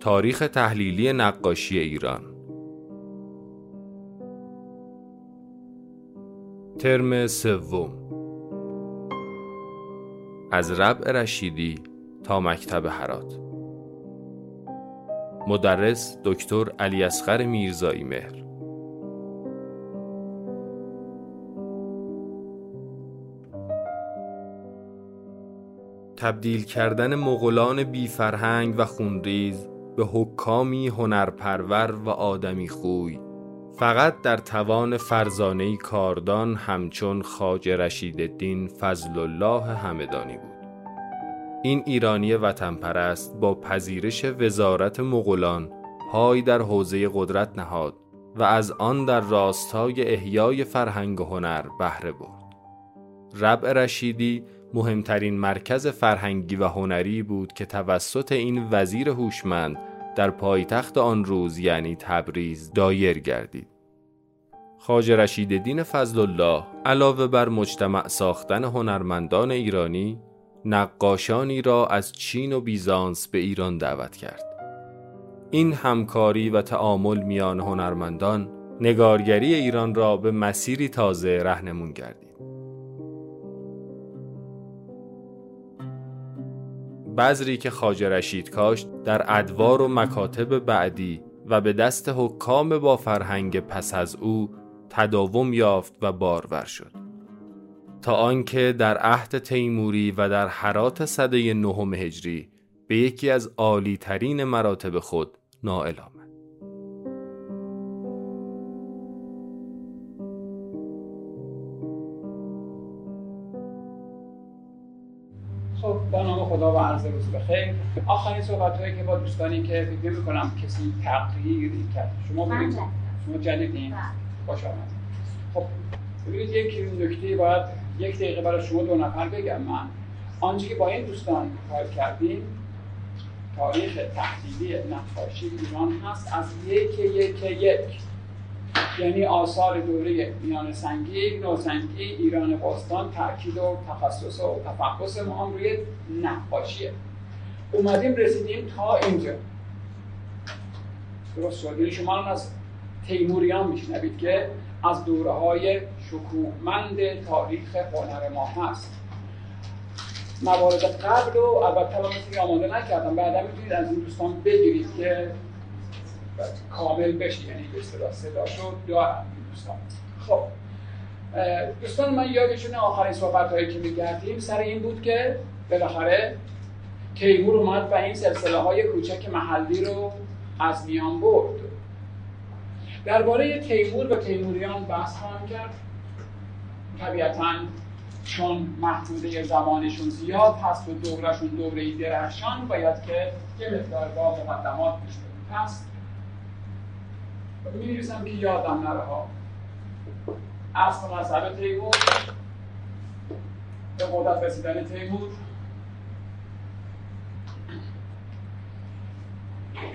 تاریخ تحلیلی نقاشی ایران ترم سوم، از ربع رشیدی تا مکتب هرات. مدرس دکتر علی اصغر میرزایی مهر. تبدیل کردن مغولان بی فرهنگ و خونریز به حکامی هنرپرور و آدمی خوی فقط در توان فرزانه‌ای کاردان همچون خواجه رشیدالدین فضل الله همدانی بود. این ایرانی وطن پرست با پذیرش وزارت مغولان پای در حوزه قدرت نهاد و از آن در راستای احیای فرهنگ و هنر بهره برد. ربع رشیدی مهمترین مرکز فرهنگی و هنری بود که توسط این وزیر هوشمند در پایتخت آن روز یعنی تبریز دایر گردید. خواجه رشیدالدین فضل الله علاوه بر مجتمع ساختن هنرمندان ایرانی، نقاشانی را از چین و بیزانس به ایران دعوت کرد. این همکاری و تعامل میان هنرمندان نگارگری ایران را به مسیری تازه رهنمون گردید. بذری که خواجه رشید کاشت در ادوار و مکاتب بعدی و به دست حکام با فرهنگ پس از او تداوم یافت و بارور شد، تا آنکه در عهد تیموری و در هرات سده 9 هجری به یکی از عالی ترین مراتب خود نائل آمد. خدا و عرض روز بخیر. آخرین صحبت‌هایی که با دوستانی که فکر می‌کنم کسی تغییری کرد. شما بودید؟ شما جدیدین؟ خوش آمدید. خب ببینید، یک نکته باید یک دقیقه برای شما دو نفر بگم. من آنچه که با این دوستان کار کردیم، تاریخ تحلیلی نقاشی ایران هست از یک، یعنی آثار دوره میانه سنگی، نوسنگی، ایران باستان، تأکید و تخصص و تفحص ما هم روی نقاشیه. اومدیم رسیدیم تا اینجا. درست شد. یعنی شما از تیموریان میشنوید که از دوره‌های شکوهمند تاریخ هنر ما هست. موارد قبل رو البته من مثل آماده نکردم، بعدا میتونید از این دوستان بگیرید که کامل بشه، یعنی به اصطلاح صداشو دارم دوستان. خب دوستان من یادشون آخرین صحبت‌هایی که می‌کردیم سر این بود که بالاخره تیمور اومد و این سلسله‌های کوچک محلی رو از میان برد. درباره تیمور و تیموریان بحث هم کرد. طبیعتاً چون محدوده زمانشون زیاد هست و دورهشون دوره‌ای درخشان، باید که یه مقدار با مقدمات پیش بریم. پس می‌نویسم که یادم نره ها. اصل مذهب تیمور، به قدرت رسیدن تیمور.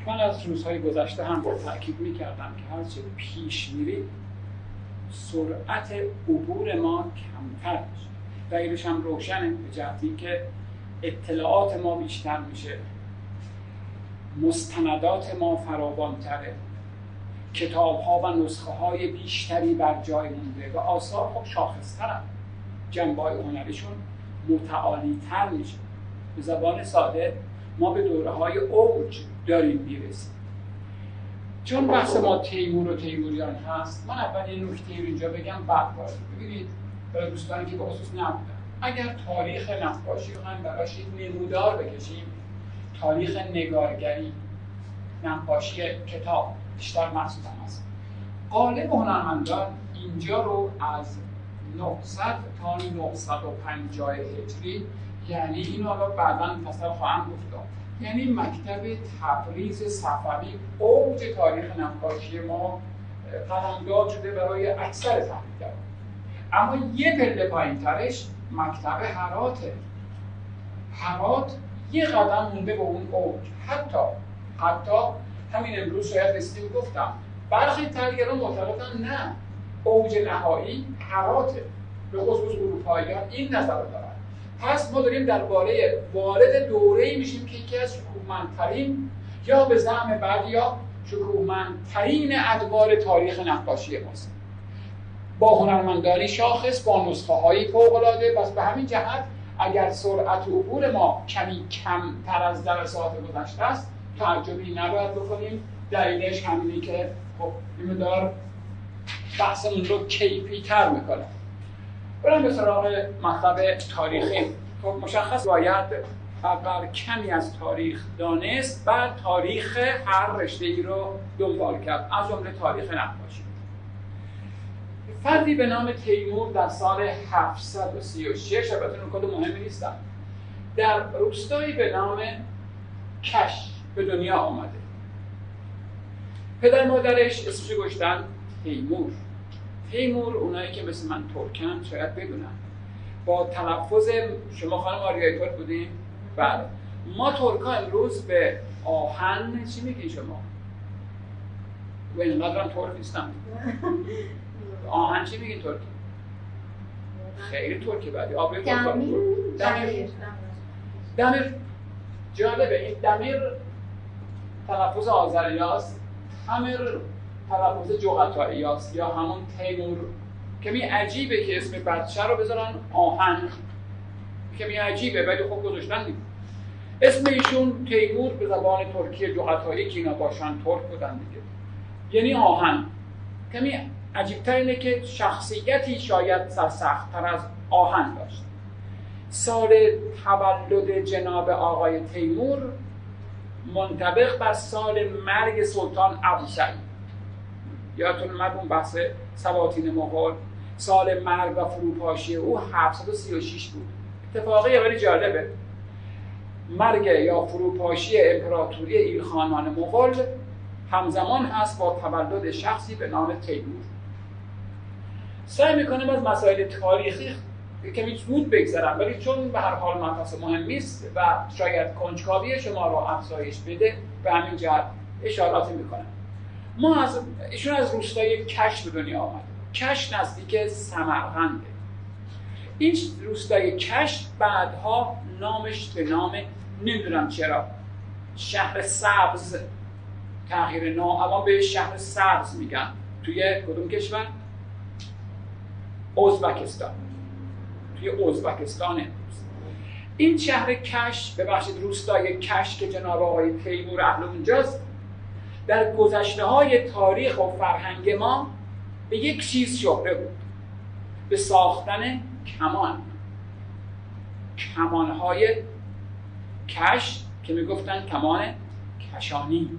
من از روزهای گذشته هم تأکید می‌کردم که هرچه پیش می‌ریم سرعت عبور ما کمتر میشه. دلیلش هم روشنه، به جهتی که اطلاعات ما بیشتر میشه، مستندات ما فراوان‌تره، کتاب‌ها و نسخه‌های بیشتری بر جای مونده و آثار خب شاخص‌ترن، جنبه‌های هنریشون متعالی‌تر میشه. به زبان ساده ما به دوره‌های اوج داریم میرسیم. چون بحث ما تیمور و تیموریان هست، من اول یه نکته رو اینجا بگم بعد وارد. ببینید برای دوستانی که به خصوص نبودن، اگر تاریخ نقاشی رو هم براش نمودار بکشیم، تاریخ نگارگری، نقاشی کتاب بیشتر محسوس هست. غالب هنرمندان اینجا رو از 900 تا 950 هجری، یعنی اینو حالا بعداً مثلا خواهم گفتم، یعنی مکتب تبریز صفوی اوج تاریخ نقاشی ما قدمداد شده برای اکثر تحلیل‌ها. اما یه پله پایین‌ترش مکتب هراته. هرات یه قدم مونده به اون اوج. حتی همین امروز شاید رسیدیم گفتم برخی تحلیلگران معتقدن نه، اوج نهایی هراته. به خصوص اروپاییان این نظر رو دارن پس ما داریم درباره وارد دوره‌ای میشیم که یکی از شکوهمندترین یا به زعم بعد یا شکوهمندترین ادوار تاریخ نقاشی ماست، با هنرمندانی شاخص، با نسخه‌های فوق‌العاده. پس به همین جهت اگر سرعت عبور ما کمی کمتر از جلسات گذشته است تعجبی نباید بکنیم. دلیلش همینه که خب این مقدار بحثمون رو کیفی‌تر میکنه. بریم به سراغ مطلب تاریخی. خب مشخص باید اول کمی از تاریخ دانست، بعد تاریخ هر رشته‌ای رو دنبال کرد، از جمله تاریخ نقاشی. فردی به نام تیمور در سال 736، البته نکات مهمی نیستن، در روستایی به نام کش به دنیا آمده. پدر مادرش اسمش گذاشتن تیمور. تیمور، اونایی که مثل من ترکن شاید بدونن، با تلفظ شما خانم آریایی ترک بودیم؟ بله. ما ترکا امروز به آهن چی میگین شما؟ و اینقدر هم ترک نیستم. آهن چی میگین ترکی؟ خیلی ترکی بعدی آبه ترکا بود. دمیر. جالبه این دمیر تلفظ آذریاست، تمر تلفظ جغتایی است یا همون تیمور. کمی عجیبه که اسم بچه رو بذارن آهن، کمی عجیبه ولی خب گذاشتن. دیگه اسم ایشون تیمور به زبان ترکی جغتایی که اینا باشن ترک بودن دیگه، یعنی آهن. کمی عجیبتر اینه که شخصیتی شاید سرسخت‌تر از آهن داشت. سال تولد جناب آقای تیمور منطبق بر سال مرگ سلطان ابوسعید. یادتون اومد اون بحث سلاطین مغول؟ سال مرگ و فروپاشی او 736 بود. اتفاقی ولی جالبه، مرگ یا فروپاشی امپراتوری ایلخانان مغول همزمان هست با تولد شخصی به نام تیمور. سعی میکنم از مسائل تاریخی کمی زود بگذرم، ولی چون به هر حال مبحث مهم نیست و شاید کنجکاوی شما رو افزایش بده، به همین جهت اشاراتی میکنم. ما از ایشون از روستای کش به دنیا آمد. کش نزدیک سمرقنده. این روستای کش بعدها نامش به نام نمیدونم چرا شهر سبز تغییر نام، اما به شهر سبز میگن. توی کدوم کشور؟ ازبکستان. توی ازبکستان امروز. این شهر کش، ببخشید روستای کش که جناب آقای تیمور اهل اونجاست، در گذشته‌های تاریخ و فرهنگ ما به یک چیز شهره بود، به ساختن کمان. کمان‌های کش که میگفتن کمان کشانی.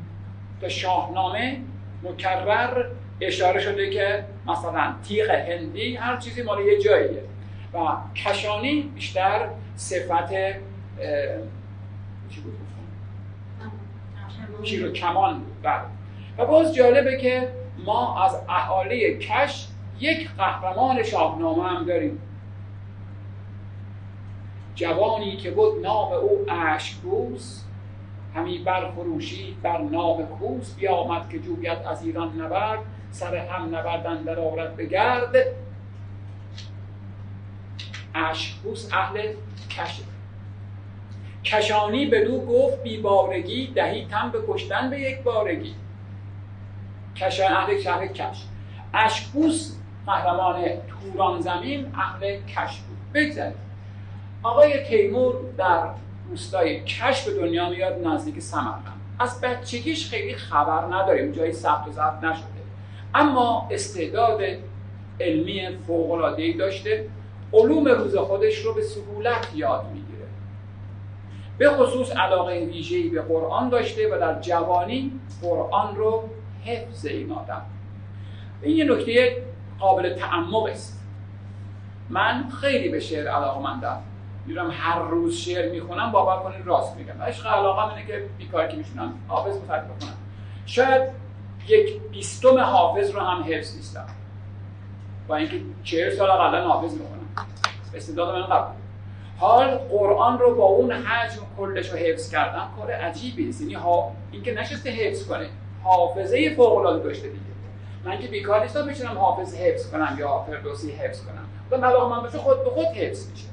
در شاهنامه مکرر اشاره شده که مثلا تیغ هندی هر چیزی مال یه جاییه و کشانی بیشتر صفت چی بود؟ شیر و کمان بود. بله. و باز جالبه که ما از اهالی کش یک قهرمان شاهنامه هم داریم، جوانی که بود نام او اشک‌بوس، همی برخروشید بر نام کوس، بیامد که جوید از ایران نبرد، سر هم نبردن در آورد به گرد. اشک‌بوس اهل کش. کشانی بدو گفت بیبارگی، دهی تن به کشتن به یک بارگی. کشان اهل شهر کش. اشک‌بوس قهرمان توران زمین اهل کش بود. بگذارید آقای تیمور در روستای کش به دنیا میاد نزدیک سمرقند. از بچگیش خیلی خبر نداریم، جایی ثبت و ضبط نشده، اما استعداد علمی فوق‌العاده‌ای داشته. علوم روز خودش رو به سهولت یاد می‌گرفت. به خصوص علاقه ویژه‌ای به قرآن داشته و در جوانی قرآن رو حفظ این آدم. این یه نکته قابل تعمق است. من خیلی به شعر علاقه‌مندم. میرم هر روز شعر میخونم، باور کنید راست میگم. عشق علاقه‌م اینه که بیکار که میشونم حافظ متفکر کنم. شاید یک بیستم حافظ رو هم حفظ نیستم. با اینکه 40 سال قبلا حافظ میخونم. استعداد من قبول. حال قرآن رو با اون حجم کلش رو حفظ کردن کار عجیبی است. یعنی اینکه نشسته حفظ کنه، حافظه فوق‌العاده داشته دیگه. من که بیکار نیستم بشینم حافظ حفظ کنم یا فردوسی حفظ کنم. اون علاقه من بشه خود به خود حفظ میشه.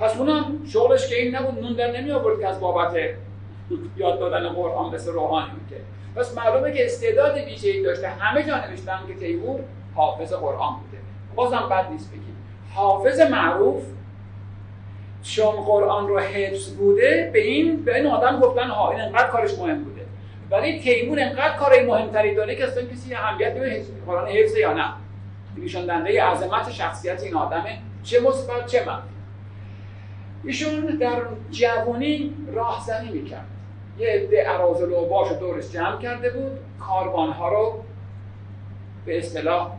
پس اونم شغلش که این نبود، نون در نمی آورد که از بابت یاد دادن قرآن بس روحانی میکرد. پس معلومه که استعداد ویژه‌ای داشته. همه جا نوشتن که تیمور حافظ قرآن بوده، بازم بد نیست بگیم حافظ معروف چون قرآن رو حفظ بوده، به این آدم گفتن ها این انقدر کارش مهم بوده. ولی تیمور انقدر کارای مهمتری داره که اصلا کسی اهمیت نمیده قرآن حفظه یا نه. نشون دهنده عظمت شخصیت این آدمه، چه مثبت چه منفی. ایشون در جوانی راهزنی میکرد، یه عده اراذل و باش دورش جمع کرده بود، کاروانها رو به اصطلاح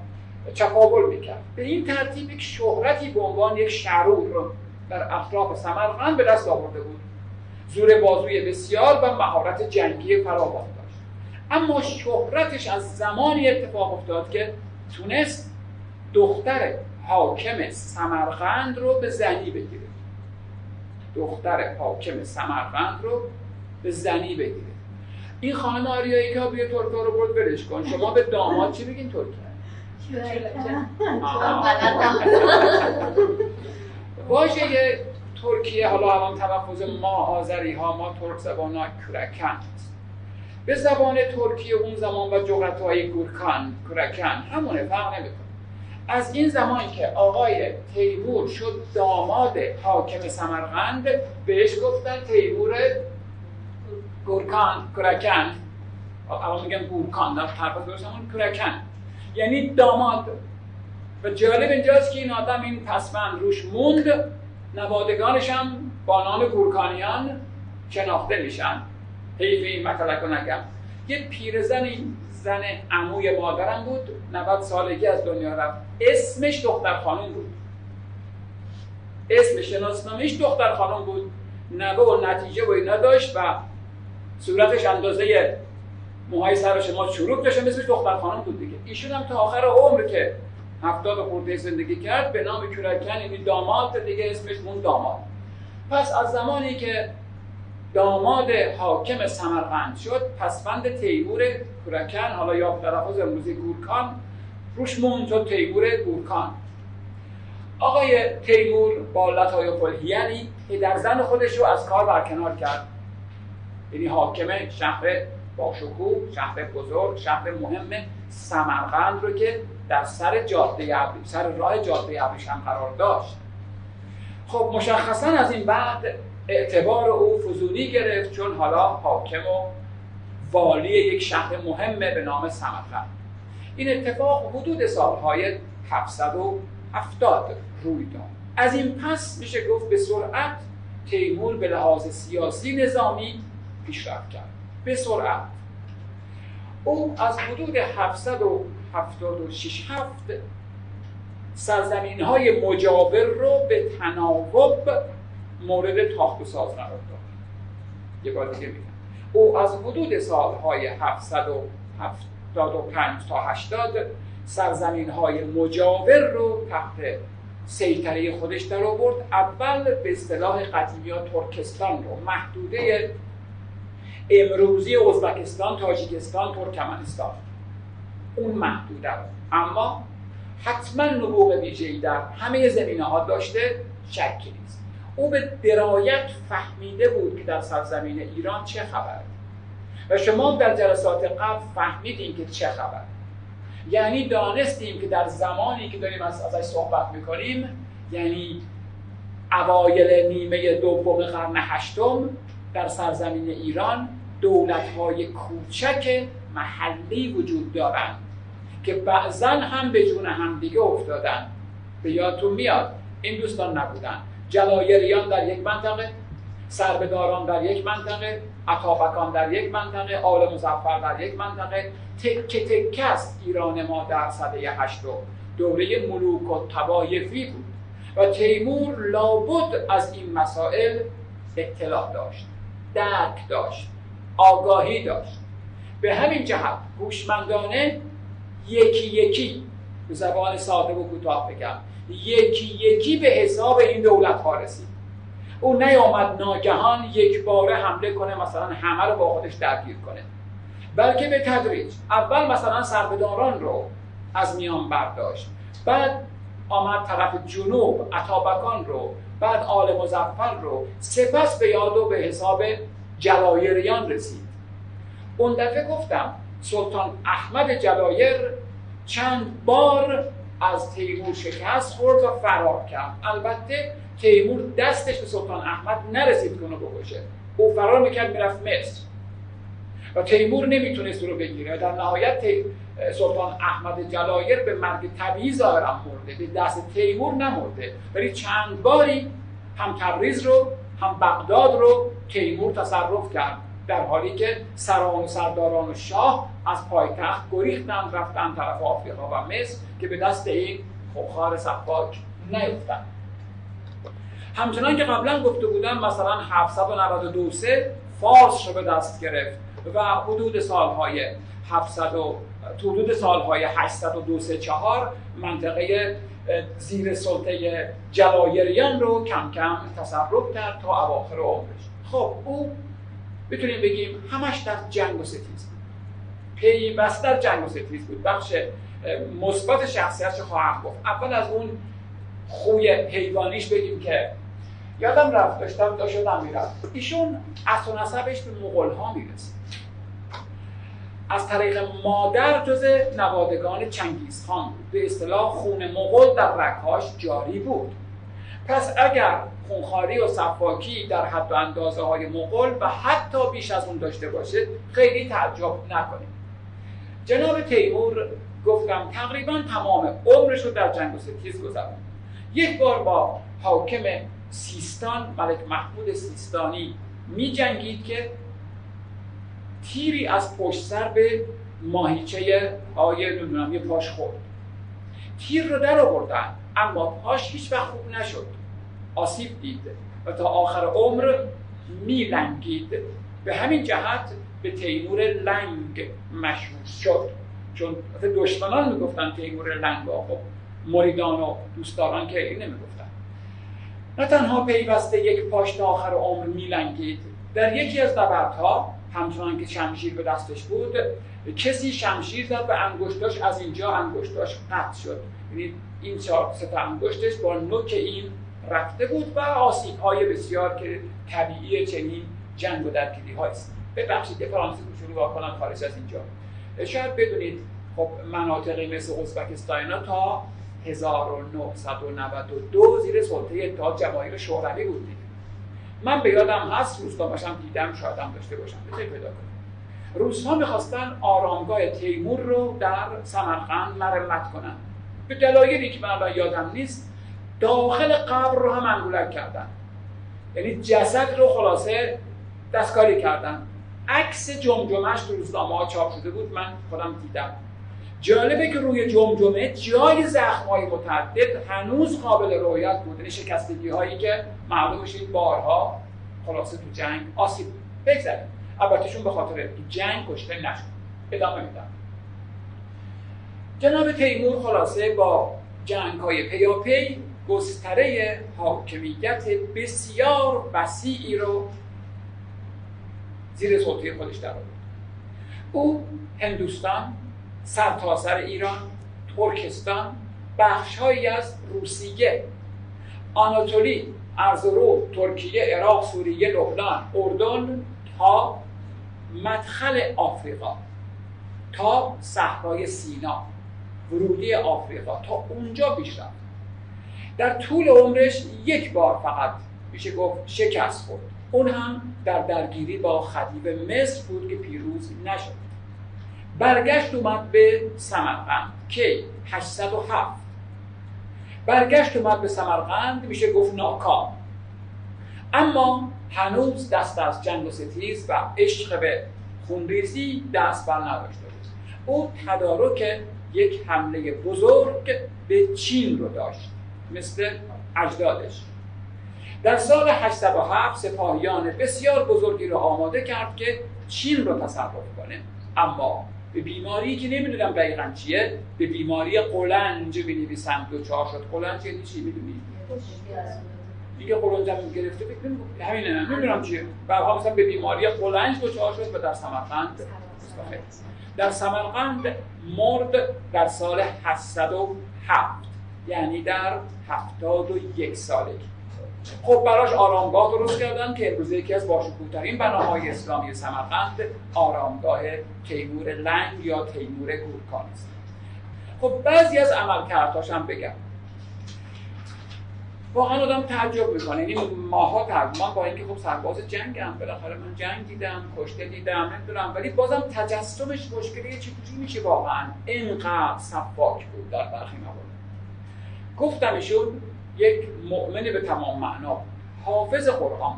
چپاول میکرد. به این ترتیب یک شهرتی به عنوان یک شعرور رو در اطراف سمرقند به دست آورده بود. زور بازوی بسیار و مهارت جنگی فراوان داشت. اما شهرتش از زمانی اتفاق افتاد که تونست دختر حاکم سمرقند رو به زنی بگیره. این خانم آریایی که ها بیه ترکه رو برد برش کن. شما به داماد چی بگین ترکه؟ واژه ترکیه حالا هم تلفظ ما آذری ها، ما ترک زبان ها کرکند. به زبان ترکیه اون زمان و جغرافی های گورکان، کرکن همونه، فرق نمیکنه. از این زمان که آقای تیمور شد داماد حاکم سمرقند، بهش گفتن تیمور گورکان، کرکن. الان میگم گورکان، در طرف درستمون کرکن یعنی داماد. و جالب اینجاست که این آدم این پسوند روش موند، نوادگانش هم بانان گورکانیان شناخته میشن. حیفه این مطلق رو نگم. یه پیرزن، این زن عموی مادرم بود، 90 سالگی از دنیا رفت. اسمش دختر خانم بود، اسم شناسنامه‌اش دختر خانم بود. نوه و نتیجه و اینا داشت و صورتش اندازه موهای سرش ما چروک داشت، اسمش دختر خانم بود دیگه. ایشون هم تا آخر عمر که 70 خورده زندگی کرد به نام کرکن، یعنی داماد دیگه، اسمش مون داماد. پس از زمانی که داماد حاکم سمرقند شد، پسوند تیمور کرکن، حالا یا به تلفظ امروزی گورکان، روش موند شد تیمور گورکان. آقای تیمور با لطای پل یعنی پدرزن خودش رو از کار برکنار کرد، یعنی حاکم شهر باشکوه، شهر بزرگ، شهر مهم سمرقند رو که در سر راه جاده ابریشم قرار داشت. خب مشخصا از این بعد اعتبار او فزونی گرفت، چون حالا حاکم و والی یک شهر مهمه به نام سمرقند. این اتفاق حدود سالهای 770 روی داد. از این پس میشه گفت به سرعت تیمور به لحاظ سیاسی نظامی پیشرفت کرد. به سرعت او از حدود 776 سرزمین‌های مجاور رو به تناوب مورد تاخت‌وساز قرار داد. یه بار دیگه میگم، او از حدود سالهای 775 تا 80 سرزمین‌های مجاور رو تحت سیطره خودش در آورد. اول به اصطلاح قدیمی ها ترکستان رو، محدوده امروزی ازبکستان، تاجیکستان، ترکمنستان، اون محدوده رو. اما حتما نبوغ ویژه‌ای در همه زمینه‌ها داشته، شکی نیست. او به درایت فهمیده بود که در سرزمین ایران چه خبره و شما در جلسات قبل فهمیدین که چه خبره. یعنی دانستیم که در زمانی که داریم ازش صحبت میکنیم، یعنی اوایل نیمه دوم قرن هشتم، در سرزمین ایران دولت‌های کوچک محلی وجود دارند که بعضاً هم به جون هم دیگه افتادن. به یادتون میاد این دوستان نبودن؟ جلایریان در یک منطقه، سربداران در یک منطقه، عطابکان در یک منطقه، آل مظفر در یک منطقه. تکه تکه است ایران ما در سده هشتم. دوره ملوک و طوایفی بود و تیمور لابد از این مسائل اطلاع داشت، درک داشت، آگاهی داشت. به همین جهت هوشمندانه یکی یکی، به زبان ساده و کوتاه بگم، یکی یکی به حساب این دولت‌ها رسید. او نیامد ناگهان یک باره حمله کنه، مثلا همه رو با خودش درگیر کنه، بلکه به تدریج. اول مثلا سربداران رو از میان برداشت، بعد آمد طرف جنوب، عطابکان رو، بعد آل مظفر رو، سپس به یاد و به حساب جلایریان رسید. اون دفعه گفتم سلطان احمد جلایر چند بار از تیمور شکست خورد و فرار کرد. البته تیمور دستش به سلطان احمد نرسید که اونو بکشه، او فرار میکرد میرفت مصر و تیمور نمیتونست رو بگیره. در نهایت سلطان احمد جلایر به مرگ طبیعی ظاهرا مرده، به دست تیمور نمرده، ولی چند باری هم تبریز رو هم بغداد رو تیمور تصرف کرد، در حالی که سران و سرداران و شاه از پایتخت گریختند، رفتند طرف آفریقا و مصر که به دست این خونخوار سفاک نیفتند. همچنان که قبلا گفته بودم مثلا 792 فارس رو به دست گرفت و حدود سالهای 824 منطقه زیر سلطه جلایریان رو کم کم تصرف کرد تا اواخر عمرش. خب او میتونیم بگیم همش در جنگ و ستیز بود، پیوسته در جنگ و ستیز بود. بخش مثبت شخصیتش خواهم گفت. اول از اون خوی حیوانیش بگیم که یادم رفت داشتم میرفت. ایشون از و نسبش به مغول‌ها میرسه، از طریق مادر جز نوادگان چنگیزخان بود، به اصطلاح خون مغول در رگ‌هاش جاری بود. پس اگر خونخواری و سفاکی در حد و اندازه های مغول و حتی بیش از اون داشته باشه خیلی تعجب نکنیم. جناب تیمور گفتم تقریبا تمام عمرش رو در جنگ و ستیز گذروند. یک بار با حاکم سیستان ملک محمود سیستانی می جنگید که تیری از پشت سر به ماهیچه آیه نمیدونم پاش خورد. تیر رو در آوردن اما پاش هیچ وقت خوب نشد، آسیب دید و تا آخر عمر می لنگید. به همین جهت به تیمور لنگ مشهور شد، چون دشمنان می گفتن تیمور لنگ آقا، مریدان و دوستداران که این نمی گفتن. نه تنها پیوسته یک پاش تا آخر عمر می لنگید، در یکی از نبردها همچنان که شمشیر به دستش بود کسی شمشیر زد به انگشتاش، از اینجا انگشتاش قطع شد، یعنی این سه تا انگشتش با نوک این رفته بود و آسیب‌های بسیار که طبیعی چنین جنگ و درگیری‌ها است. ببخشید که فرانسه رو شروع کنم خارج از اینجا. شاید بدونید خب مناطقی مثل ازبکستان تا 1992 زیر سلطه اتحاد جماهیر شوروی بود. من به یادم هست روس‌ها باشم دیدم، شاید هم داشته باشم، بذارید پیدا کنم. روس‌ها می‌خواستن آرامگاه تیمور رو در سمرقند مرمت کنن. به دلایلی که من الان یادم نیست داخل قبر رو هم انگولک کردن، یعنی جسد رو خلاصه دستکاری کردن. عکس جمجمهش تو روزنامه‌ها چاپ شده بود، من خودم دیدم. جالبه که روی جمجمه جای زخم‌های متعدد هنوز قابل رؤیت بود، یعنی شکستگی‌هایی که معلوم شد بارها خلاصه تو جنگ آسیب بگذاریم. البته شون به خاطر جنگ کشته نشد. ادامه میدم. جناب تیمور خلاصه با جنگ‌های پیاپی گستره حاکمیت بسیار وسیعی رو زیر سلطه خودش درآورد. او هندوستان، سرتاسر ایران، ترکستان، بخش‌هایی از روسیه، آناتولی، ارزرو، ترکیه، عراق، سوریه، لبنان، اردن تا مدخل آفریقا، تا صحرای سینا، ورودی آفریقا، تا اونجا پیش رفت. در طول عمرش یک بار فقط میشه گفت شکست خورد، اون هم در درگیری با خدیو مصر بود که پیروز نشد. برگشت اومد به سمرقند که 807 برگشت اومد به سمرقند، میشه گفت ناکام، اما هنوز دست از جنگ و ستیز و عشق به خونریزی دست بر نداشته بود. او تدارک یک حمله بزرگ به چین رو داشت مثل اجدادش. در سال 807 سپاهیان بسیار بزرگی رو آماده کرد که چین رو تصرف کنه، اما به بیماری که نمیدونم دقیقا چیه، به بیماری قولنج بنویسم دچار شد. قولنج یعنی چی میدونید؟ دیگه قولنج هم گرفته بکنم همینه، نمیدونم چیه. بعدها مثلا به بیماری قولنج دچار شد و در سمرقند مرد در سال 807، یعنی در 71 سالگی. خب براش آرامگاه درست کردن که امروزه یکی از باشکوه‌ترین بناهای اسلامی سمرقند آرامگاه تیمور لنگ یا تیمور گورکانی است. خب بعضی از عملکردهاش هم بگم. واقعا آدم تعجب میکنه، یعنی ماها تعجب، با اینکه خب سرباز جنگم، بالاخره من جنگ دیدم، کشته دیدم، نمیدونم، ولی بازم تجسمش مشکلی چجوری میشه واقعا اینقدر سباک بود در برخی موارد. گفتمشون یک مؤمن به تمام معنا بود، حافظ قرآن.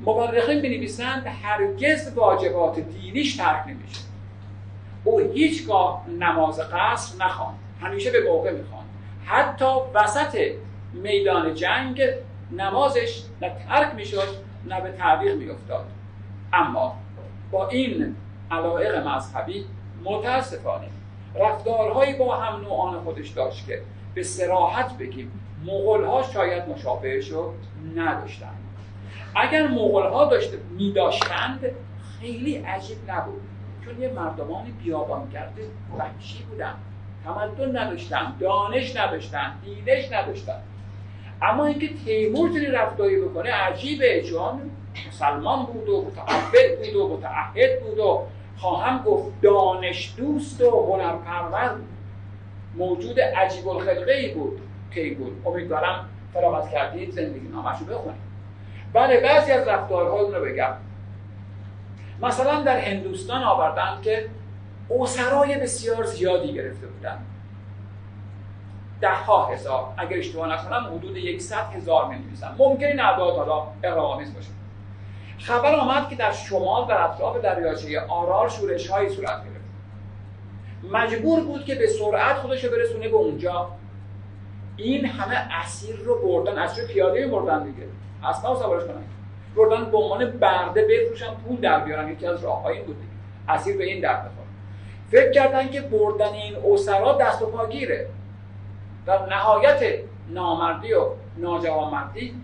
مورخین بنویسند هرگز واجبات دینیش ترک نمیشه. او هیچگاه نماز قصر نخواند، همیشه به موقع میخواند. حتی وسط میدان جنگ نمازش نه ترک میشد نه به تعویق میافتاد. اما با این علایق مذهبی متاسفانه رفتارهایی با هم نوعان خودش داشت که به صراحت بگیم مغول‌ها شاید مشابهش رو نداشتند. اگر مغول‌ها می‌داشتند خیلی عجیب نبود، چون یه مردمان بیابان کرده وحشی بودن، تمدن نداشتن، دانش نداشتن، دینش نداشتن. اما اینکه تیمور چنین رفتاری بکنه عجیبه، چون مسلمان بود و متعهد بود و خواهم گفت دانش دوست و هنرپرور موجود عجیب الخلقه‌ای بود تیمور. امیدوارم فراغت کردید زندگی نامش رو بخونید. بله بعضی از رفتارها اون رو بگم. مثلا در هندوستان آوردن که اسرای بسیار زیادی گرفته بودن، ده ها هزار، اگر اشتباه نکنم حدود 100,000 می‌نویسن، ممکنه این اعداد حالا اقرامیز باشه. خبر آمد که در شمال در اطراف دریاچه آرار شورش‌هایی صورت گرفت. مجبور بود که به سرعت خودش رو برسونه به اونجا. این همه اسیر رو بردن، اسیر پیاده بردن دیگه، اصلا سوارش کنن، بردن به عنوان برده بفروشن پول در بیارن، یکی از راه‌های بود دیگه. اسیر به این درد بخوره. فکر کردن که بردن این اسرا دست و پاگیره. در نهایت نامردی و ناجوانمردی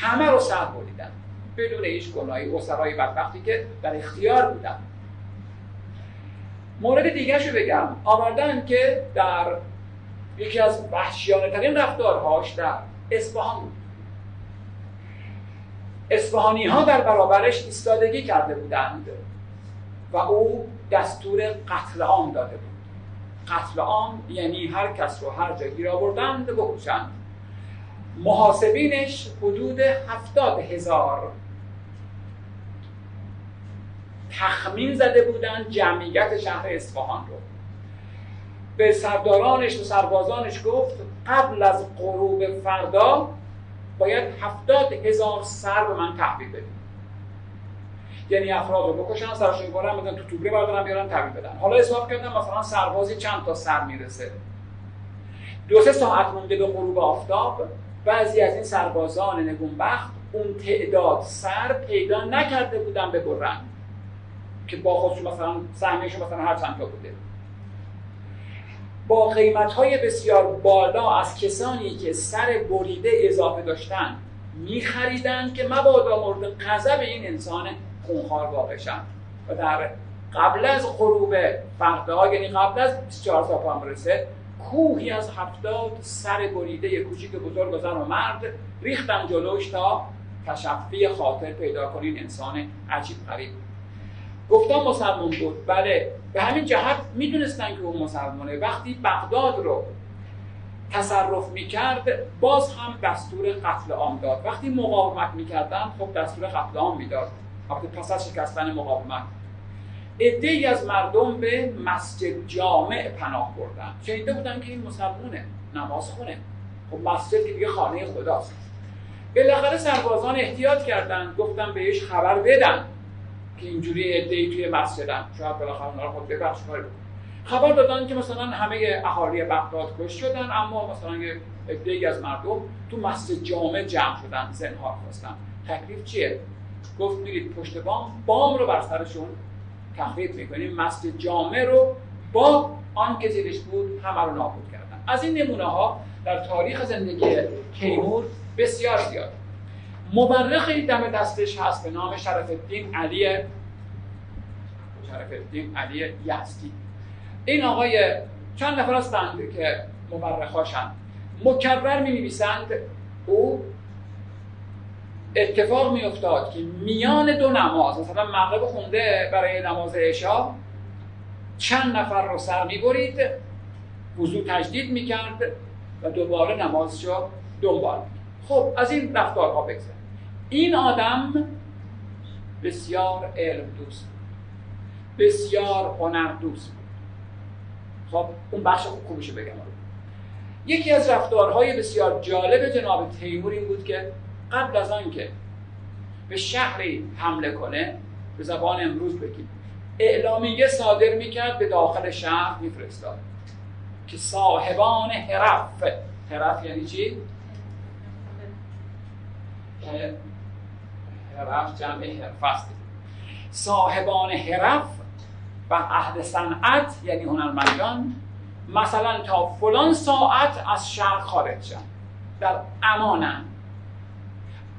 همه رو سر بریدن بدون هیچ گناهی، اسرای بدبختی که در اختیار بودن. مورد دیگرشو بگم، آوردن که در یکی از وحشیانه ترین رفتارهاش در اصفهان بود. اصفهانی ها در برابرش ایستادگی کرده بودند و او دستور قتل عام داده بود. قتل عام یعنی هر کس رو هر جا گیر آوردند بکشند. محاسبینش حدود 70,000 تخمین زده بودند جمعیت شهر اصفهان رو. به سردارانش و سربازانش گفت قبل از غروب فردا باید 70,000 سر به من تحویل بدید. یعنی افراد رو بکشن، سرشون بارن بدن، تو توبره بردارن بیارن تحویل بدن. حالا حساب کردم مثلا سربازی چند تا سر میرسه. 2-3 ساعت مونده به غروب آفتاب بعضی از این سربازان نگونبخت اون تعداد سر پیدا نکرده بودن ببرن که با خودشون مثلا سهمیشون مثلا هر چند تا بوده. با قیمت‌های بسیار بالا از کسانی که سر بریده اضافه داشتن می‌خریدند که مبادا مورد غضب این انسان خونخوار واقع شد و در قبل از غروب فردا، یعنی قبل از 24 سپتامبر، کوهی از 70 سر بریده کوچیک بزرگ و زن و مرد ریختن جلوش تا تشفی خاطر پیدا کنین انسان عجیب غریب. گفتم مسلمان بود، بله به همین جهت میدونستن که اون مسلمانه. وقتی بغداد رو تصرف میکرد باز هم دستور قتل عام داد. وقتی مقاومت میکردن خب دستور قتل عام میداد. پس از شکستن مقاومت عده‌ای از مردم به مسجد جامع پناه بردن. شنیده بودن که این مسلمونه، نماز خونه، خب مسجد که دیگه خانه خداست. بالاخره سربازان احتیاط کردند، گفتن بهش خبر بدن که اینجوری عده‌ای توی مسجدن، شاید بالاخره اونا رو خود ببخش کاری بکنه. خبر دادن که مثلا همه اهالی بغداد کشته شدن، اما مثلا یه عده‌ای از مردم تو مسجد جامع جمع شدن، زنهار خواستن. تکلیف چیه؟ گفت میرید پشت بام رو بر سرشون تخریب میکنیم، مسجد جامع رو با آن که زیرش بود همه رو نابود کردن. از این نمونه ها در تاریخ زندگی تیمور بسیار زیاد. مورخی دم دستش هست به نام شرف الدین علی یزدی. این آقای چند نفر هستند که مورخاشن مکرر می نویسند. او اتفاق می افتاد که میان دو نماز، مثلا مغرب خونده برای نماز عشا، چند نفر رو سر می برید، وضو تجدید می کرد و دوباره نمازش رو دنبال می کرد. خب از این رفتارها بگذاریم. این آدم بسیار علم دوست بود، بسیار هنر دوست بود. خب اون بخش خوبش رو بگم. یکی از رفتارهای بسیار جالب جناب تیمور این بود که قبل از آنکه به شهری حمله کنه، به زبان امروز بگیم اعلامیه صادر میکرد، به داخل شهر میفرستاد که صاحبان حرف، حرف یعنی چی؟ حرف جمع حرف است. صاحبان حرف و اهل صنعت یعنی هنرمندان، مثلا تا فلان ساعت از شهر خارج شدن، در امانن،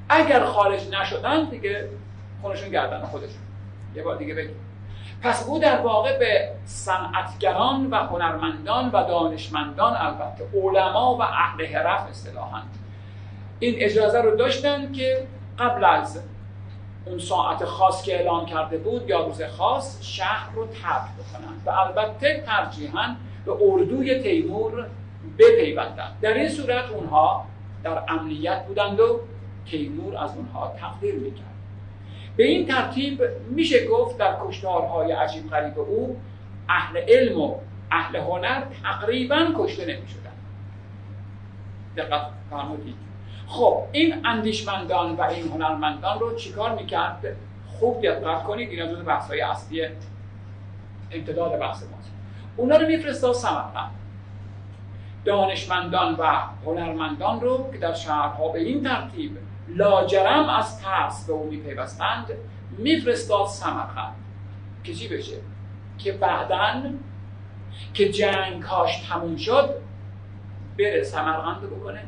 اگر خارج نشدن دیگه خونشون گردن خودشون. یه بار دیگه بگیم. پس او در واقع به صنعتگران و هنرمندان و دانشمندان، البته علما و اهل حرف اصطلاحاً، این اجازه رو داشتن که قبل از اون ساعت خاص که اعلام کرده بود یا روز خاص، شهر رو ترک بکنن و البته ترجیحاً به اردوی تیمور بپیوندند. در این صورت اونها در امنیت بودند و تیمور از اونها تقدیر میکرد. به این ترتیب میشه گفت در کشتارهای عجیب غریب او اهل علم و اهل هنر تقریبا کشته نمیشدن. دقت فرمودید. خب این اندیشمندان و این هنرمندان رو چیکار میکرد؟ خوب دقت کنید، اینا جزو بحث‌های اصلی امتداد بحث ماست. اونا رو میفرستاد سمرقند. دانشمندان و هنرمندان رو که در شهرها به این ترتیب لاجرم از ترس به اون میپیوستند، میفرستاد سمرقند که چی بشه؟ که بعداً که جنگهاش تموم شد بره سمرقند رو بکنه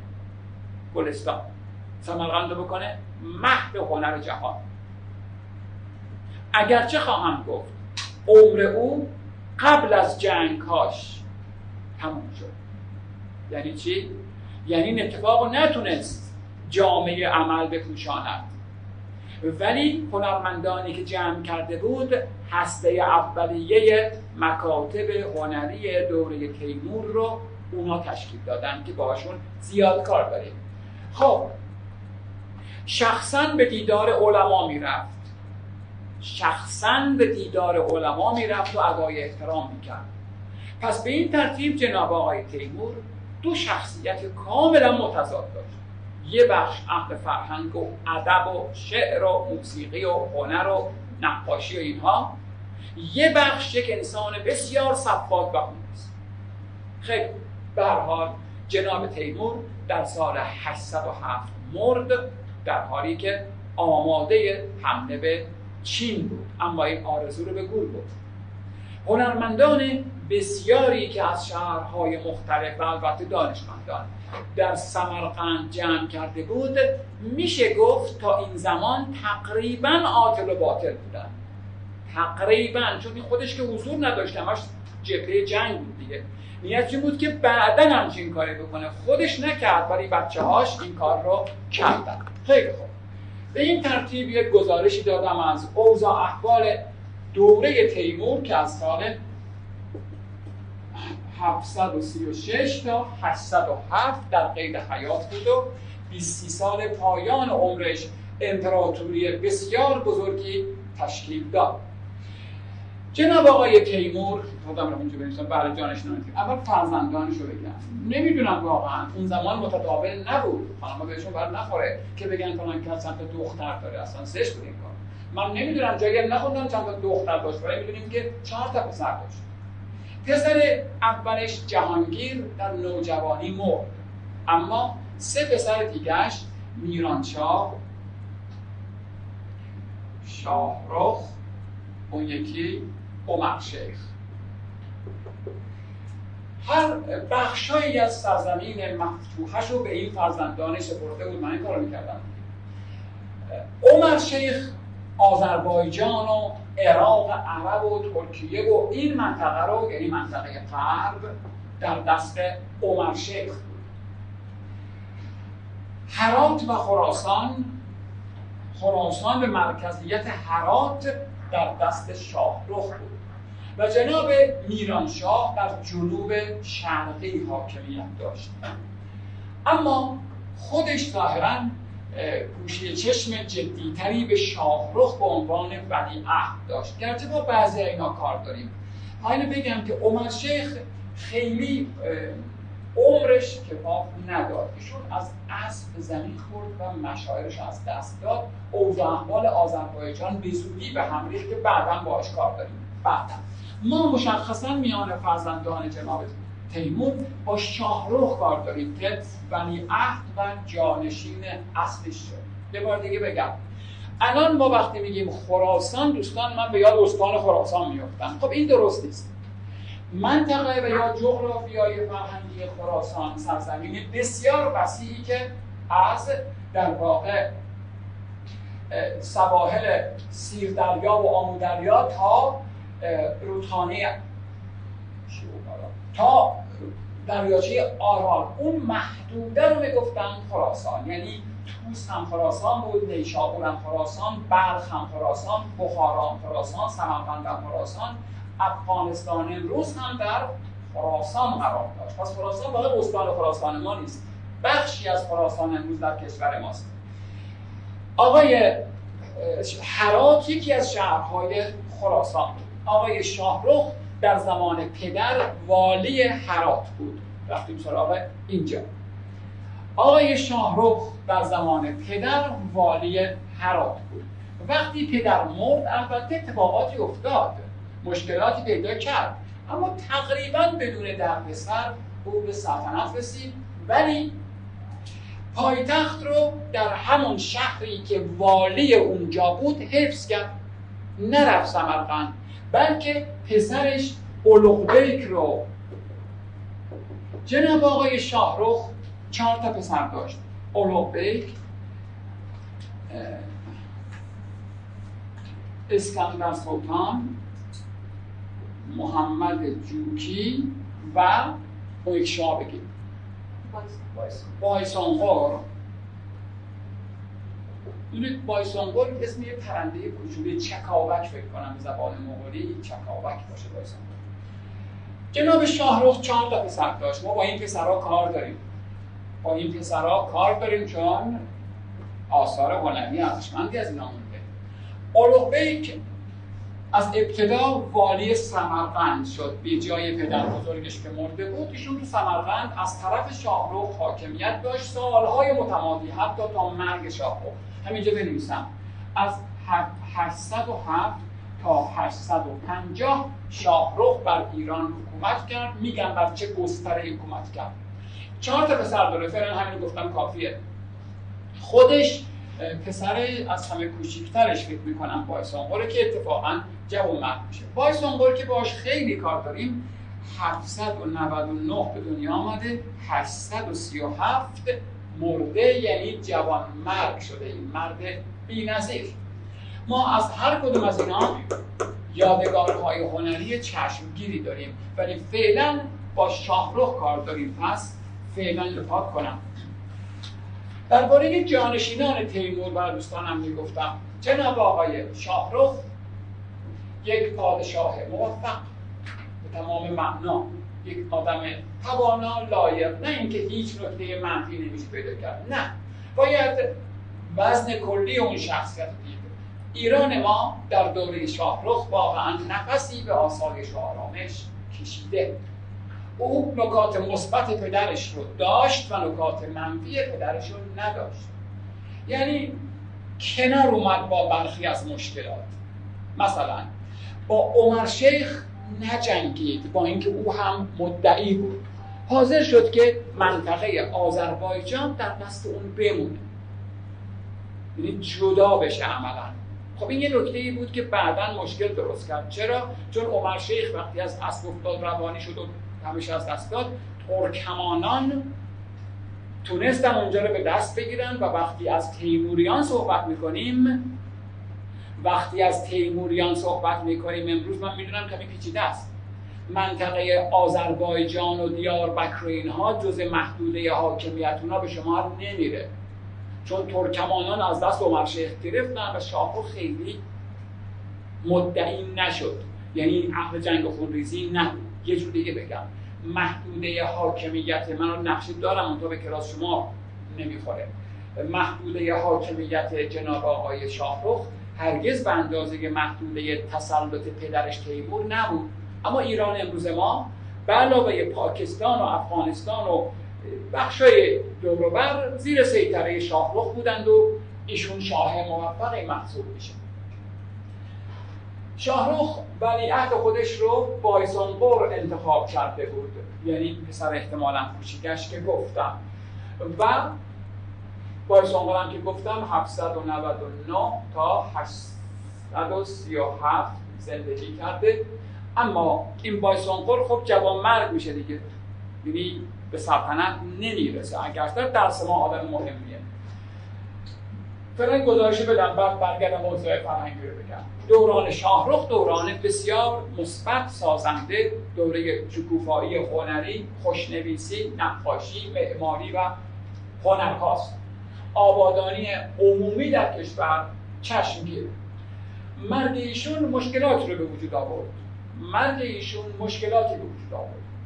گلستان، سمرقند رو بکنه مهد هنر جهان. اگرچه خواهم گفت عمر او قبل از جنگهاش تموم شد. یعنی چی؟ یعنی این اتفاق نتونست جامعه عمل بپوشاند، ولی هنرمندانی که جمع کرده بود هسته اولیه مکاتب هنری دوره تیمور رو اونا تشکیل دادن که باشون زیاد کار داریم. خب شخصاً به دیدار علما میرفت، شخصاً به دیدار علما میرفت و ادای احترام میکرد. پس به این ترتیب جناب آقای تیمور دو شخصیت کاملا متضاد داشت. یه بخش اهل فرهنگ و ادب و شعر و موسیقی و هنر و نقاشی و اینها، یه بخش یک انسان بسیار صفات و هوشمند. خیلی به هر حال جناب تیمور در سال 807 مرد، در حالی که آماده حمله به چین بود، اما این آرزو رو به گور بود. هنرمندان بسیاری که از شهرهای مختلف و البته دانشمندان در سمرقند جمع کرده بود، میشه گفت تا این زمان تقریباً عاطل و باطل بودن. تقریباً، چون خودش که حضور نداشت، همش جبهه جنگ بود دیگه. نیت این بود که بعداً همچین کاری بکنه. خودش نکرد ولی بچه‌هاش این کار رو کردن. خیلی خوب. به این ترتیب یک گزارشی دادم از اوضاع احوال دوره تیمور که از سال 736 تا 807 در قید حیات بود و 23 سال پایان عمرش امپراتوری بسیار بزرگی تشکیل داد. جناب آقای تیمور، خودم رو اونجا بنویسم، برای جانش نمی‌تونم، اول فرزندانش رو بگم. نمیدونم واقعا اون زمان متداول نبود، خانم‌ها بهشون بر نخوره که بگن فلان کس چند تا دختر داره، اصلا زشت بود این کار. من نمیدونم، جایی نخوندم چند تا دختر داشت، ولی می‌دونیم که 4 تا پسر داشت. پسر اولش جهانگیر در نوجوانی مرد، اما 3 پسر دیگرش میران شاه، شاهرخ، اون یکی عمر شیخ. هر بخشایی از سرزمین مفتوحش رو به این فرزندانش سپرده بود. من این کار رو میکردم. عمر شیخ آذربایجان و عراق عرب و ترکیه و این منطقه رو، یعنی منطقه غرب، در دست عمر شیخ بود. هرات و خراسان خراسان به مرکزیت هرات در دست شاهرخ بود و جناب میران شاه در جنوب شرقی حاکمیت داشت. اما خودش ظاهراً گوشه چشم جدیتری به شاهرخ به عنوان ولیعهد داشت، گرچه با بعضی اینا کار داریم. اینو بگم که عمر شیخ خیلی عمرش کفاف نداد، ایشون از اسب زمین خورد و مشاعرش از دست داد. اوضاع احوال آذربایجان به زودی به هم ریخت که بعداً باهاش کار داریم. بعداً ما مشخصاً میان فرزندان جناب تیمور با شاهرخ کار داریم که ولیعهد و جانشین اصلش شد. یه بار دیگه بگم، الان ما وقتی میگیم خراسان، دوستان من به یاد استان خراسان میافتن. خب این درست نیست. منطقه و یا جغرافیای فرهنگی خراسان سرزمین بسیار وسیعی که از در واقع سواحل سیردریا و آمودریا تا رودخانه تا دریاچه آرال، اون محدوده رو میگفتن خراسان. یعنی توس هم خراسان بود، نیشابور هم خراسان، بلخ هم خراسان، بخارا هم خراسان، سمرقند هم خراسان، افغانستان امروز هم در خراسان قرار داشت. پس خراسان واقعا استان خراسان ما نیست، بخشی از خراسان امروز در کشور ماست. آقای هرات یکی از شهرهای خراسان بود. آقای شاهرخ در زمان پدر والی هرات بود. رفتیم سراغ اینجا. آقای شاهرخ در زمان پدر والی هرات بود. وقتی پدر مرد البته اتفاقاتی افتاد، مشکلاتی پیدا کرد، اما تقریبا بدون دردسر او به سلطنت رسید. ولی پایتخت رو در همون شهری که والی اونجا بود حفظ کرد، نرفت سمرقند، بلکه پسرش اولوغبیک رو. جناب آقای شاهرخ 4 تا پسر داشت: اولوغبیک، اسکندر سلطان، محمد جوکی و بایکشا بگید بایسنقر. دونید بایسنقر اسم یه پرنده کوچوله چکاوک، فکر کنم به زبان مغولی چکاوک باشه. بایسنقر. جناب شاهرخ 4 تا پسر داشت. ما با این پسرها کار داریم، چون آثار هنری ارزشمندی از اینا مونده. اولوغبیک از ابتدا والی سمرقند شد به جای پدر بزرگش که مرده بود. ایشون تو سمرقند از طرف شاهرخ حاکمیت داشت سالهای متمادی، حتی تا مرگ شاهرخ. همینجا بنویسم از 807 تا 850 شاهرخ بر ایران حکومت کرد. میگن بر چه گستره حکومت کرد. 4 تا پسر داره، فعلا همین گفتم کافیه. خودش پسر از همه کوچیکترش فکر میکنم بایسنقر که اتفاقا جوانمرد میشه. بایسنقر که باش خیلی کار داریم، 799 به دنیا آمده، 837 مرده، یعنی جوانمرد شده. این مرد بی‌نظیر. ما از هر کدوم از اینا یادگارهای هنری چشمگیری داریم، ولی فعلا با شاهرخ کار داریم. پس فعلا لطاف کنم درباره جانشینان تیمور برای دوستانم میگفتم. جناب آقای شاهرخ یک پادشاه موفق به تمام معنا، یک آدم توانا، لایق، نه اینکه هیچ نکته منفی نمیشه پیدا کرد، نه، باید وزن کلی اون شخصیت دید. ایران ما در دوره شاهرخ واقعا نفسی به آسایش و آرامش کشیده. او نکات مثبت پدرش رو داشت و نکات منفی پدرش رو نداشت. یعنی کنار اومد با برخی از مشکلات. مثلا با عمر شیخ نجنگید، با اینکه او هم مدعی بود. حاضر شد که منطقه آذربایجان در دست اون بمونه، یعنی جدا بشه عملا. خب این یه نکته‌ای بود که بعداً مشکل درست کرد. چرا؟ چون عمر شیخ وقتی از اسب افتاد، روانی شد و همیشه از دست داد. ترکمانان تونستن اونجا رو به دست بگیرن. و وقتی از تیموریان صحبت میکنیم امروز من میدونم کمی پیچیده است. منطقه آذربایجان و دیاربکر و اینها جز محدوده حاکمیت اونا به شمار نمیره. چون ترکمانان از دست عمر شیخ گرفتن و شاهرخ خیلی مدعی نشد، یعنی اهل جنگ خونریزی نبود. یه جور دیگه بگم، محدوده حاکمیت من رو نقشه دارم اون تا به کلاس شما نمیخوره. محدوده حاکمیت جناب آقای شاهرخ هرگز به اندازه محدوده تسلط پدرش تیمور نبود. اما ایران امروز ما به علاوه پاکستان و افغانستان و بخشای دور و بر زیر سیطره شاهرخ بودند و ایشون شاه موفقی محسوب میشه. شاهرخ ولیعهد خودش رو بایسنقر انتخاب کرده بود، یعنی پسر احتمالاً کوچیکش که گفتم، و بایسنقر هم که گفتم 799 تا 837 زندگی کرده. اما این بایسنقر خب جوانمرگ میشه دیگه، یعنی به سلطنت نمیرسه، اگرچه درس ما آدم مهمیه. فعلا گزارش بدم بعد برگردم موضوع فرهنگی رو بگم. دوران شاهرخ دوران بسیار مثبت سازنده، دوره شکوفایی هنری، خوشنویسی، نقاشی، معماری و هنرهاست. آبادانی عمومی در کشور چشمگیر. مرگ ایشون مشکلات رو به وجود آورد.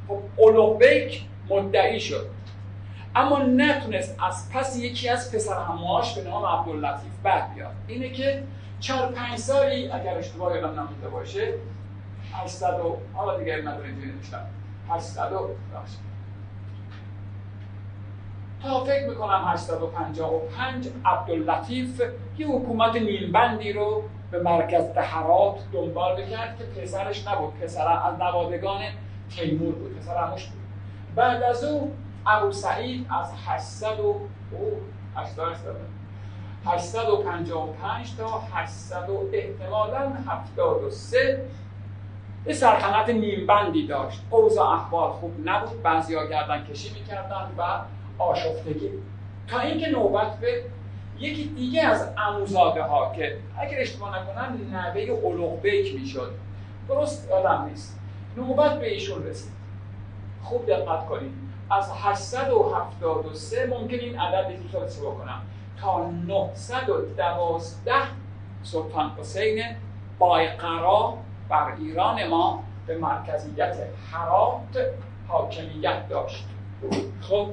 خب اولوبک مدعی شد، اما نتونست از پس یکی از پسرعموهاش به نام عبداللطیف بیاد. اینه که 4-5 سالی اگر اشتباه یادم نمونده باشه 800 و حالا دیگه نداره اینجوری نوشتم 800 و تا فکر میکنم 855 عبداللطیف یه حکومت نیمبندی رو به مرکز هرات دنبال میکرد که پسرش نبود، پسر از نوادگان تیمور بود، پسرعموش بود. بعد از او ابو سعید از 855 تا 800 احتمالاً 73 یه سلطنت نیمبندی داشت. اوضاع احوال خوب نبود، بعضیا گردن کشی میکردن و آشفتگی، تا اینکه نوبت به یکی دیگه از عموزاده ها که اگر اشتباه نکنم نوه اولوغبیک میشد، درست یادم نیست، نوبت به ایشون رسید. خوب دقت کنید، از 873 ممکن این عدد دیگه چه بکنم تا 912 سلطان حسین بایقرا بر ایران ما به مرکزیت هرات حاکمیت داشت. خب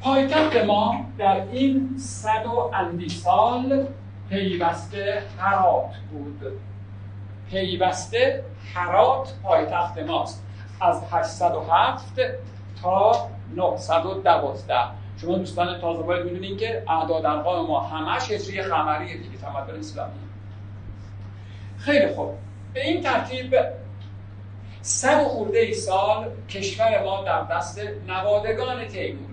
پایتخت ما در این 100 و اندی سال پیوسته هرات بود. پیوسته هرات پایتخت ماست، از 807 تا 912. شما دوستان تازه باید میدونین که اعداد ارقام ما همش هجری قمریه دیگه، تمدن اسلامی. خیلی خوب، به این ترتیب 100 و خورده سال کشور ما در دست نوادگان تیمور.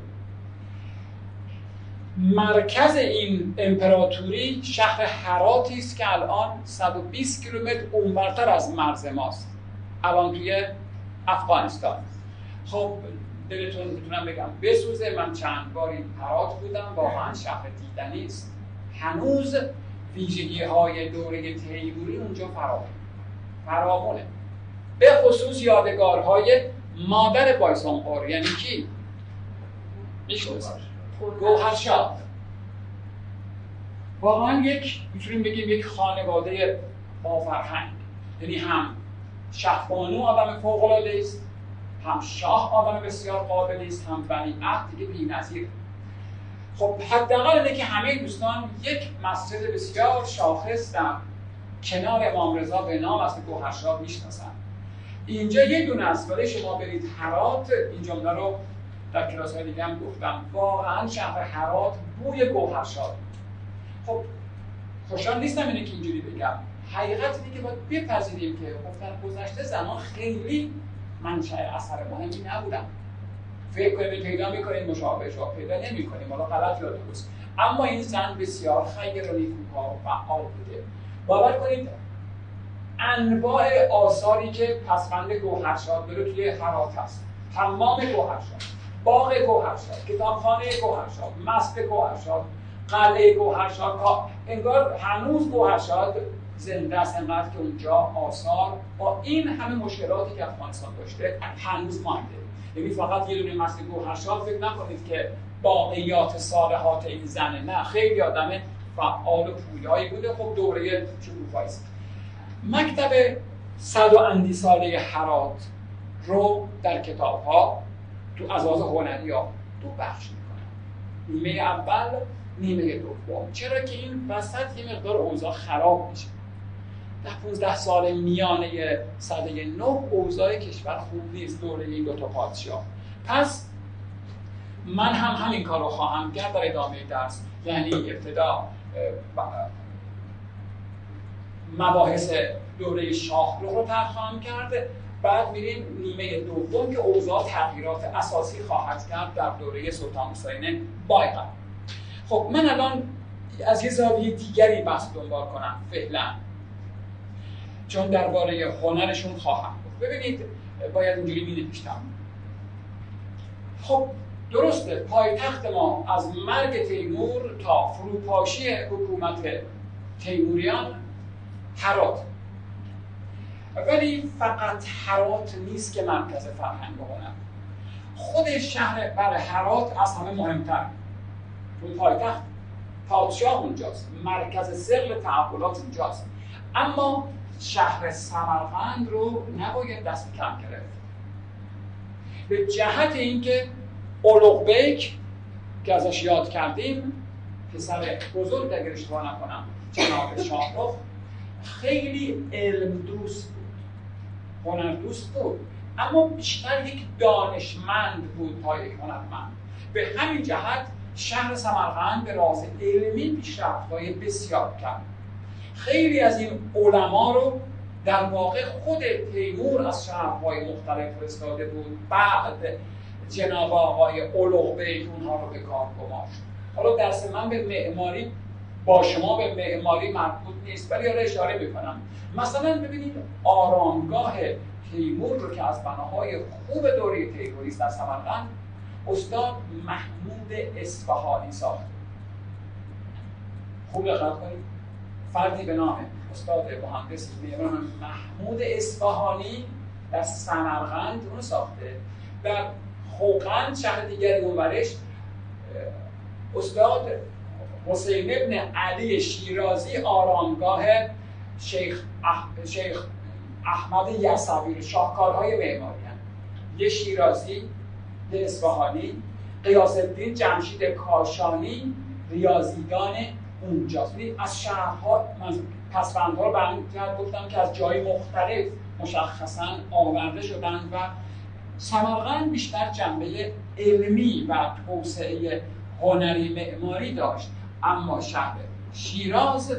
مرکز این امپراتوری شهر هراتی است که الان 120 کیلومتر اونورتر از مرز ماست، الان توی افغانستان. خب دلتون میتونم بگم بسوزه، من چند بار این هرات بودم، واقعا شهر دیدنی است. هنوز ویژگی های دوره تیموری اونجا فراوانه، به خصوص یادگارهای مادر بایسنقر. یعنی کی میشناسید؟ گوهرشاد. واقعا میتونیم بگیم یک خانواده با فرهنگ، یعنی هم شاهبانو آدم فوق‌العاده است، هم شاه آدم بسیار قابلی است، هم ولیعهد دیگه بی‌نظیر. خب حداقل اینه که همه دوستان یک مسجد بسیار شاخص در کنار امام رضا به نام از گوهرشاد میشناسن. اینجا یه دونه است، ولی شما برید هرات، این جمله رو در کلاس‌های دیگه هم گفتم، واقعا شهر هرات بوی گوهرشاد. خب خوشحال نیستم اینه که اینجوری بگم، حقیقت اینه که باید بپذیریم که در گذشته زمان خیلی منشأ اثر مهمی نبودم. فکر کنیم پیدا میکنیم مشابهش را پیدا نمیکنیم، حالا غلط یا درست. اما این زن بسیار خیرانی کوکار فعال بوده. باور کنید انواع آثاری که پسفند گوهرشاد داره توی هرات هست. حمام گوهرشاد، باغ گوهرشاد، کتابخانه گوهرشاد، مسجد گوهرشاد، قلعه گوهرشاد. انگار هنوز گوهرشاد زنده است، انقدر که اونجا آثار با این همه مشکلاتی که افغانستان داشته هنوز مانده. یعنی فقط یه دونه مسجد گوهرشاد فکر نکنید که باقیات صالحات این زنه، نه، خیلی آدم فعال و پویایی بوده. خب دوره شکوفاییست. مکتب 100 و اندی ساله هرات رو در کتاب ها تو از لحاظ هنری ها دو بخش میکنن، نیمه اول نیمه دوم، چرا که این وسط یه مقدار اوضاع خراب میشه. در 15 سال میانه سده 9 اوضاع کشور خوب نیست دوره این دو تا پادشاه. پس من هم همین کار رو خواهم کرد در ادامه درس، یعنی ابتدا مباحث دوره شاهرخ رو ترخواهم کرد، بعد میریم نیمه دوم که اوضاع تغییرات اساسی خواهد کرد در دوره سلطان حسین بایقر. خب من الان از یه زاویه دیگری بحث دنبال کنم فعلا، چون درباره هنرشون خواهم گفت. ببینید باید اینجوری بینیمشتم. خب درسته پایتخت ما از مرگ تیمور تا فروپاشی حکومت تیموریان هرات، ولی فقط هرات نیست که مرکز فرهنگ و هنر. خود شهر بر هرات از همه مهمتر، اون پایتخت، پادشاه اونجاست، مرکز سقل تحولات اونجاست. اما شهر سمرقند رو نباید دست کم گرفت، به جهت اینکه اولوغبیک که ازش یاد کردیم، پسر بزرگ اگر اشتباه نکنم جناب شاهرخ، خیلی علم دوست بود، هنر دوست بود، اما بیشتر یک دانشمند بود تا یک هنرمند. به همین جهت شهر سمرقند به راز علمی پیشرفت‌های بسیار کرد. خیلی از این علما رو در واقع خود تیمور از شهرهای مختلف فرستاده بود، بعد جناب آقای اولوغبیک اونها رو به کار گماشت. حالا درس من به معماری با شما به معماری مربوط نیست، ولی آره اشاره میکنم. مثلا ببینید آرامگاه تیمور رو که از بناهای خوب دوره تیموریست در سمرقند استاد محمود اصفهانی ساخت. خوب دقت کنید، فردی به نام استاد مهندس محمود اصفهانی در سمرقند اون ساخته. در خوقند شهر دیگری اونورش استاد حسین ابن علی شیرازی آرامگاه شیخ احمد یسوی، شاهکارهای معماری هم یه شیرازی، یه اصفهانی، غیاث الدین جمشید کاشانی ریاضیدان اونجاست. از شهرها من پسفندها رو برمی‌گردم، گفتم که از جای مختلف مشخصاً آورده شدند و سمرقند بیشتر جنبه علمی و توسعه هنری معماری داشت. اما شهر شیراز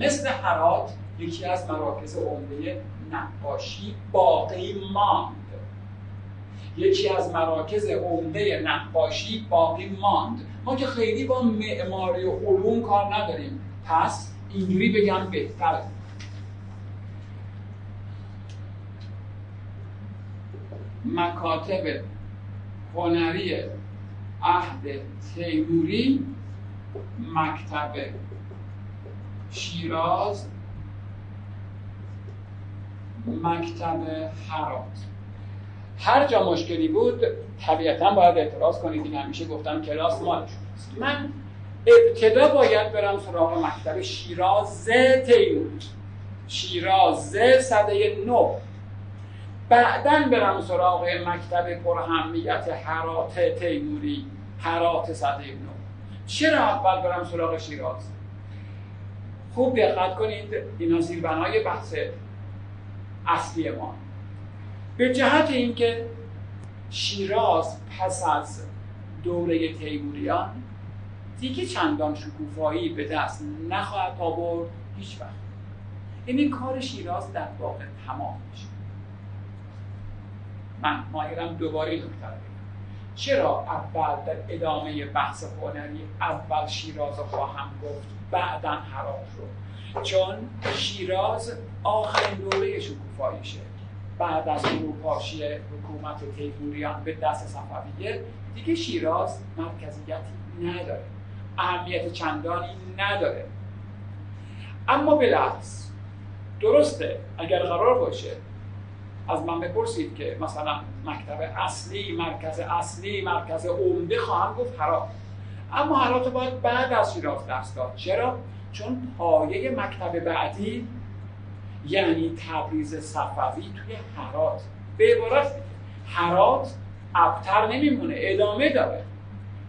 مثل هرات یکی از مراکز عمده نقاشی باقی ماند. یکی از مراکز عمده نقاشی باقی ماند. ما که خیلی با معماری و علوم کار نداریم، پس اینجوری بگم بهتره. مکاتب هنری عهد تیموری، مکتب شیراز، مکتب هرات. هر جا مشکلی بود طبیعتاً باید اعتراض کنید، این همیشه گفتم کلاس مالشون است. من ابتدا باید برم سراغ مکتب شیراز تیمور، شیراز سده 9، بعداً برم سراغ مکتب پرهمیت هرات تیموری، هرات سده 9. چرا اول برم سراغ شیراز؟ خوب دقت کنید، اینا زیربنای بحث اصلی ما. به جهت اینکه شیراز پس از دوره تیموریان دیگه چندان شکوفایی به دست نخواهد آورد هیچ وقت. یعنی کار شیراز در واقع تمام میشه. من مایلم دوباره این نکته رو بگم. چرا اول در ادامه بحث هنری اول شیراز رو خواهم گفت، بعداً هرات رو؟ چون شیراز آخرین دوره شکوفاییشه. بعد از فروپاشی حکومت تیموریان به دست صفویه دیگه شیراز مرکزیتی نداره، اهمیت چندانی نداره. اما بالعکس درسته، اگر قرار باشه از من بپرسید که مثلا مکتب اصلی، مرکز عمده، خواهم گفت هرات. اما هرات باید بعد از شیراز دست داد. چرا؟ چون پایه مکتب بعدی یعنی تبریز صفوی توی هرات. به عبارت دیگه هرات ابتر نمیمونه، ادامه داره،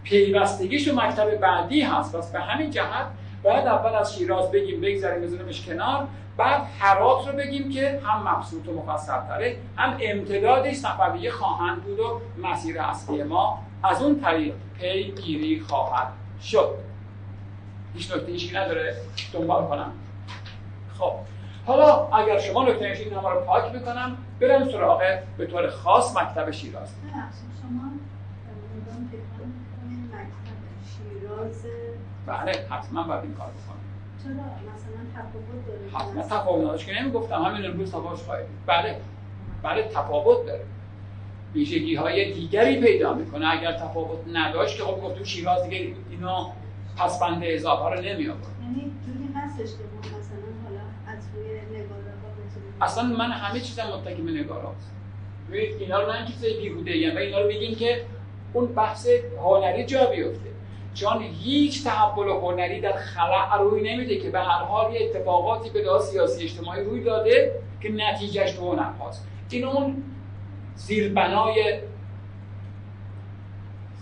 پیوستگیشو مکتب بعدی هست. پس به همین جهت باید اول از شیراز بگیم بگذاریم بذاریمش کنار، بعد هرات رو بگیم که هم مبسوط و مفصل‌تره، هم امتدادش صفویه خواهند بود و مسیر اصلی ما از اون طریق پیگیری خواهد شد. هیچ نکته ایشی نداره دنبال کنم. خب حالا اگر شما نکته ایشی نما رو پاک بکنم برم سراغ به طور خاص مکتب شیراز. نه شما اون تکرار می‌کنید مکتب شیراز. بله حتما باید این کار بکنم. چرا مثلا تفاوت داره؟ حتما تفاوت داره که نمیگفتم همین امروز تفاوت خواهید. بله بله تفاوت داره، ویژگی‌های دیگری پیدا می‌کنه. اگر تفاوت نداشت که خب گفتم شیراز دیگه اینا پس‌بند اضافه رو نمی آورد. یعنی دیگه هستش که مثلا حالا از روی نگارها بتونیم، اصلا من همه چیزم متکی به نگاراست. ببینید اینا رو من چیزای بیهوده ای و اینا رو میگیم که اون بحث هنری جا بیفته، چون هیچ تحول هنری در خلأ روی نمیده که به هر حال یه اتفاقاتی به لحاظ سیاسی اجتماعی روی داده که نتیجهش تو هنر هاست. این اون زیربنای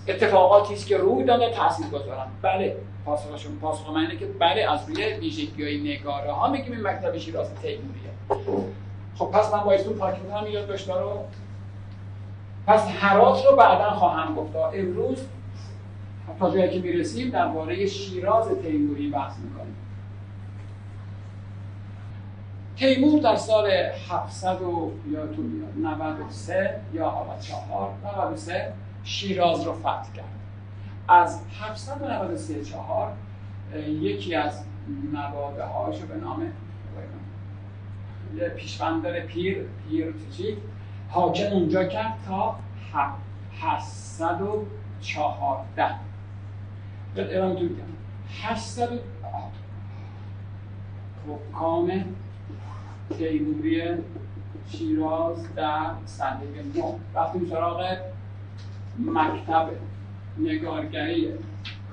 اتفاقاتی است که روی داده تاثیرگذارن. بله پاسخشون پاسخ من اینه که بله از روی ویژگی‌های نگاره ها میگیم این مکتب شیراز تیموریه. خب پس من باید اون پاکتونم یاد داشته رو پس هرات رو بعداً خواهم گفت. امروز تا جایی که میرسیم درباره شیراز تیموری بحث میکنیم. تیمور در سال 700 و یا تو میاد 93 یا 94 93 شیراز رو فتح کرد. از 793 4 یکی از نوابه هاشو به نام یه پیشوندار پیر کوچیک حاکم اونجا کرد تا 714. بعد ایران تو میگم 800 حکام تیموری شیراز در سنده 9. رفتیم سراغ مکتب نگارگری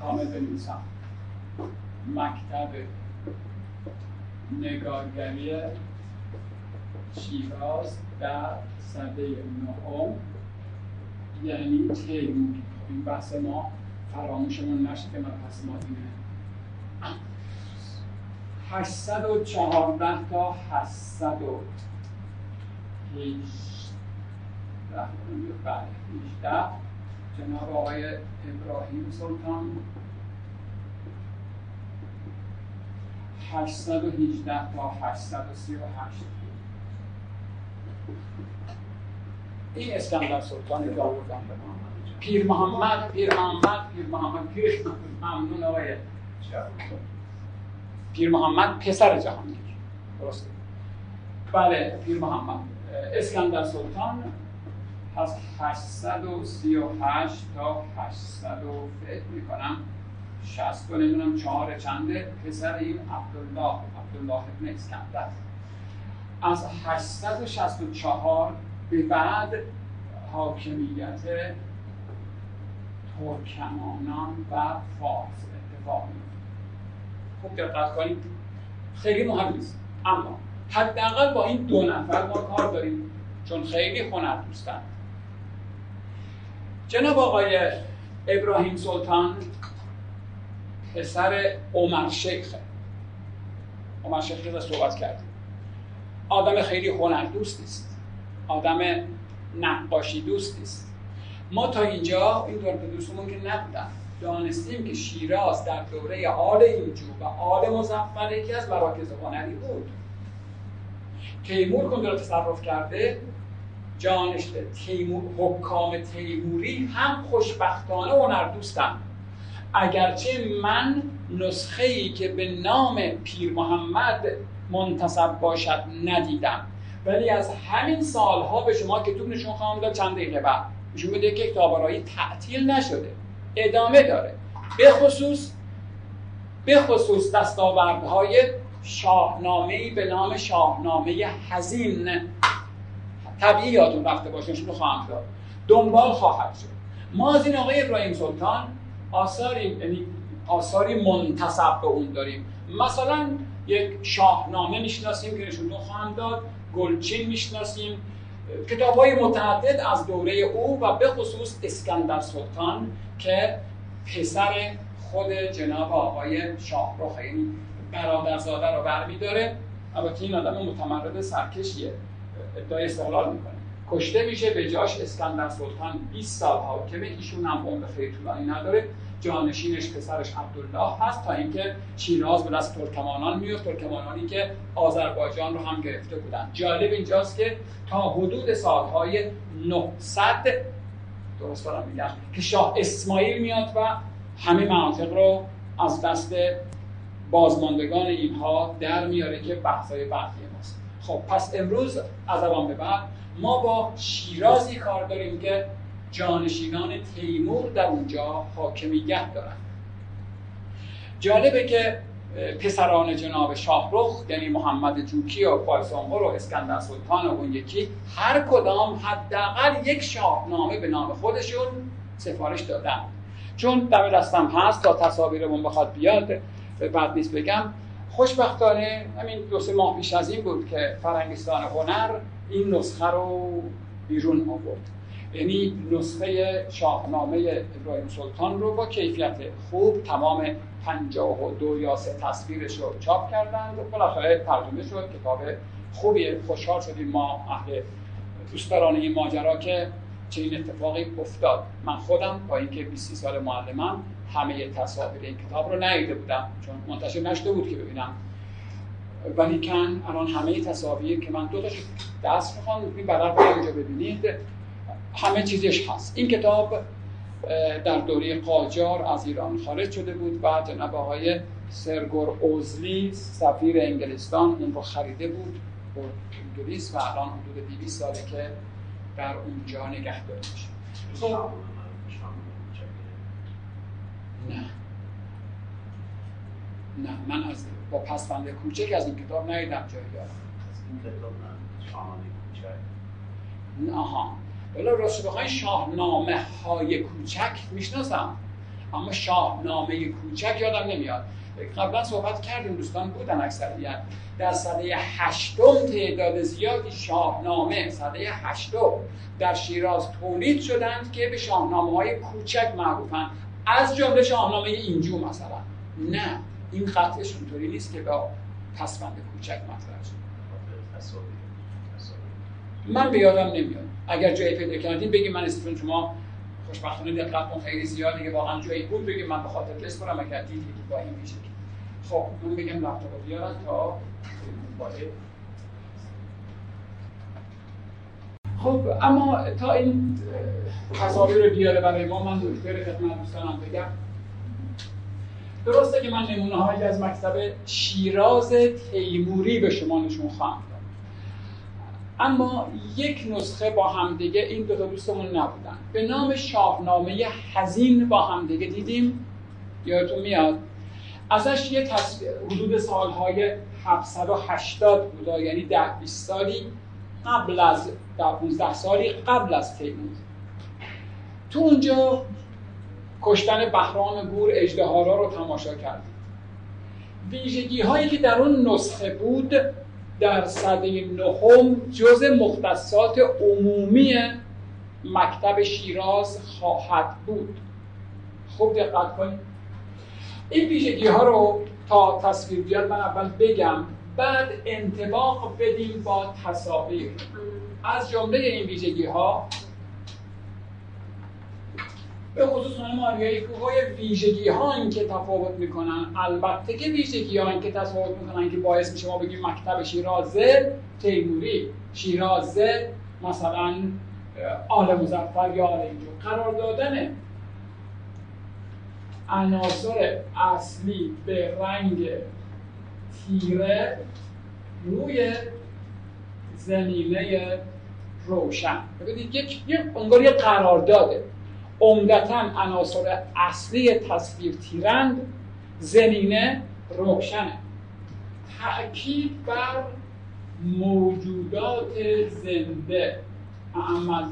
کامل بنویسم. مکتب نگارگری شیراز در سده 9 یعنی تیموری. این بحث ما فراموشمون نشه که من پس ما اینه 814 تا 718 جناب آقای ابراهیم سلطان 818 تا 838 این اسکندر سلطان رو آوردن به نام پیر محمد ممنون آقای پیر محمد پسر جهانگیر درسته؟ بله پیر محمد اسکندر سلطان از 838 تا 800 فکر میکنم 60 نمیدونم 4 چنده پسر این عبدالله ابن اسکندر. از 864 به بعد حاکمیت ترکمانان و فارس اتفاق میفته. خوب دقت کنید خیلی مهم نیست اما حداقل با این دو نفر ما کار داریم چون خیلی هنردوستند. جناب آقای ابراهیم سلطان پسر عمر شیخ. عمر شیخ رو صحبت کردیم. آدم خیلی هنردوست است. آدم نقاشی دوست است. ما تا اینجا این دور به دوستمون که نبودن دانستیم که شیراز در دوره آل اینجو و آل مظفر یکی از مراکز هنری بود. تیمور کندر تصرف کرده جانشته تیمور حکام تیموری هم خوشبختانه هنردوستن. اگرچه من نسخه‌ای که به نام پیر محمد منتسب باشد ندیدم ولی از همین سالها به شما کتاب نشون خواهم داد چند دقیقه بعد نشون میده که کتاب‌آرایی تعطیل نشده ادامه داره. به خصوص دستاوردهای شاهنامه‌ای به نام شاهنامه حزین طبیعی یادتون رفته باشه نشون خواهم داد دنبال خواهد شد. ما از این آقای ابراهیم سلطان آثاری منتسب به اون داریم. مثلا یک شاهنامه میشناسیم که نشون خواهم داد، گلچین میشناسیم، کتاب‌های متعدد از دوره او و به خصوص اسکندر سلطان که پسر خود جناب آقای شاهرخ، یعنی برادرزاده رو برمی‌داره. البته این آدم متمرد سرکشیه، ادعای استقلال میکنه، کشته میشه، به جاش اسکندر سلطان 20 سال حاکمه، ایشون هم عمر خیلی طولانی نداره، جانشینش پسرش عبدالله هست تا اینکه شیراز به دست ترکمانان میفته، ترکمانانی که آذربایجان رو هم گرفته بودن. جالب اینجاست که تا حدود سالهای 900 درست دارم میگم که شاه اسماعیل میاد و همه مناطق رو از دست بازماندگان اینها در میاره که بحثای بعدی ماست. خب پس امروز از الان به بعد ما با شیرازی کار داریم که جانشینان تیمور در اونجا حاکمیت دارن. جالبه که پسران جناب شاهرخ یعنی محمد جوکی و بایسنقر و اسکندر سلطان و اون یکی هر کدام حداقل یک شاهنامه به نام خودشون سفارش دادن. چون دم دستم هست تا تصاویرمون بخواد بیاد بعد نیست بگم، خوشبختانه همین دو سه ماه پیش از این بود که فرنگستان هنر این نسخه رو بیرون آورد، یعنی نسخه شاهنامه ابراهیم سلطان رو با کیفیت خوب تمام 52 یا 3 تصویرش رو چاپ کردند و بالاخره ترجمه شد، کتاب خوبیه. خوشحال شدیم ما اهل دوستداران این ماجرا که چنین اتفاقی افتاد. من خودم با اینکه 20 سال معلمم همه تصاویر این کتاب رو ندیده بودم چون منتشر نشده بود که ببینم، ولی کن الان همه تصاویر که من دو تاشو دست می‌خوام این برای اینجا ببینید همه چیزش هست. این کتاب در دوره قاجار از ایران خارج شده بود و جناب آقای سرگور اوزلی سفیر انگلستان اون رو خریده بود به انگلیس و الان حدود 200 ساله که در اونجا نگهداری میشه. خب نه من از با پسفند کوچک از این کتاب ندیدم جایی دارم. از این کتاب نه شاهنامه کوچک. آها. بله راست بخواین شاهنامه های کوچک میشناسم اما شاهنامه کوچک یادم نمیاد. قبلا صحبت کردیم، دوستان بودن اکثریت در سده 8 تعداد زیادی شاهنامه سده 8 در شیراز تولید شدند که به شاهنامه های کوچک معروفند، از جمله شاهنامه اینجو مثلا. نه این خطش اونطوری نیست که با پسوند کوچک مطرح شد. من به یادم نمیاد، اگر جایی پیدا کردین بگید من استون، شما خوشبختانه دقتون خیلی زیاده که واقعا جایی بود بگید من به خاطر دست برم اگر دیدید با این میشه. خب من بگم لپتاپ بیارن تا باید. خب اما تا این تصاویر رو بیاره برای ما، من دکتر خدمت دوستانم بگم درسته که من نمونه هایی از مکتب شیراز تیموری به شما نشون خواهم داد، اما یک نسخه با همدیگه این دو تا دوستمون نبودن. به نام شاهنامه حزین با همدیگه دیدیم، یادتون میاد؟ ازش یه تصویر حدود سالهای 780 بود، یعنی 10-20 سالی قبل از 15 سالی قبل از تیمور. تو اونجا کشتن بهرام گور اژدهارا رو تماشا کردیم. ویژگی هایی که در اون نسخه بود در سده 9 جز مختصات عمومی مکتب شیراز خواهد بود. خوب دقت کنید. این ویژگی ها رو تا تصویر بیاد من اول بگم، بعد انطباق بدیم با تصاویر. از جمله این ویژگی ها به خصوص اون ماریایی کوهای ویژگی ها این که تفاوت میکنن، البته که ویژگی ها این که تفاوت میکنن که باعث میشه ما بگیم مکتب شیراز تیموری، شیراز مثلا آل مظفر یا آل اینجور. قرار دادن عناصر اصلی به رنگ تیره روی زمینه روشن، ببینید یک انگار یک قرار داده. عمدتاً عناصر اصلی تصویر تیرند، زمینه روشنه. تأکید بر موجودات زنده، اعم از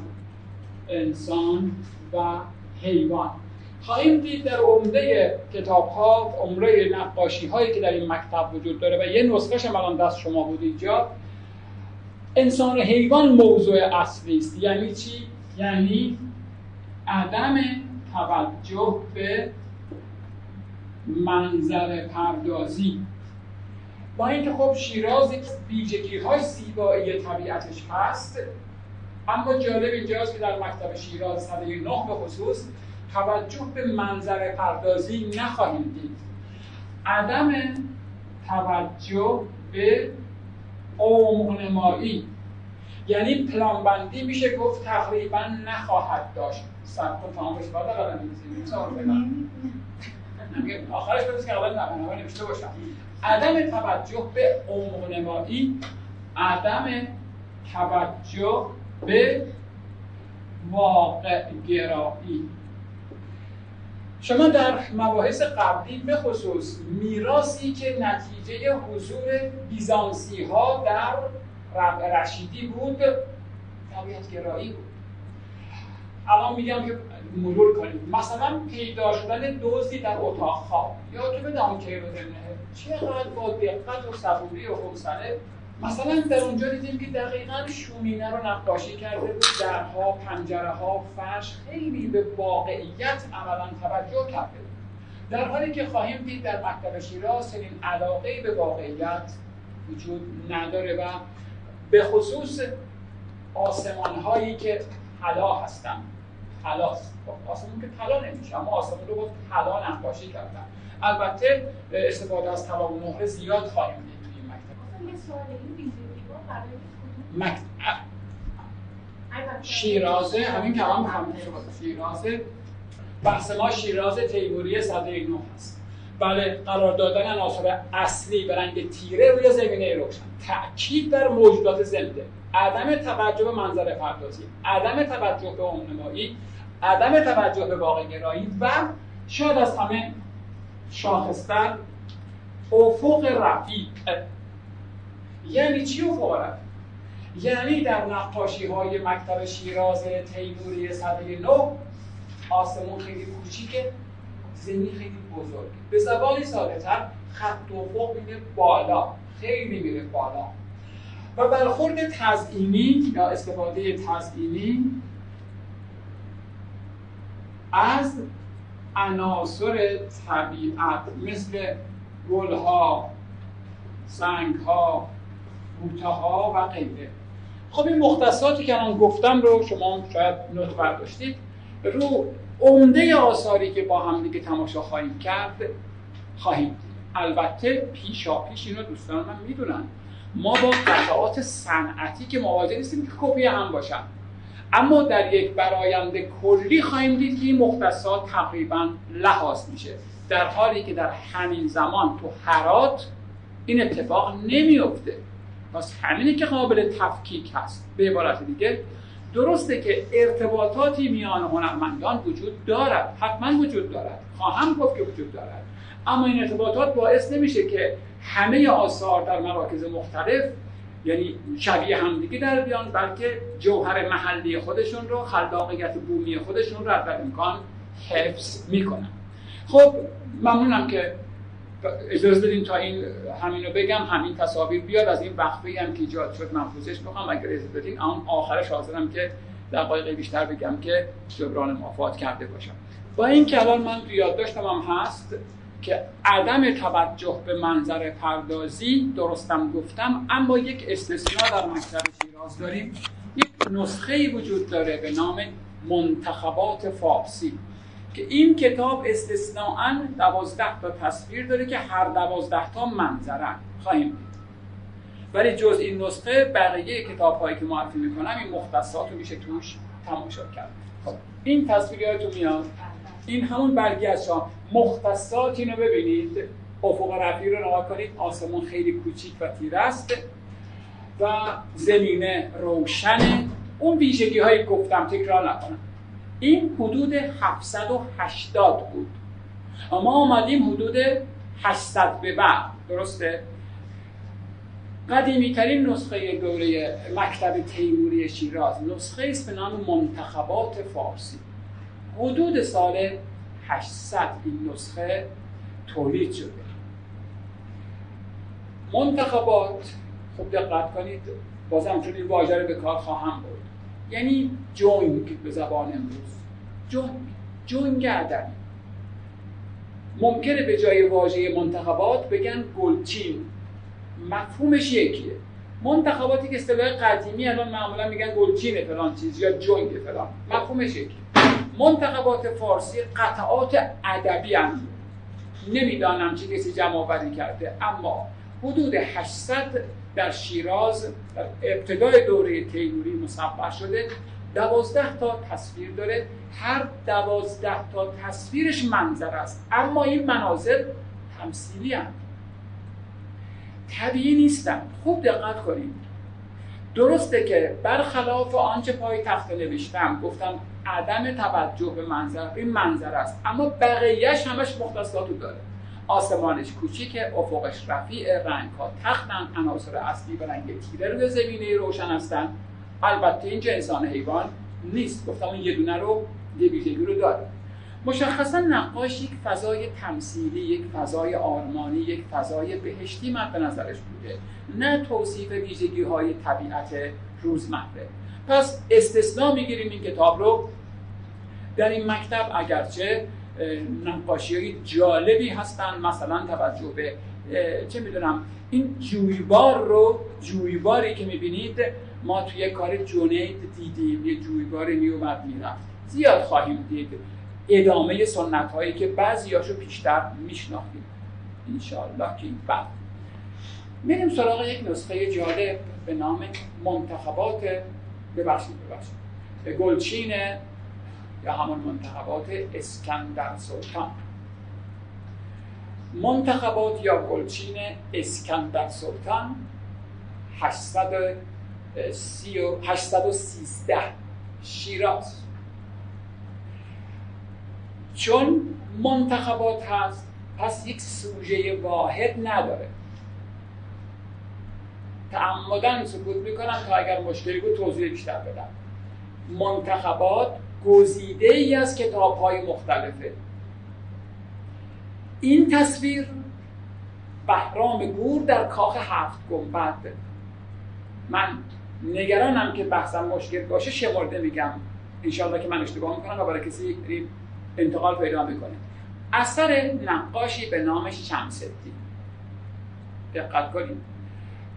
انسان و حیوان. خواهیم دید در عمده کتاب‌ها، عمره نقاشی‌هایی که در این مکتب وجود داره و یه نسخه‌ش هم الان دست شما بود اینجا، انسان و حیوان موضوع اصلی است. یعنی چی؟ یعنی عدم توجه به منظر پردازی. با اینکه خب شیراز ویژگی‌های زیبایی طبیعتش هست، اما جالب اینجاست که در مکتب شیراز صده 9 به خصوص توجه به منظر پردازی نخواهیم دید. عدم توجه به عمق‌نمایی، یعنی پلانبندی میشه گفت تقریبا نخواهد داشت. سبت تمامش باید قدم می‌زیم آخرش ببینید که قبل نمونه نمیشته باشم. عدم توجه به عمق‌نمایی، عدم توجه به واقع گرایی. شما در مباحث قبلی به خصوص میراثی که نتیجه حضور بیزانسی ها در ربع رشیدی بود، طبیعت گرایی بود. الان میگم که مرور کنید، مثلا پیدا شدن دزدی در اتاق خواب یادتون بدم که چقدر با دقت و صبوری و حوصله، مثلا در اونجا دیدیم که دقیقاً شومینه رو نقاشی کرده بود، درها، پنجره‌ها، فرش، خیلی به واقعیت عملاً توجه کرده بود. در حالی که خواهیم دید در مکتب شیراز این علاقه به واقعیت وجود نداره و به خصوص آسمان‌هایی که طلا هستن، طلاست، آسمون که طلا نمیشه، اما آسمون رو با طلا نقاشی کردن. البته استفاده از طلا و مهر زیاد خواهیم دید. شیرازه، همین که هم شیرازه، بحث ما شیرازه تیموری صده 9 هست. بله، قرار دادن عناصر اصلی به رنگ تیره روی زمینه روشن، تأکید بر موجودات زنده، عدم توجه به منظر پردازی، عدم توجه به عمق‌نمایی، عدم توجه به واقع‌گرایی و شاید از همه شاخص‌تر افق رفیع. یعنی چی افق رفیع؟ یعنی در نقاشی‌های مکتب شیراز تیموری صده 9 آسمون خیلی کوچیکه، زمین خیلی بزرگه. به زبان ساده‌تر خط افق میره بالا، خیلی میره بالا و برخورد تزئینی یا استفاده تزئینی از عناصر طبیعت مثل گلها، سنگها، بوته‌ها و غیره. خب این مختصاتی که الان گفتم رو شما شاید نوت برداشتید. رو عمده آثاری که با هم دیگه تماشا خواهیم کرد خواهیم دید. البته پیشاپیش اینو دوستان من میدونن، ما با قطعات صنعتی که مواجه نیستیم که کپی هم باشن، اما در یک برآیند کلی خواهیم دید که این مختصات تقریبا لحاظ میشه، در حالی که در همین زمان تو هرات این اتفاق نمیفته. پس همینی که قابل تفکیک هست. به عبارت دیگه درسته که ارتباطاتی میان هنرمندان وجود دارد، حتما وجود دارد، خواهم گفت که وجود دارد، اما این ارتباطات باعث نمیشه که همه آثار در مراکز مختلف یعنی شبیه همدیگه در بیان، بلکه جوهر محلی خودشون رو، خلاقیت بومی خودشون رو در امکان حفظ میکنن. خب ممنونم که اجازه بدین تا این همینو بگم، همین تصاویر بیاد. از این وقفه‌ای هم که ایجاد شد من پوزش می‌خوام، اگر اجازه بدین آخرش حاضرم که دقایقی بیشتر بگم که جبران مفاد کرده باشم. با این که الان من تو یادداشتم هم هست که عدم توجه به منظر پردازی، درستم گفتم، اما یک استثناء در مکتب شیراز داریم. یک نسخه‌ای وجود داره به نام منتخبات فارسی که این کتاب استثناءاً 12 تا تصویر داره که هر 12 تا منظره خواهیم دید. ولی جز این نسخه بقیه کتاب‌هایی که معرفی می‌کنم این مختصات رو میشه توش تماشا کرد. خب این تصویراتو میاد، این همون برگی از شام مختصات. اینو ببینید، افق رفیع رو نگاه کنید، آسمون خیلی کوچیک و تیره است و زمینه روشنه. اون ویژگی‌هایی گفتم، تکرار نکنم. این حدود 780 بود، اما آمدیم حدود 800 به بعد. درسته؟ قدیمی ترین نسخه دوره مکتب تیموری شیراز نسخه است به نام منتخبات فارسی، حدود سال 1800 این نسخه تولید شده. منتخبات، خوب دقت کنید، بازم چون این واژه رو به کار خواهم برد، یعنی جنگ به زبان امروز، جنگ ادبی. ممکنه به جای واژه منتخبات بگن گلچین، مفهومش یکیه. منتخباتی که اصطلاح قدیمی الان معمولا میگن گلچینه فلان چیز یا جنگ فلان، مفهومش یکیه. منتخبات فارسی قطعات ادبی اند. نمیدانم چه کسی جمع آوری کرده، اما حدود 800 در شیراز در ابتدای دوره تیموری مصحح شده. 12 تا تصویر داره، هر 12 تا تصویرش منظر است، اما این مناظر تمثیلی هستند، طبیعی نیستند. خوب دقت کنید. درسته که برخلاف آنچه پای تخت نوشتم گفتم عدم توجه به منظر، این منظر است، اما بقیهش همش مختصاتو داره. آسمانش کوچیکه، افقش رفیع، رنگ‌ها تختن، عناصر اصلی به رنگ تیره روی زمینه روشن هستند. البته اینجا انسان حیوان نیست، گفتم اون یه دونه رو، یه ویژگی رو داره. مشخصا نقاش یک فضای تمثیلی، یک فضای آرمانی، یک فضای بهشتی مد نظرش بوده، نه توصیف ویژگی‌های طبیعت روزمره. پس استثنا می‌گیریم این کتاب رو. در این مکتب اگرچه نقاشی‌های جالبی هستن، مثلا توجه به چه می‌دونم این جویبار رو، جویباری که می‌بینید ما توی کار جنید دیدیم، یه جویباری میومد میرفت. زیاد خواهیم دید ادامه سنت هایی که بعضیاشو بیشتر میشناختیم انشاءالله که این بعد. میریم سراغ یک نسخه جالب به نام منتخبات گلچین یا همون منتخبات اسکندر سلطان. منتخبات یا گلچین اسکندر سلطان 813 شیراز. چون منتخبات هست پس یک سوژه واحد نداره. تعمداً سکوت میکنم تا اگر مشکلی بود توضیح بیشتر بدم. منتخبات گزیده ای از کتاب های مختلفه. این تصویر بهرام گور در کاخ هفت گنبد. من نگرانم که بحثم مشکل باشه، شمرده میگم انشاءالله که من اشتباه میکنم و برای کسی انتقال پیدا میکنه. اثر نقاشی به نام شمس‌الدین. دقت کنید،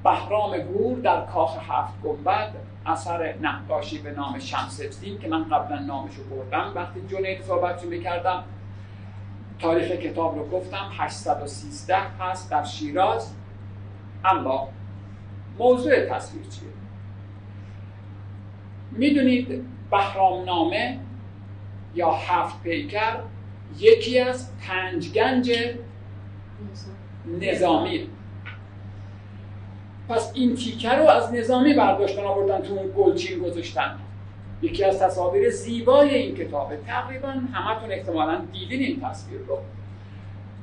بهرام گور در کاخ هفت گنبد، اثر نقاشی به نام شمس‌الدین که من قبلا نامشو بردم وقتی جنید صحبت میکردم. تاریخ کتاب رو گفتم، 813 هست در شیراز. اما موضوع تصویر چیه؟ میدونید بهرام نامه یا هفت پیکر یکی از 5 گنج نظامی. پس این تیکه رو از نظامی برداشتن آوردن تو اون گلچین گذاشتن. یکی از تصاویر زیبای این کتابه، تقریبا همتون احتمالاً دیدین این تصویر رو،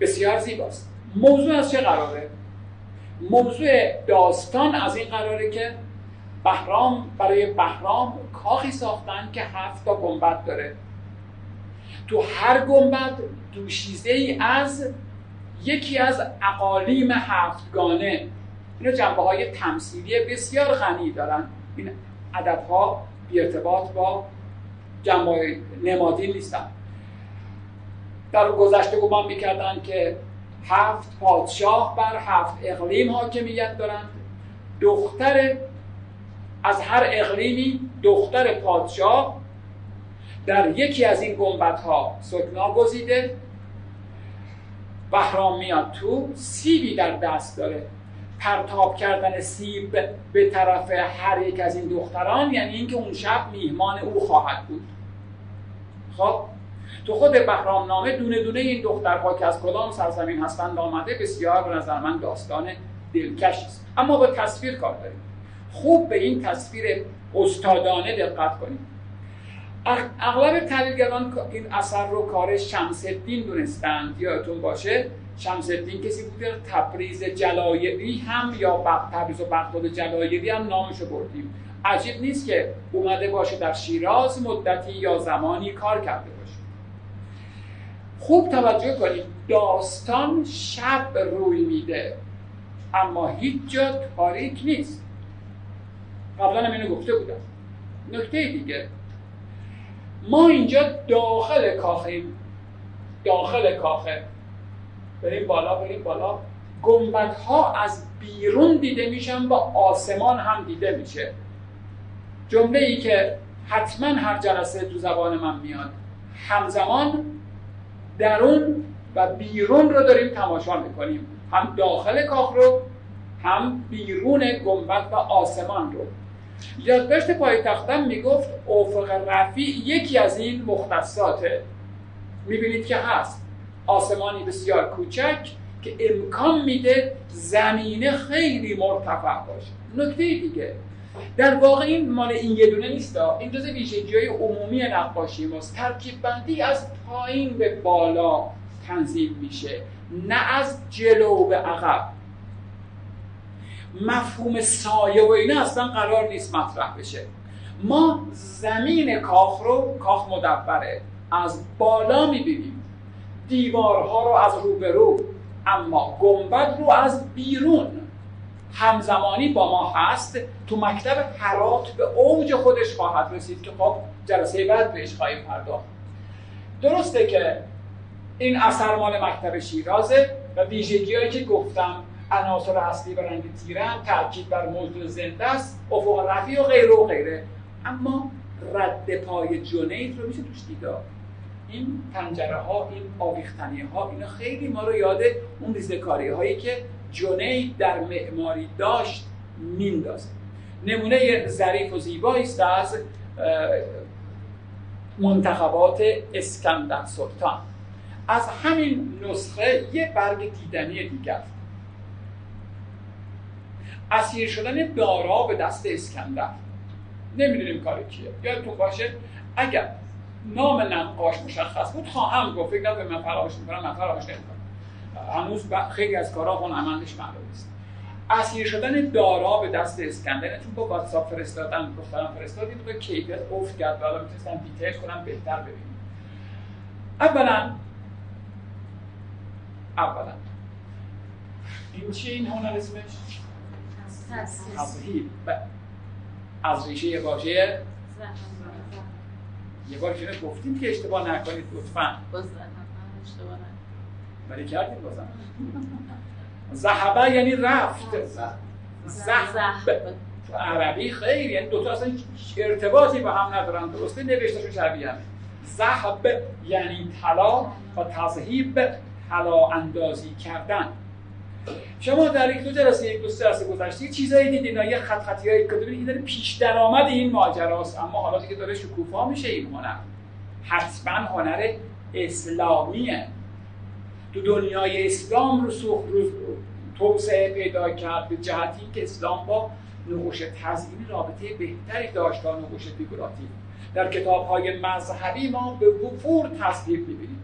بسیار زیباست. موضوع از چه قراره؟ موضوع داستان از این قراره که بهرام، برای بهرام کاخی ساختن که 7 تا گنبد داره. تو هر گنبد دوشیزه‌ای از یکی از اقالیم هفتگانه. اینا جنبه‌های تمثیلی بسیار غنی دارن. این عددها بی ارتباط با جنبه‌های نمادین نیستن. در گذشته گمان می‌کردن که 7 پادشاه بر 7 اقلیم حاکمیت دارند. دختر از هر اقلیمی، دختر پادشاه در یکی از این گنبدها سکنا گزیده. بهرام میاد تو، سیبی در دست داره. پرتاب کردن سیب به طرف هر یک از این دختران یعنی اینکه اون شب میهمان او خواهد بود. خب تو خود بهرام نامه دونه دونه این دخترها که از کدام سرزمین هستند آمده، بسیار به نظر من داستان دلکش است. اما با تصویر کار داریم. خوب به این تصویر استادانه دقت کنید. اغلب تحلیلگران این اثر رو کار شمس‌الدین دونستند. یادتون باشه شمس‌الدین کسی بوده تبریز جلایری هم یا تبریز و بغداد جلایری هم نامشو بردیم. عجیب نیست که اومده باشه در شیراز مدتی یا زمانی کار کرده باشه. خوب توجه کنید، داستان شب روی میده اما هیچ جا تاریک نیست. قبلا هم اینو گفته بودم. نکته دیگه، ما اینجا داخل کاخیم، داخل کاخه، بریم بالا بریم بالا، گنبدها از بیرون دیده میشن و آسمان هم دیده میشه. جمله ای که حتما هر جلسه تو زبان من میاد، همزمان درون و بیرون رو داریم تماشا میکنیم، هم داخل کاخ رو هم بیرون گنبد و آسمان رو. یادداشت پایتختم میگفت افق رفیع یکی از این مختصاته. میبینید که هست آسمانی بسیار کوچک که امکان میده زمینه خیلی مرتفع باشه. نکته دیگه، در واقع این مال این یه دونه نیست، این جزء ویژگی‌های عمومی نقاشی ماست. ترکیب بندی از پایین به بالا تنظیم میشه، نه از جلو به عقب. مفهوم سایه و اینا اصلا قرار نیست مطرح بشه. ما زمین کاخ رو، کاخ مدبره، از بالا میبینیم، دیوارها رو از روبرو، اما گنبد رو از بیرون. همزمانی با ما هست، تو مکتب هرات به اوج خودش خواهد رسید که خب جلسه بعد بهش خواهیم پرداخت. درسته که این اثر مال مکتب شیرازه و ویژگی‌هایی که گفتم، عناصر اصلی و رنگ تیره‌ام، تاکید بر موضوع زنده است، افق رفیع و غیره و غیره، اما رد پای جنید رو میشه توش دید. این پنجره ها، این آویختنی ها، اینا خیلی ما رو یاد اون ریزکاری هایی که جنید در معماری داشت میندازه. نمونه ظریف و زیبایی است از منتخبات اسکندر سلطان. از همین نسخه یه برگ دیدنی دیگر، اسیر شدن دارا به دست اسکندر. نمیدونیم کاری کیه، یادتون باشه اگر نام نقاش مشخص بود خواهم گفت، فکر نکنید من فراموش می‌کنم، من فراموش نمی‌کنم، هنوز خیلی از کارها اون عملش معلوم نیست. اسیر شدن دارا به دست اسکندر، چون با واتساپ فرستادم، گفتم فرستادید تو کیفیت افت کرد، حالا می‌تونستم دیتیل کنم بهتر ببینید. اولا این چی، این هنر اسمش تسهیل از ریشه واژه یه بار چیزی گفتیم که اشتباه نکنید لطفاً. اشتباه نکنید. ولی کردیم بازم. ذهبه یعنی رفت. ذهب تو عربی خیلی، یعنی دو تا اصلا ارتباطی با هم ندارن، درسته نوشتهشون شبیه هم. ذهب یعنی طلا و تذهیب طلا اندازی کردن. شما در یک دو جلسه، یک دو سه جلسه گذشته چیزایی دیدین، یه خط خطیایی که ببینید این پیش درآمد این ماجراست، اما حالا دیگه داره شکوفا میشه. این هنر حتما هنر اسلامیه، تو دنیای اسلام رسوخ توسعه پیدا کرد به جهتی که اسلام با نقوش تزئینی رابطه بهتری داشت با نقوش فیگوراتیو. در کتاب‌های مذهبی ما به وفور تصویر می‌بینیم.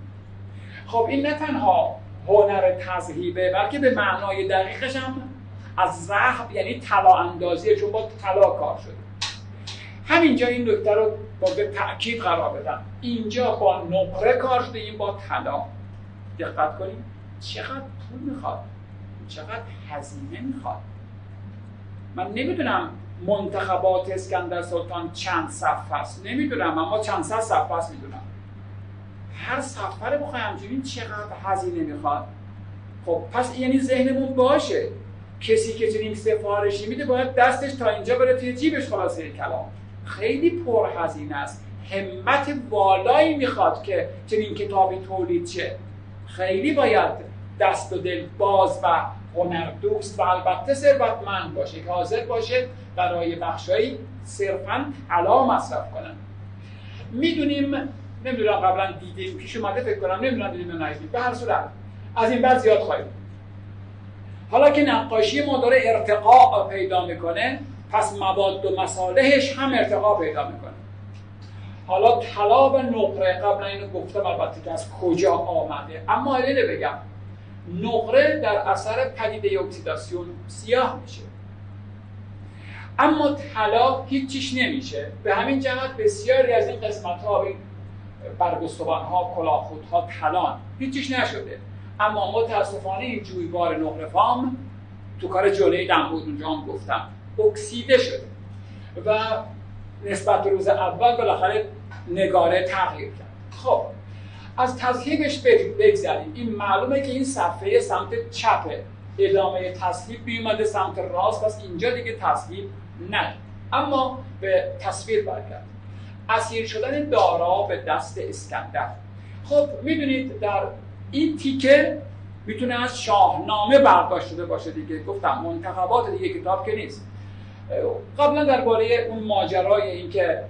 خب این نه تنها هنر تذهیبه، بلکه به معنای دقیقش هم از ذهب یعنی طلا اندازیه، چون با طلا کار شده. همینجا این نکته رو با تأکید قرار بدم، اینجا با نقره کار شده، این با طلا. دقت کنیم چقدر پول میخواد، چقدر هزینه میخواد. من نمیدونم منتخبات اسکندر سلطان چند صفحه است، نمیدونم، اما چند صد صفحه است میدونم. هر صفحه رو بخوای همچنین چقدر هزینه میخواد. خب پس یعنی ذهنمون باشه، کسی که چنین سفارشی میده باید دستش تا اینجا بره توی جیبش. خلاصه کلام خیلی پر هزینه است، همت والایی میخواد که چنین کتابی تولید شه. خیلی باید دست و دل باز و هنردوست و البته ثروتمند باشه که حاضر باشه برای بخشایی صرفاً طلا مصرف کنن. میدونیم، نمیدونم قبلا دیدیم، پیش اومده فکر کنم، نمیدونم دیدیم یا ندیدیم، به هر صورت از این بعد زیاد خواهیم. حالا که نقاشی ما داره ارتقا پیدا میکنه، پس مواد و مصالحش هم ارتقا پیدا میکنه. حالا طلا و نقره، قبلا اینو گفتم البته که از کجا آمده، اما اینو بگم، نقره در اثر پدیده اکسیداسیون سیاه میشه، اما طلا هیچ چیش نمیشه. به همین جهت بسیاری از این قسمت‌ها، برگستوانها، کلاهخودها، کلان، هیچیش نشده. اما متاسفانه این جویبار نقره فام تو کار جلوی دنبود اونجا هم گفتم اکسیده شده و نسبت روز اول بالاخره نگاره تغییر کرد. خب از تضحیبش بگذاریم، این معلومه که این صفحه سمت چپه، ادامه تصویب بیومده سمت راست، پس اینجا دیگه تصویب نه. اما به تصویر برگرد. اسیر شدن دارا به دست اسکندر. خب میدونید در این تیکه میتونه از شاهنامه برداشت شده باشه دیگه، گفتم منتخبات دیگه کتاب که نیست. قبلا درباره اون ماجرای این که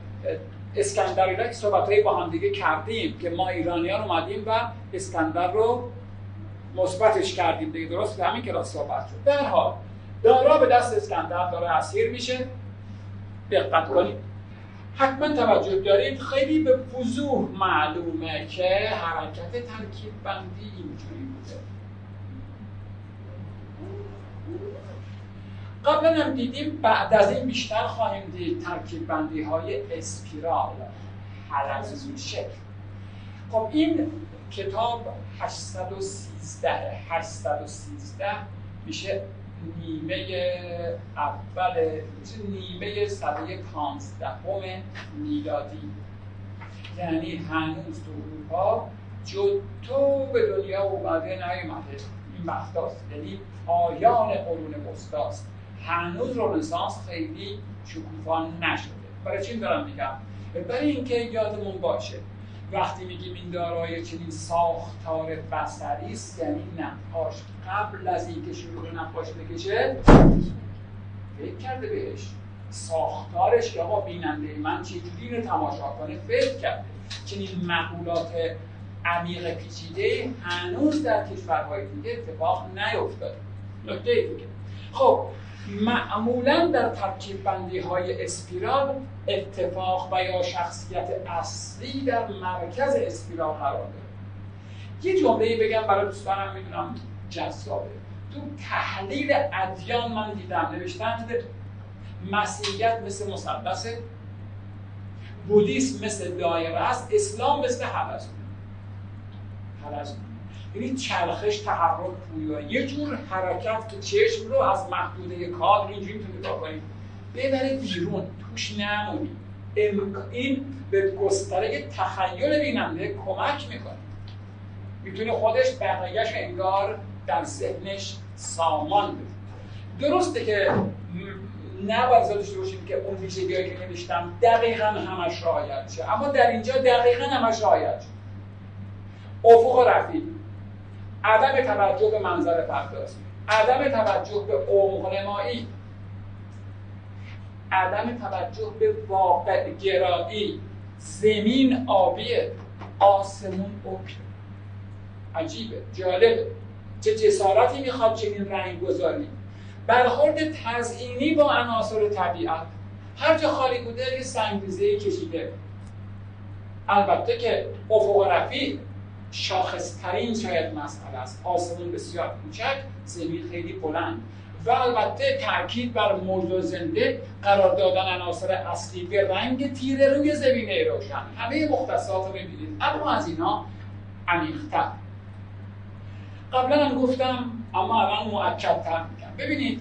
اسکندر اینا که صحبت‌های با هم دیگه کردیم که ما ایرانیان اومدیم و اسکندر رو مثبتش کردیم دیگه، درست همین کلاس صحبت شد. در حال دارا به دست اسکندر، داره اسیر میشه. دقت کنید، حتما توجه دارید، خیلی به وضوح معلومه که حرکت ترکیب بندی اینجوری بوده. قبلا هم دیدیم، بعد از این بیشتر خواهیم دید ترکیب بندی های اسپیرال، حلق‌زون شکل. خب این کتاب 813 میشه نیمه اول، نیمه صده 15 میلادی، یعنی هنوز تو اروپا جدو به دنیا اومده نیومده، این وقتاست، یعنی پایان قرون وسطاست، هنوز رنسانس خیلی شکوفا نشده. برای چی دارم میگم؟ برای اینکه یادمون باشه وقتی میگیم این دارای چنین ساختار بصری است، یعنی نقاش قبل از اینکه شروع به نقاش بکشه فکر کرده بهش، ساختارش یا با بیننده من چجوری رو تماشا کنه فکر کرده. چنین مقولات عمیق پیچیده هنوز در کشورهای دیگه اتفاق نیفتاده. نکته دیگه، خب معمولا در ترکیب بندی های اسپیرال اتفاق و یا شخصیت اصلی در مرکز اسپیرال قرار داره. یه جمله بگم برای دوستانم، میدونم جذابه، تو تحلیل ادیان من دیدم نوشتن مسیحیت مثل مثلثه، بودیسم مثل دایره است، اسلام مثل حلزونه. یعنی چرخش، تحرک، پویایی، یه جور حرکت که چشم رو از محدوده کادر اینجوری میتونه نگاه کنید ببره بیرون، توش نمونی. این به گستره تخیل بیننده کمک میکنه، میتونه خودش بقیه‌اش انگار در ذهنش سامان بده. درسته که نباید زادش باشیم که اون ویژگی‌هایی که نوشتم دقیقاً همش رعایت شه، اما در اینجا دقیقاً همش رعایت شد. افق رفیع، عدم توجه به منظر پردازی، عدم توجه به عمق‌نمایی، عدم توجه به واقع گرایی، زمین آبیه، آسمون اوکه. عجیبه، جالبه، چه جسارتی میخواد چنین رنگ‌گذاری، برخورد تزئینی با عناصر طبیعت، هر جا خالی بوده یه سنگریزه‌ای کشیده. البته که افق رفیع شاخصترین شاید مسئله است، آسمون بسیار کوچک، زمین خیلی بلند، و البته تاکید بر مرده زنده، قرار دادن عناصر اصلی به رنگ تیره روی زمینه روشن. همه مختصات رو ببینید، اما از اینا عمیق‌تر. قبلا هم گفتم اما الان مؤکدتر میگم. ببینید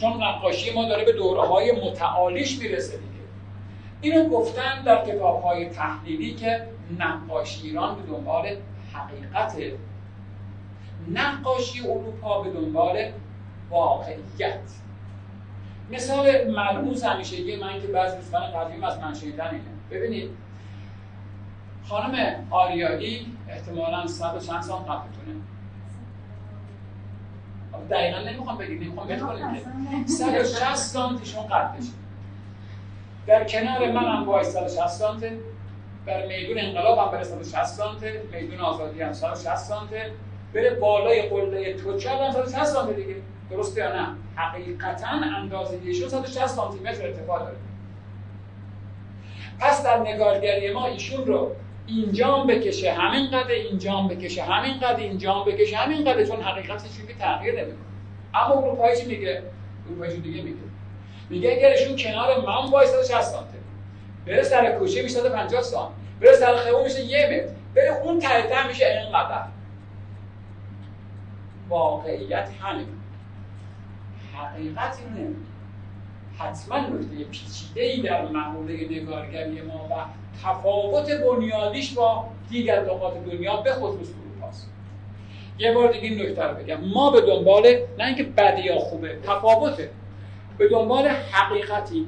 چون نقاشی ما داره به دوره‌های متعالیش میرسه دیگه، اینو گفتن در کتاب‌های تحلیلی که نقاشی ایران به دنبال حقیقته، نقاشی اروپا به دنبال واقعیت. مثال ملموس همیشگی من که بعضی دوستان قدیم از من شنیدن اینه. ببینید خانم آریایی احتمالاً 100 و چند سال قبلتونه، دقیقاً نمیخوام بگید، نمیخوام بگید 160 سانتیشون قدشه، در کنار منم با 160 سانته، در میدون انقلاب هم بره 160 سانته، میدون آزادی هم 160 سانته، بره بالای قله توچال هم 160 سانته دیگه، درسته یا نه؟ حقیقتاً اندازه‌ایشون 160 سانتی متر ارتفاع داره. پس در نگارگری ما ایشون رو اینجام بکشه همین قد، اینجام بکشه همین قد، اینجام بکشه همین قد، چون حقیقتش چیزی تغییر نمی‌کنه. اما اروپایی چی میگه؟ اروپایی دیگه میگه اگرشون کنار من وایساده 160 سانته، بره سر کوچه 250 سانت، بره سر خیابون میشه یه متر، بره اون تایتر میشه اینقدر. واقعیت همین، حقیقت اینه. حتما نکته پیچیده‌ای در محوله نگارگری ما و تفاوت بنیادیش با دیگر نقاط دنیا به خصوص اروپاست. یه بار دیگه این نکته رو بگم، ما به دنبال نه اینکه بده یا خوبه، تفاوته، به دنبال حقیقتی.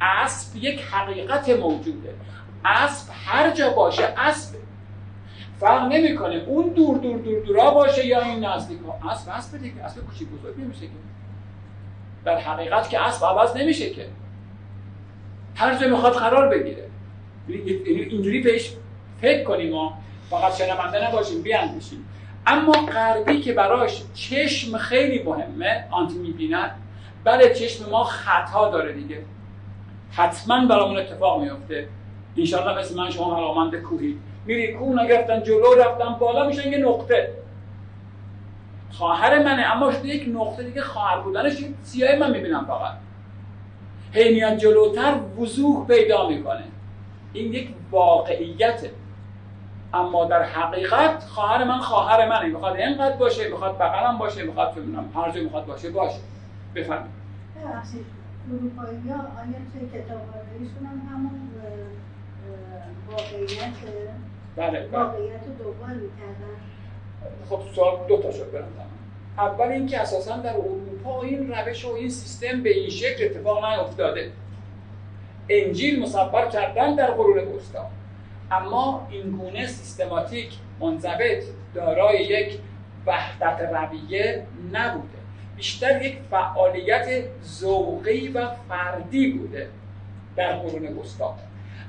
اسب یک حقیقت موجوده، اسب هر جا باشه اسب، فرق نمیکنه اون دور دور دور دورا باشه یا این نزدیکا، اسب اسب دیگه، اسب کوچیک بزرگ نمیشه که، در حقیقت که اسب عوض نمیشه که، هر جا میخواد قرار بگیره. اینجوری بهش فکر کنیم ما، فقط شنونده نباشیم، بیاندیشیم. اما غربی که براش چشم خیلی مهمه، آنتی میبیند، بله چشم ما خطا داره دیگه، حتما برامون اتفاق میفته. انشالله مثل من شما علاقمند کوهی، میری کوه نگرفتن جلو، رفتن بالا میشن یه نقطه. خواهر منه اما شده یک نقطه دیگه، خواهر بودنش سیاه من میبینم، فقط هی میاد جلوتر وضوح پیدا میکنه. این یک واقعیته، اما در حقیقت خواهر من خواهر منه، میخواد اینقدر باشه، میخواد بغلم باشه، میخواد ببینم هر جا میخواد باشه باشه. بفرمایید. اروپایی‌ها آیا توی کتاب‌هایشون هم همون واقعیت، بله واقعیت رو دنبال می‌کردن؟ خب سوال دو تا شد برام. اول اینکه اساساً در اروپا این روش و این سیستم به این شکل اتفاق نیفتاده. انجیل مصور کردن در قرون وسطا، اما این گونه سیستماتیک منضبط دارای یک وحدت رویه نبوده، بیشتر یک فعالیت ذوقی و فردی بوده در قرون وسطا.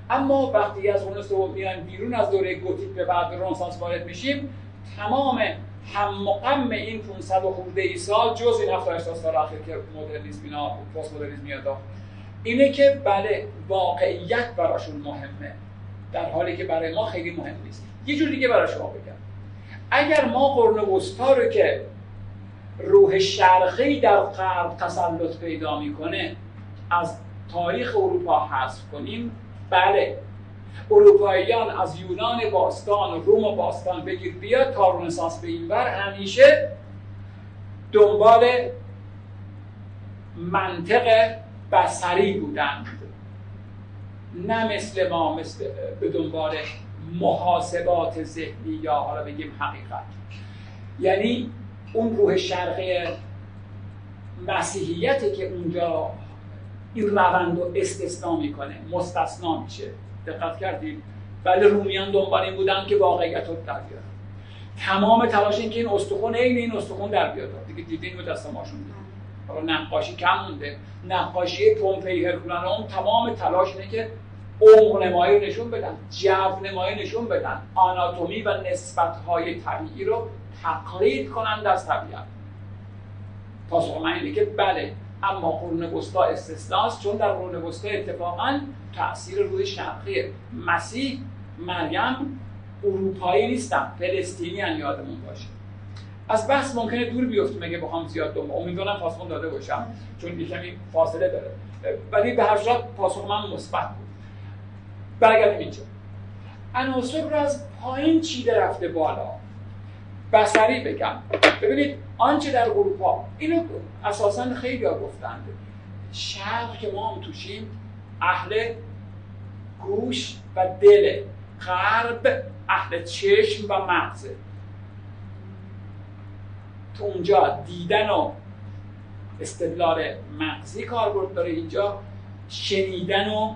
اما وقتی از قرون وسطا میان بیرون، از دوره گوتیک به بعد رنسانس وارد میشیم، تمام هم و غم این 500 و خورده ای سال جز این 78 سال اخیر که مدرنیسم اینا پست مدرنیسم میاد، اینه که بله واقعیت براشون مهمه، در حالی که برای ما خیلی مهم نیست. یه جور دیگه برای شما بگم، اگر ما قرون وسطا رو که روح شرقی در غرب تسلط پیدا میکنه از تاریخ اروپا حذف کنیم، بله اروپاییان از یونان باستان و روم باستان بگیر بیا تا رنسانس به این ور، همیشه دنبال منطق بصری بودند، نه مثل ما، مثل به دنبال محاسبات ذهنی یا حالا بگیم حقیقت. یعنی اون روح شرقی مسیحیته که اونجا این روند رو استثنا میکنه، مستثنا میشه. دقت کردیم؟ ولی رومیان دنبال این بودن که واقعیت رو در بیارن، تمام تلاش این که این استخون عین این استخون در بیاد دیگه. دیدین به دست ماشون حالا نقاشی کم مونده، نقاشی پومپئی هرکولانوم تمام تلاش اینه که عمق‌نمایی رو نشون بدن، جو‌نمایی نشون بدن، آناتومی و نسبت‌های طبیعی رو تقلید کنند از طبیعت. پاسخ من اینه که بله، اما قرون وسطا استثناست، چون در قرون وسطا اتفاقاً تأثیر روی شرقی، مسیح، مریم اروپایی نیستن، فلسطینیان، یادمون باشه. از بحث ممکنه دور بیفتیم اگه بخوام زیاد دنبال، امیدوارم پاسخ داده باشم چون یه کمی فاصله داره، ولی به هر صورت پاسخ من مثبت بود. برگردیم اینجا، عناصر رو از پایین چیده رفته بالا. بصری بگم، ببینید آنچه در اروپا، اینو اساساً خیلی ها گفتند، شرق که ما هم توشیم اهل گوش و دل، غرب اهل چشم و مغز. تو اونجا دیدن و استدلال مغزی کاربرد داره، اینجا شنیدن و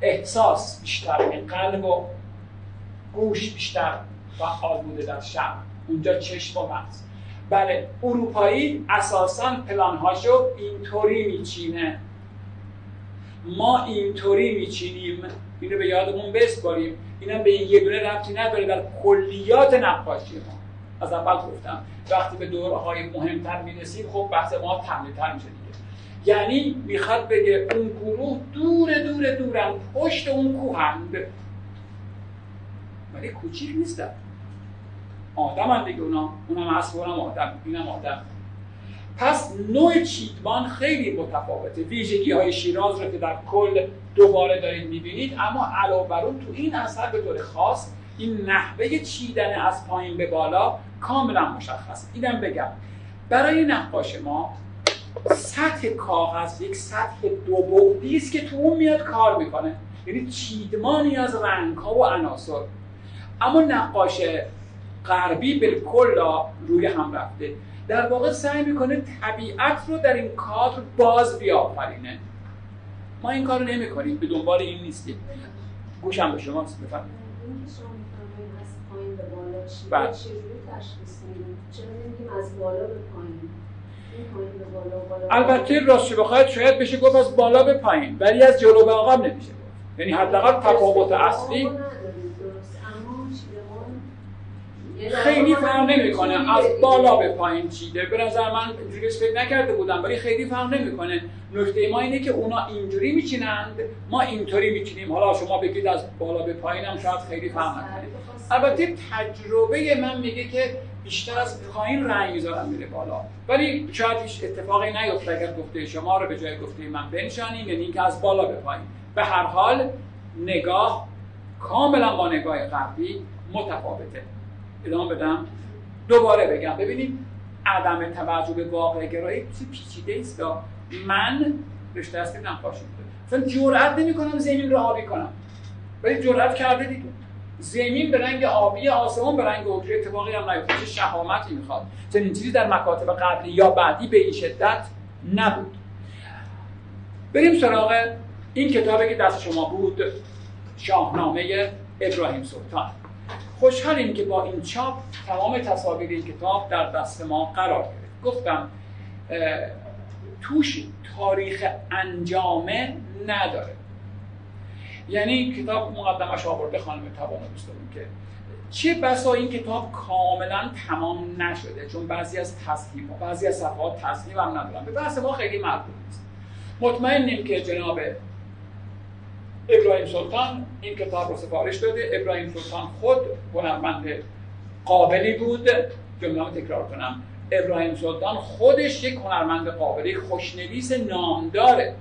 احساس بیشتر، قلب و گوش بیشتر فعال بوده در شرق، اونجا چشم و مغز. بله اروپایی اساساً پلانهاشو اینطوری میچینه، ما اینطوری میچینیم، اینو به یادمون بسپاریم. اینم به این یه دونه ربطی نداره، در کلیات نقاشی ما از اول گفتم وقتی به دورهای مهمتر میرسیم خب بحث ما تمیزتر میشه دیگه. یعنی میخواد بگه اون گروه دور دور دورن، پشت اون کوهند، ولی کوچیک نیستن، آدم هم دیگه، اونم اسب، اونم آدم، اینم آدم. پس نوع چیدمان خیلی متفاوته. ویژگی های شیراز رو که در کل دوباره دارید میبینید، اما علاوه بر اون تو این اثر به طور خاص این نحوه چیدن از پایین به بالا کاملا مشخصه. اینم بگم برای نقاش ما سطح کاغذ یک سطح دو بعدی است که تو اون میاد کار میکنه، یعنی چیدمانی از رنگ ها و عناصر. اما نقاش غربی بالکل روی هم رفته، در واقع سعی میکنه طبیعت رو در این کادر باز بیافرینه. ما این کارو نمیکنیم، به دنبال این نیستیم. گوشم به شما بفرمایید. این که شما میفرمایید از پایین به بالا چجوری تشخیص میدید؟ چرا نمیگیم از بالا به پایین؟ البته راستش بخواید شاید بشه گفت از بالا به پایین، ولی از جلو به عقب نمیشه گفت. یعنی حداقل تفاوت اصلی خیلی فرق نمیکنه از بالا به پایین چیده. به نظر من اینجوریش فکر نکرده بودم، ولی خیلی فرق نمیکنه. نکته ما اینه که اونا اینجوری میچینند، ما اینطوری میچینیم. حالا شما بگید از بالا به پایین هم شاید خیلی فرق نکنه. البته تجربه من میگه که بیشتر از پایین رنگ میذارم میره بالا، ولی شاید هیچ اتفاقی نیفته اگر گفته شما رو به جای گفته من بنشانیم، یعنی اینکه از بالا به پایین. به هر حال نگاه کاملا با نگاه غربی متفاوته. ادامه بدم، دوباره بگم ببینید عدم توجه به واقع گرایی چه پیچیده است. من رشته هستم نقاشی میکنم، مثلا جرئت نمیکنم زمین رو آبی کنم، ولی جرئت کرده دیدم زمین به رنگ آبی، آسمان به رنگ اوکری. اتفاقی هم نیفته. چه شهامتی میخواد. چنین چیزی در مکاتب قبلی یا بعدی به این شدت نبود. بریم سراغ این کتابی که دست شما بود، شاهنامه ابراهیم سلطان. خوشحالیم که با این چاپ تمام تصاویر این کتاب در دست ما قرار گرفت. گفتم توش تاریخ انجامه نداره، یعنی کتاب مقدمش آورده خانم توانا دوستمون که چه بسا این کتاب کاملا تمام نشده، چون بعضی از تصحیح و بعضی از صفحات تصحیح هم ندارن. به بحث ما خیلی مربوط نیست. مطمئنیم که جناب ابراهیم سلطان این کتاب رو سفارش داده. ابراهیم سلطان خود هنرمند قابلی بود. جمله‌مو تکرار کنم، ابراهیم سلطان خودش یک هنرمند قابلی، خوشنویس نامداره،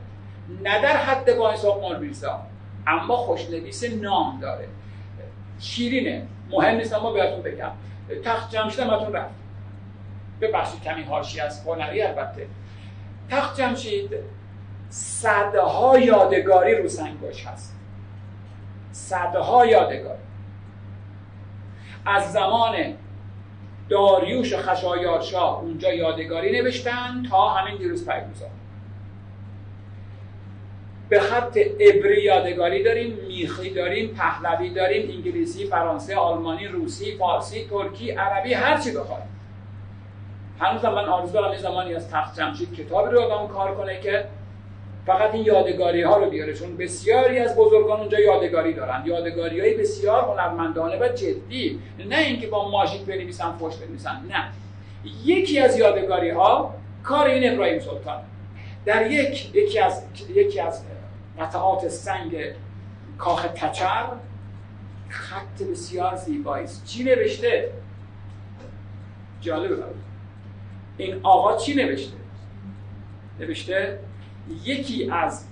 نه در حد بایسنقر مالویزا، اما خوشنویس نام داره. شیرینه، مهم نیست. اما بهتون بگم تخت جمشید هم اتون رفت، ببخشید کمی حاشیه از هنری. البته تخت جمشید صدها یادگاری رو سنگاش هست، صدها یادگاری از زمان داریوش و خشایارشاه اونجا یادگاری نوشتن تا همین دیروز پیروزا. به خط عبری یادگاری داریم، میخی داریم، پهلوی داریم، انگلیسی، فرانسه، آلمانی، روسی، فارسی، ترکی، عربی، هر چی بخواید. هنوزم من آرزو دارم یه زمانی از تخت جمشید کتابی رو آدم کار کنه که فقط این یادگاری ها رو بیاره، چون بسیاری از بزرگان اونجا یادگاری دارن، یادگاری‌های بسیار هنرمندانه و جدی، نه اینکه با ماژیک بنویسن، فوش بنویسن، نه. یکی از یادگاری‌ها کار این ابراهیم سلطان در یکی از قطعات سنگ کاخ تچر خط بسیار زیبایی است. چی نوشته؟ جالبه برای این آقا. چی نوشته؟ نوشته یکی از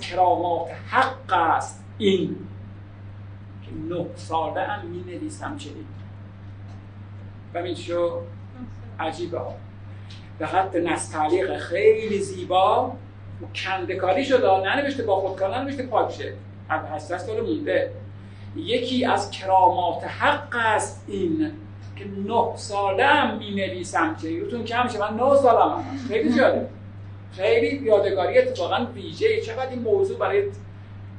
کرامات حق است این که 9 ساله هم می نویسم چنین. ببین شو عجیبه ها. به خط نستعلیق خیلی زیبا و کندکاری شده، ننوشته با خودکار، ننوشته پاک شد، هم 8 سال مونده. یکی از کرامات حق است این که 9 ساله هم می‌نویسم که یوتون کم شه. من 9 سالم هم. خیلی جالب، خیلی یادگاری اتفاقا ویژه. چقدر این موضوع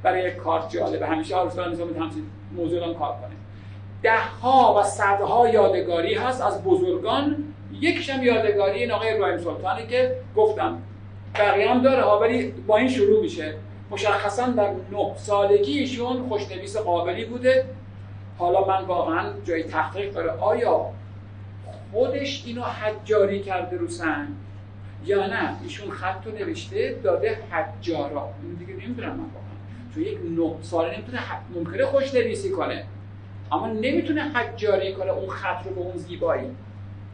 برای کار جالبه. همیشه آرزو دارم همین موضوع رو کار کنه. ده‌ها و صدها یادگاری هست از بزرگان. یکیش هم یادگاری این آقای ابراهیم سلطانه که گفتم، بقیه هم داره ها، ولی با این شروع میشه. مشخصا در 9 سالگی ایشون خوشنویس قابلی بوده. حالا من واقعا جای تحقیق داره آیا خودش اینو حجاری کرده رو سنگ یا نه ایشون خط رو نوشته داده حجارا. اینو دیگه نمیدونم من واقعا، چون یک 9 ساله نمیتونه ممکنه خوشنویسی کنه. اما نمیتونه حجاری کنه اون خط رو به اون زیبایی.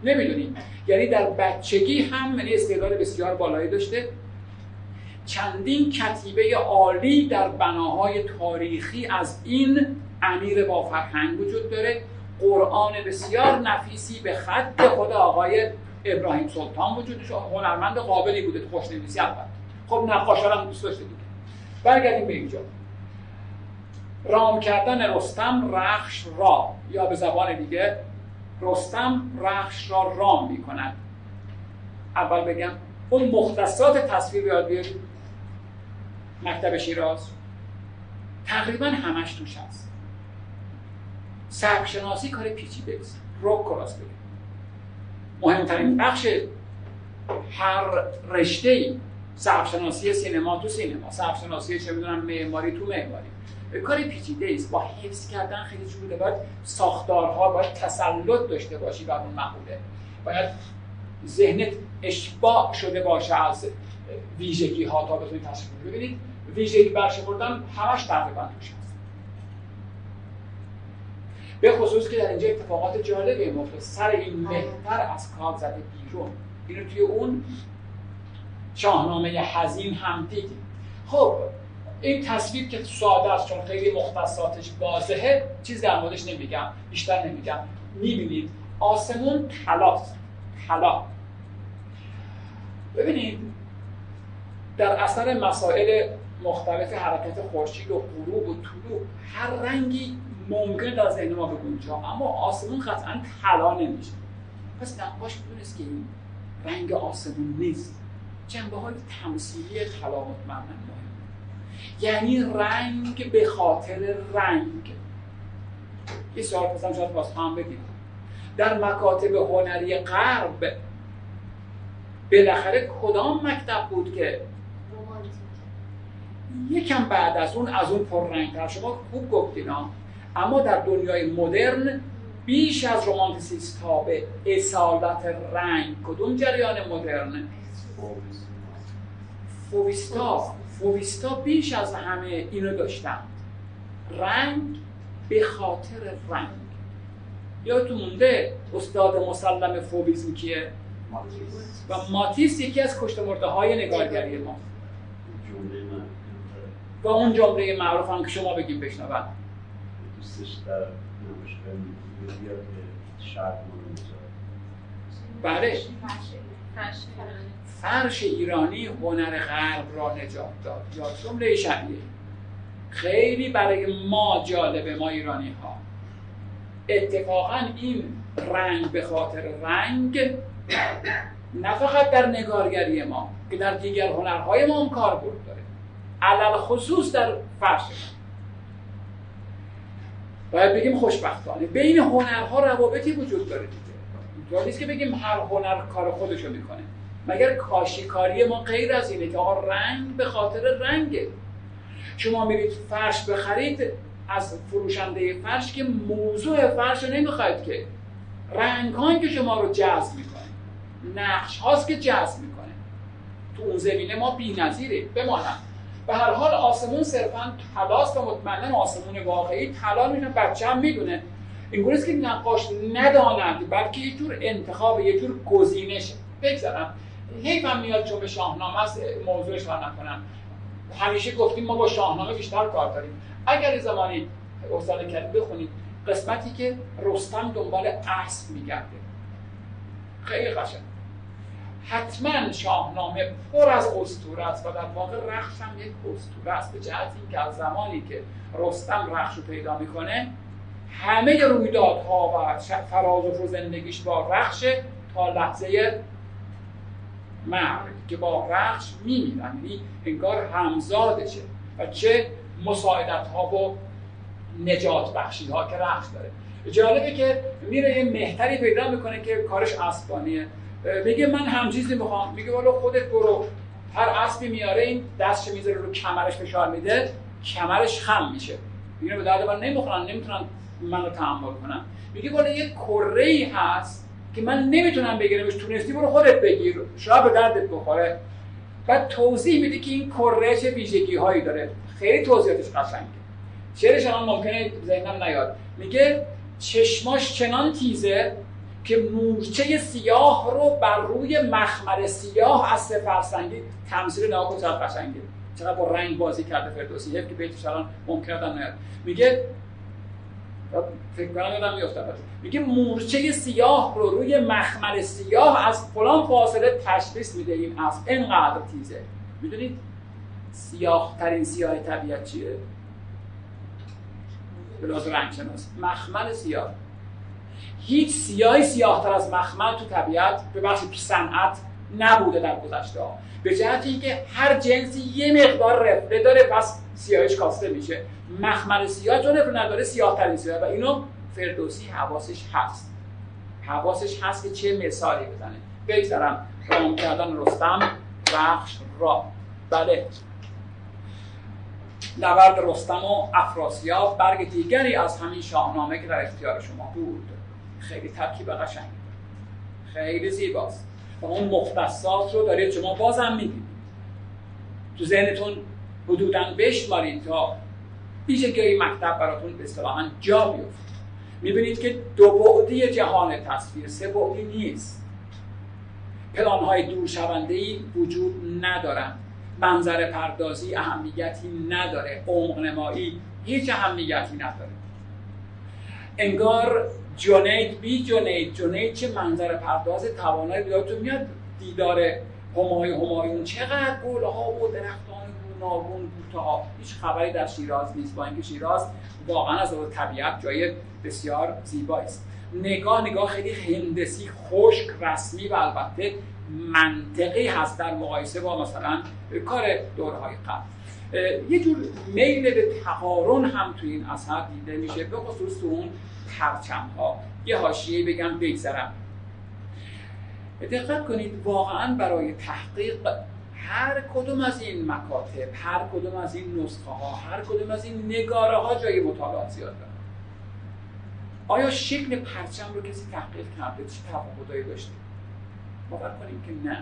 نمیدونیم، یعنی در بچگی هم استعداد بسیار بالایی داشته. چندین کتیبه عالی در بناهای تاریخی از این امیر با فرهنگ وجود داره. قرآن بسیار نفیسی به خط خود آقای ابراهیم سلطان وجودش، هنرمند قابلی بوده تو خوشنویسی اول. خب نقاشا هم دوست داشته دیگه. برگردیم به اینجا. رام کردن رستم رخش را، یا به زبان دیگه رستم رخش را رام می‌کند. اول بگم اون مختصات تصویر بیاد بیارید مکتب شیراز تقریبا همش توش هست. سبک‌شناسی کار پیچیده است، رو کلاس بگم مهمترین بخش هر رشته‌ای، سبک‌شناسی سینما تو سینما، سبک‌شناسی چه می‌دونم معماری تو معماری، کار پیچیده است. با حفظ کردن خیلی جوره، باید ساختارها، باید تسلط داشته باشی بر اون محوله، باید ذهنت اشباع شده باشه از ویژگی ها تا بتونی تشخیص بدی. ببینید ویژگی برشمردن همش تقریبا توش هست، به خصوص که در اینجا اتفاقات جالبی میفته. سر این مهتر از کار زده بیرون، اینو توی اون شاهنامه حزین هم دیدیم. خب این تصویر که ساده است چون خیلی مختصاتش واضحه، چیز در موردش نمیگم، بیشتر نمیگم. میبینید آسمون طلاست، طلا. ببینید در اثر مسائل مختلف حرکت خورشید و غروب و طلوع هر رنگی ممکن در ذهن ما بگنجه، اما آسمون قطعا طلا نمیشه. پس نقاش میدونست که این رنگ آسمون نیست، جنبه های تمثیلی طلا مطمئنن مهم. یعنی رنگ به خاطر رنگ. یه سوال پسم شاید باز هم بگید، در مکاتب هنری غرب بالاخره کدام مکتب بود که یکم بعد از اون پررنگ‌تر؟ شما خوب گفتین ها. اما در دنیای مدرن بیش از رمانتیسیست ها به اصالت رنگ کدوم جریان مدرن؟ فویستا بیش از همه اینو داشتند، رنگ به خاطر رنگ. یادتون مونده استاد مسلم فویسم کیه؟ و ماتیس یکی از کشتمرده های نگارگری ما. و اون جمله معروف هم که شما بگیم بشنون، بله، فرش ایرانی هنر غرب را نجات داد، یا جمله شبیه. خیلی برای ما جالبه، ما ایرانی ها. اتفاقا این رنگ به خاطر رنگ نه فقط در نگارگری ما که در دیگر هنرهای ما هم کاربرد داره، علل خصوص در فرش. باید بگیم خوشبختانه بین هنرها روابطی وجود داره دیگه. اینطور نیست که بگیم هر هنر کار خودش رو میکنه، مگر کاشیکاری ما غیر از اینه که آقا رنگ به خاطر رنگه. شما میرید فرش بخرید از فروشنده فرش که موضوع فرش رو نمیخواید، که رنگ هایی که شما رو جذب میکنه، نقش هاست که جذب میکنه. تو اون زمینه ما بی‌نظیره، بمانم. به هر حال آسمون صرفاً طلاست و مطمئناً آسمون واقعی طلا میشه. بچه هم میدونه اینگونه است که نقاش نداند، بلکه یه جور انتخاب، یه جور گزینشه. بگذارم حیف هم میاد چون به شاهنامه است موضوعش را نکنم. همیشه گفتیم ما با شاهنامه بیشتر کار داریم. اگر زمانی استاد کریم بخونید قسمتی که رستم دنبال اسب میگرده، خیلی قشنگ. حتما شاهنامه پر از اسطوره است و در واقع رخش هم یک اسطوره است، به جهت اینکه از زمانی که رستم رخش رو پیدا میکنه همه رویدادها و فراز و رو زندگیش با رخش تا لحظه مرگ که با رخش میمیرن، یعنی انگار همزادشه و چه مساعدت ها و نجات بخشی ها که رخش داره. جالبه که میره یه مهتری پیدا میکنه که کارش اسبانیه، میگه من همچیزی میخوام، میگه والا خودت برو. هر اسبی میاره، این دستش میذاره رو کمرش فشار میده، کمرش خم میشه. میگه به درد من نمیخورن، نمیتونن منو تحمل کنن. میگه والا یه کره‌ای هست که من نمیتونم بگیرمش، تونستی برو خودت بگیر، شاید به دردت بخوره. بعد توضیح میده که این کره چه ویژگی‌هایی داره، خیلی توضیحاتش قشنگه. شعرش هم ممکنه ذهنم نیاد. میگه چشماش چنان تیزه که مورچه سیاه رو بر روی مخمر سیاه از فرسنگی تمثیل ناکو صد قشنگه. چقدر با رنگ بازی کرده فردوسی، حیف که بیتش الان ممکنه دادن نیاد. میگه فکر کنم یادم میفته باشه، میگه مورچه سیاه رو روی مخمر سیاه از فلان فاصله تشخیص میده، این از اینقدر تیزه. میدونید سیاه ترین سیاه طبیعت چیه؟ بلاز رنگ شناس مخمل سیاه. هیچ سیاهی سیاه‌تر از مخمل تو طبیعت به بخشی صنعت نبوده در گذشته ها، به جهت اینکه هر جنسی یه مقدار رفله داره پس سیاهش کاسته میشه. مخمل سیاه چون رفله نداره سیاه‌ترین سیاه و اینو فردوسی حواسش هست، حواسش هست که چه مثالی بزنه. بگذارم رام کردن رستم بخش را. بله، نبرد رستم و افراسیاب برگ دیگری از همین شاهنامه که در اختیار شما بود. خیلی ترکیب قشنگه، خیلی زیباست و اون مختصات رو دارید شما بازم میدید تو ذهنتون، حدوداً بشمارید تا ویژگی‌های مکتب براتون به اصطلاح جا بیفته. میبینید که دو بعدی جهان تصویر، سه بعدی نیست، پلان‌های دورشونده‌ای وجود ندارند، منظر پردازی اهمیتی نداره، عمق‌نمایی هیچ اهمیتی نداره. انگار جنید بی جنید چه منظر پرداز توانایی بیدارتون میاد. دیدار همایون چقدر گلها و درختان گوناگون بوته‌ها، هیچ خبری در شیراز نیست، با اینکه شیراز واقعا از طبیعت جای بسیار زیبایی است. نگاه خیلی هندسی، خشک، رسمی و البته منطقی هست در مقایسه با مثلا کار دورهای قبل. یه جور میل به تقارن هم تو این اثر دیده میشه، به خصوص تو اون پرچم‌ها. یه حاشیه‌ای بگم بگذرم، دقت کنید واقعا برای تحقیق هر کدوم از این مکاتب، هر کدوم از این نسخه ها، هر کدوم از این نگاره ها جای مطالعات زیاد داره. آیا شکل پرچم رو کسی تحقیق کرده؟ چه تفاوتایی داشته؟ باور کنیم که نه.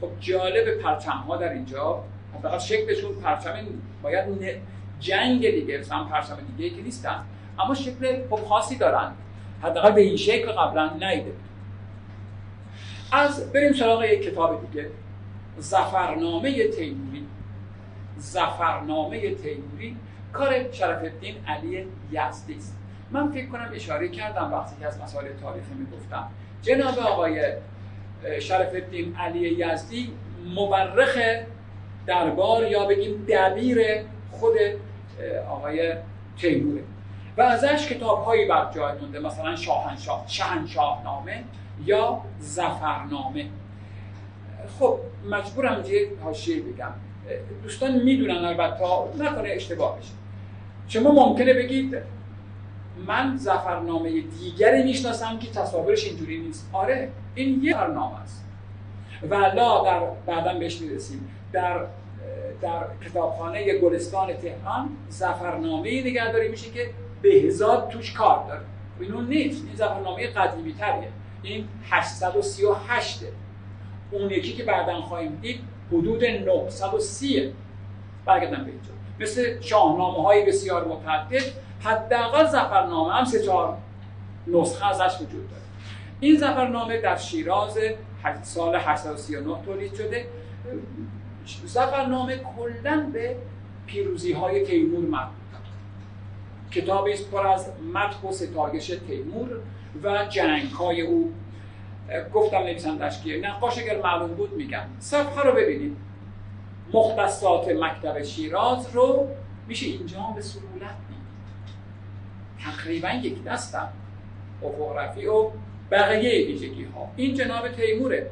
خب جالب پرچم‌ها در اینجا فقط شکلشون پرچم باید جنگ دیگه، مثلا پرچم دیگه که نیستن، اما شکل خاصی دارن، حداقل به این شکل قبلا نیده. از بریم سراغ یک کتاب دیگه، ظفرنامه تیموری. ظفرنامه تیموری کار شرف‌الدین علی یزدی است. من فکر کنم اشاره کردم وقتی که از مسائل تاریخی میگفتم. جناب آقای شرف‌الدین علی یزدی مورخ دربار یا بگیم دبیر خود آقای تیموره و ازش کتاب‌هایی بر جای مونده، مثلا شاهنشاه نامه یا ظفرنامه. خب مجبورم یه حاشیه بگم، دوستان میدونن البته، نکنه اشتباه بشه. شما ممکنه بگید من ظفرنامه دیگری میشناسم که تصاویرش اینجوری نیست. آره، این یه ظفرنامه است و لا در بعداً بهش میرسیم. در کتابخانه گلستان تهران ظفرنامه‌ای نگهداری میشه که بهزاد توش کار داره. اینو نیست، این ظفرنامه قدیمی تریه، این 838. اون یکی که بعداً خواهیم دید حدود 930. برگردم به اینجا. مثل شاهنامه‌های بسیار متعدد، حداقل ظفرنامه هم 3-4 نسخه ازش وجود داره. این ظفرنامه در شیراز سال 839 تولید شده. ظفرنامه کلاً به پیروزی‌های تیمور مربوط است. کتابی است پر از مدح و ستایش تیمور و جنگ‌های او. گفتم نویسندش کیه، نقاش اگر معلوم بود میگم. صفحه رو ببینید، مختصات مکتب شیراز رو میشه اینجا به سهولت دید. تقریباً یک دستم اوپوگرافی و بقیه ویژگی‌ها. این جناب تیموره.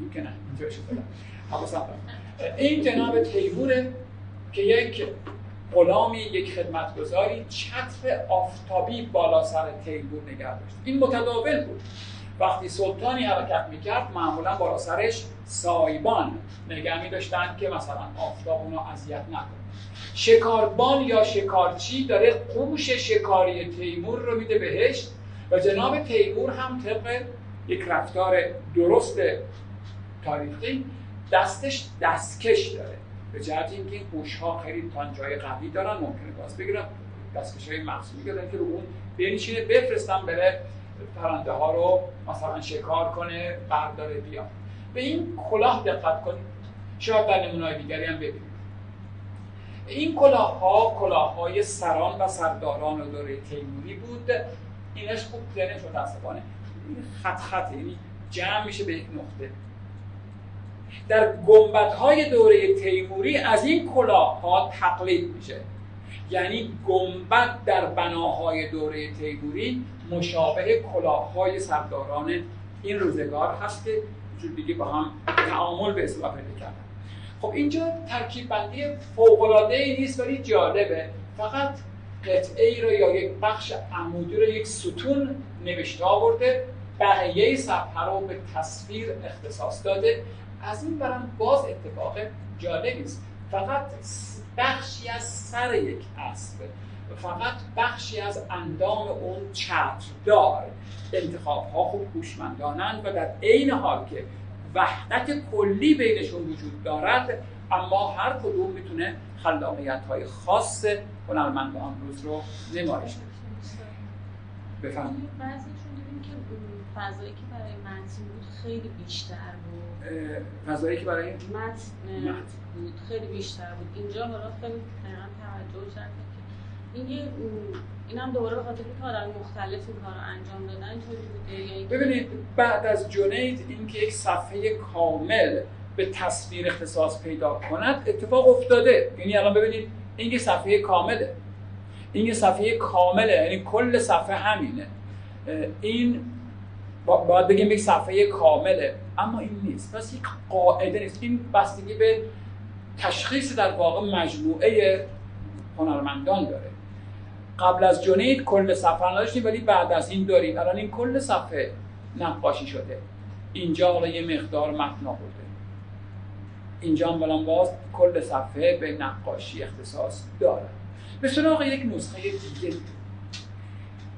میکنه اینجا شده. این جناب تیموره که یک غلامی، یک خدمتگزاری چتر آفتابی بالا سر تیمور نگه داشت. این متداول بود، وقتی سلطانی حرکت میکرد معمولا بالا سرش سایبان نگه میداشتن که مثلا آفتاب اونو اذیت نکنه. شکاربان یا شکارچی داره قوش شکاری تیمور رو میده بهش و جناب تیمور هم طبق یک رفتار درست تاریخی دستش دستکش داره، به جهت اینکه این قوش‌ها خیلی تانجای قوی دارن، ممکنه باز بگیرن. دستکش‌های مخصوصی دادن که رو اون بنشینه، بفرستن بره پرنده ها رو مثلا شکار کنه، برداره بیاد. به این کلاه دقت کنید، شاید در نمونه‌های دیگری هم ببینید. این کلاه‌ها کلاه‌های سران و سرداران دوره تیموری بود. اینش خوب زنه شده متأسفانه خط خط، یعنی جمع میشه به یک نقطه. در گنبدهای دوره تیموری از این کلاه‌ها تقلید میشه، یعنی گنبد در بناهای دوره تیموری مشابه کلاه‌های سرداران این روزگار هست که جور دیگه با هم تعامل به اصطلاح پیدا کردن. خب اینجا ترکیب بندی فوق‌العاده‌ای نیست ولی جالبه، فقط قطعه‌ای رو یا یک بخش عمودی رو یک ستون نوشته آورده، بقیه صفحه رو به تصویر اختصاص داده. از این برم باز اتفاق جالبی است، فقط بخشی از سر یک اسب، فقط بخشی از اندام اون چتردار. انتخاب‌ها خوب هوشمندانند و در عین حال که وحدت کلی بینشون وجود دارد، اما هر کدوم میتونه خلاقیت‌های خاص هنرمند امروز رو نمایش بده. بفهمید؟ بعضیشون دیدیم که فضایی که برای متن بود خیلی بیشتر بود. فضایی که برای متن بود خیلی بیشتر بود. اینجا حالا خیلی تقریبا توجه شد که اینم دوباره به خاطر اینکه آدم مختلف این کارو انجام دادن اینطوری بوده. یا ببینید بعد از جنید اینکه یک صفحه کامل به تصویر اختصاص پیدا کند اتفاق افتاده. یعنی الان ببینید این یه صفحه کامله. این یه صفحه کامله، یعنی کل صفحه همینه. این باید بگیم یک صفحه کامله، اما این نیست. پس یک قاعده نیست. این بستگی به تشخیص در واقع مجموعه هنرمندان داره. قبل از جنید کل صفحه نداشتیم ولی بعد از این داریم. الان این کل صفحه نقاشی شده. اینجا حالا یه مقدار متن آورده. اینجا هم بلان باز کل صفحه به نقاشی اختصاص دارد. به سراغ یک نسخه دیگه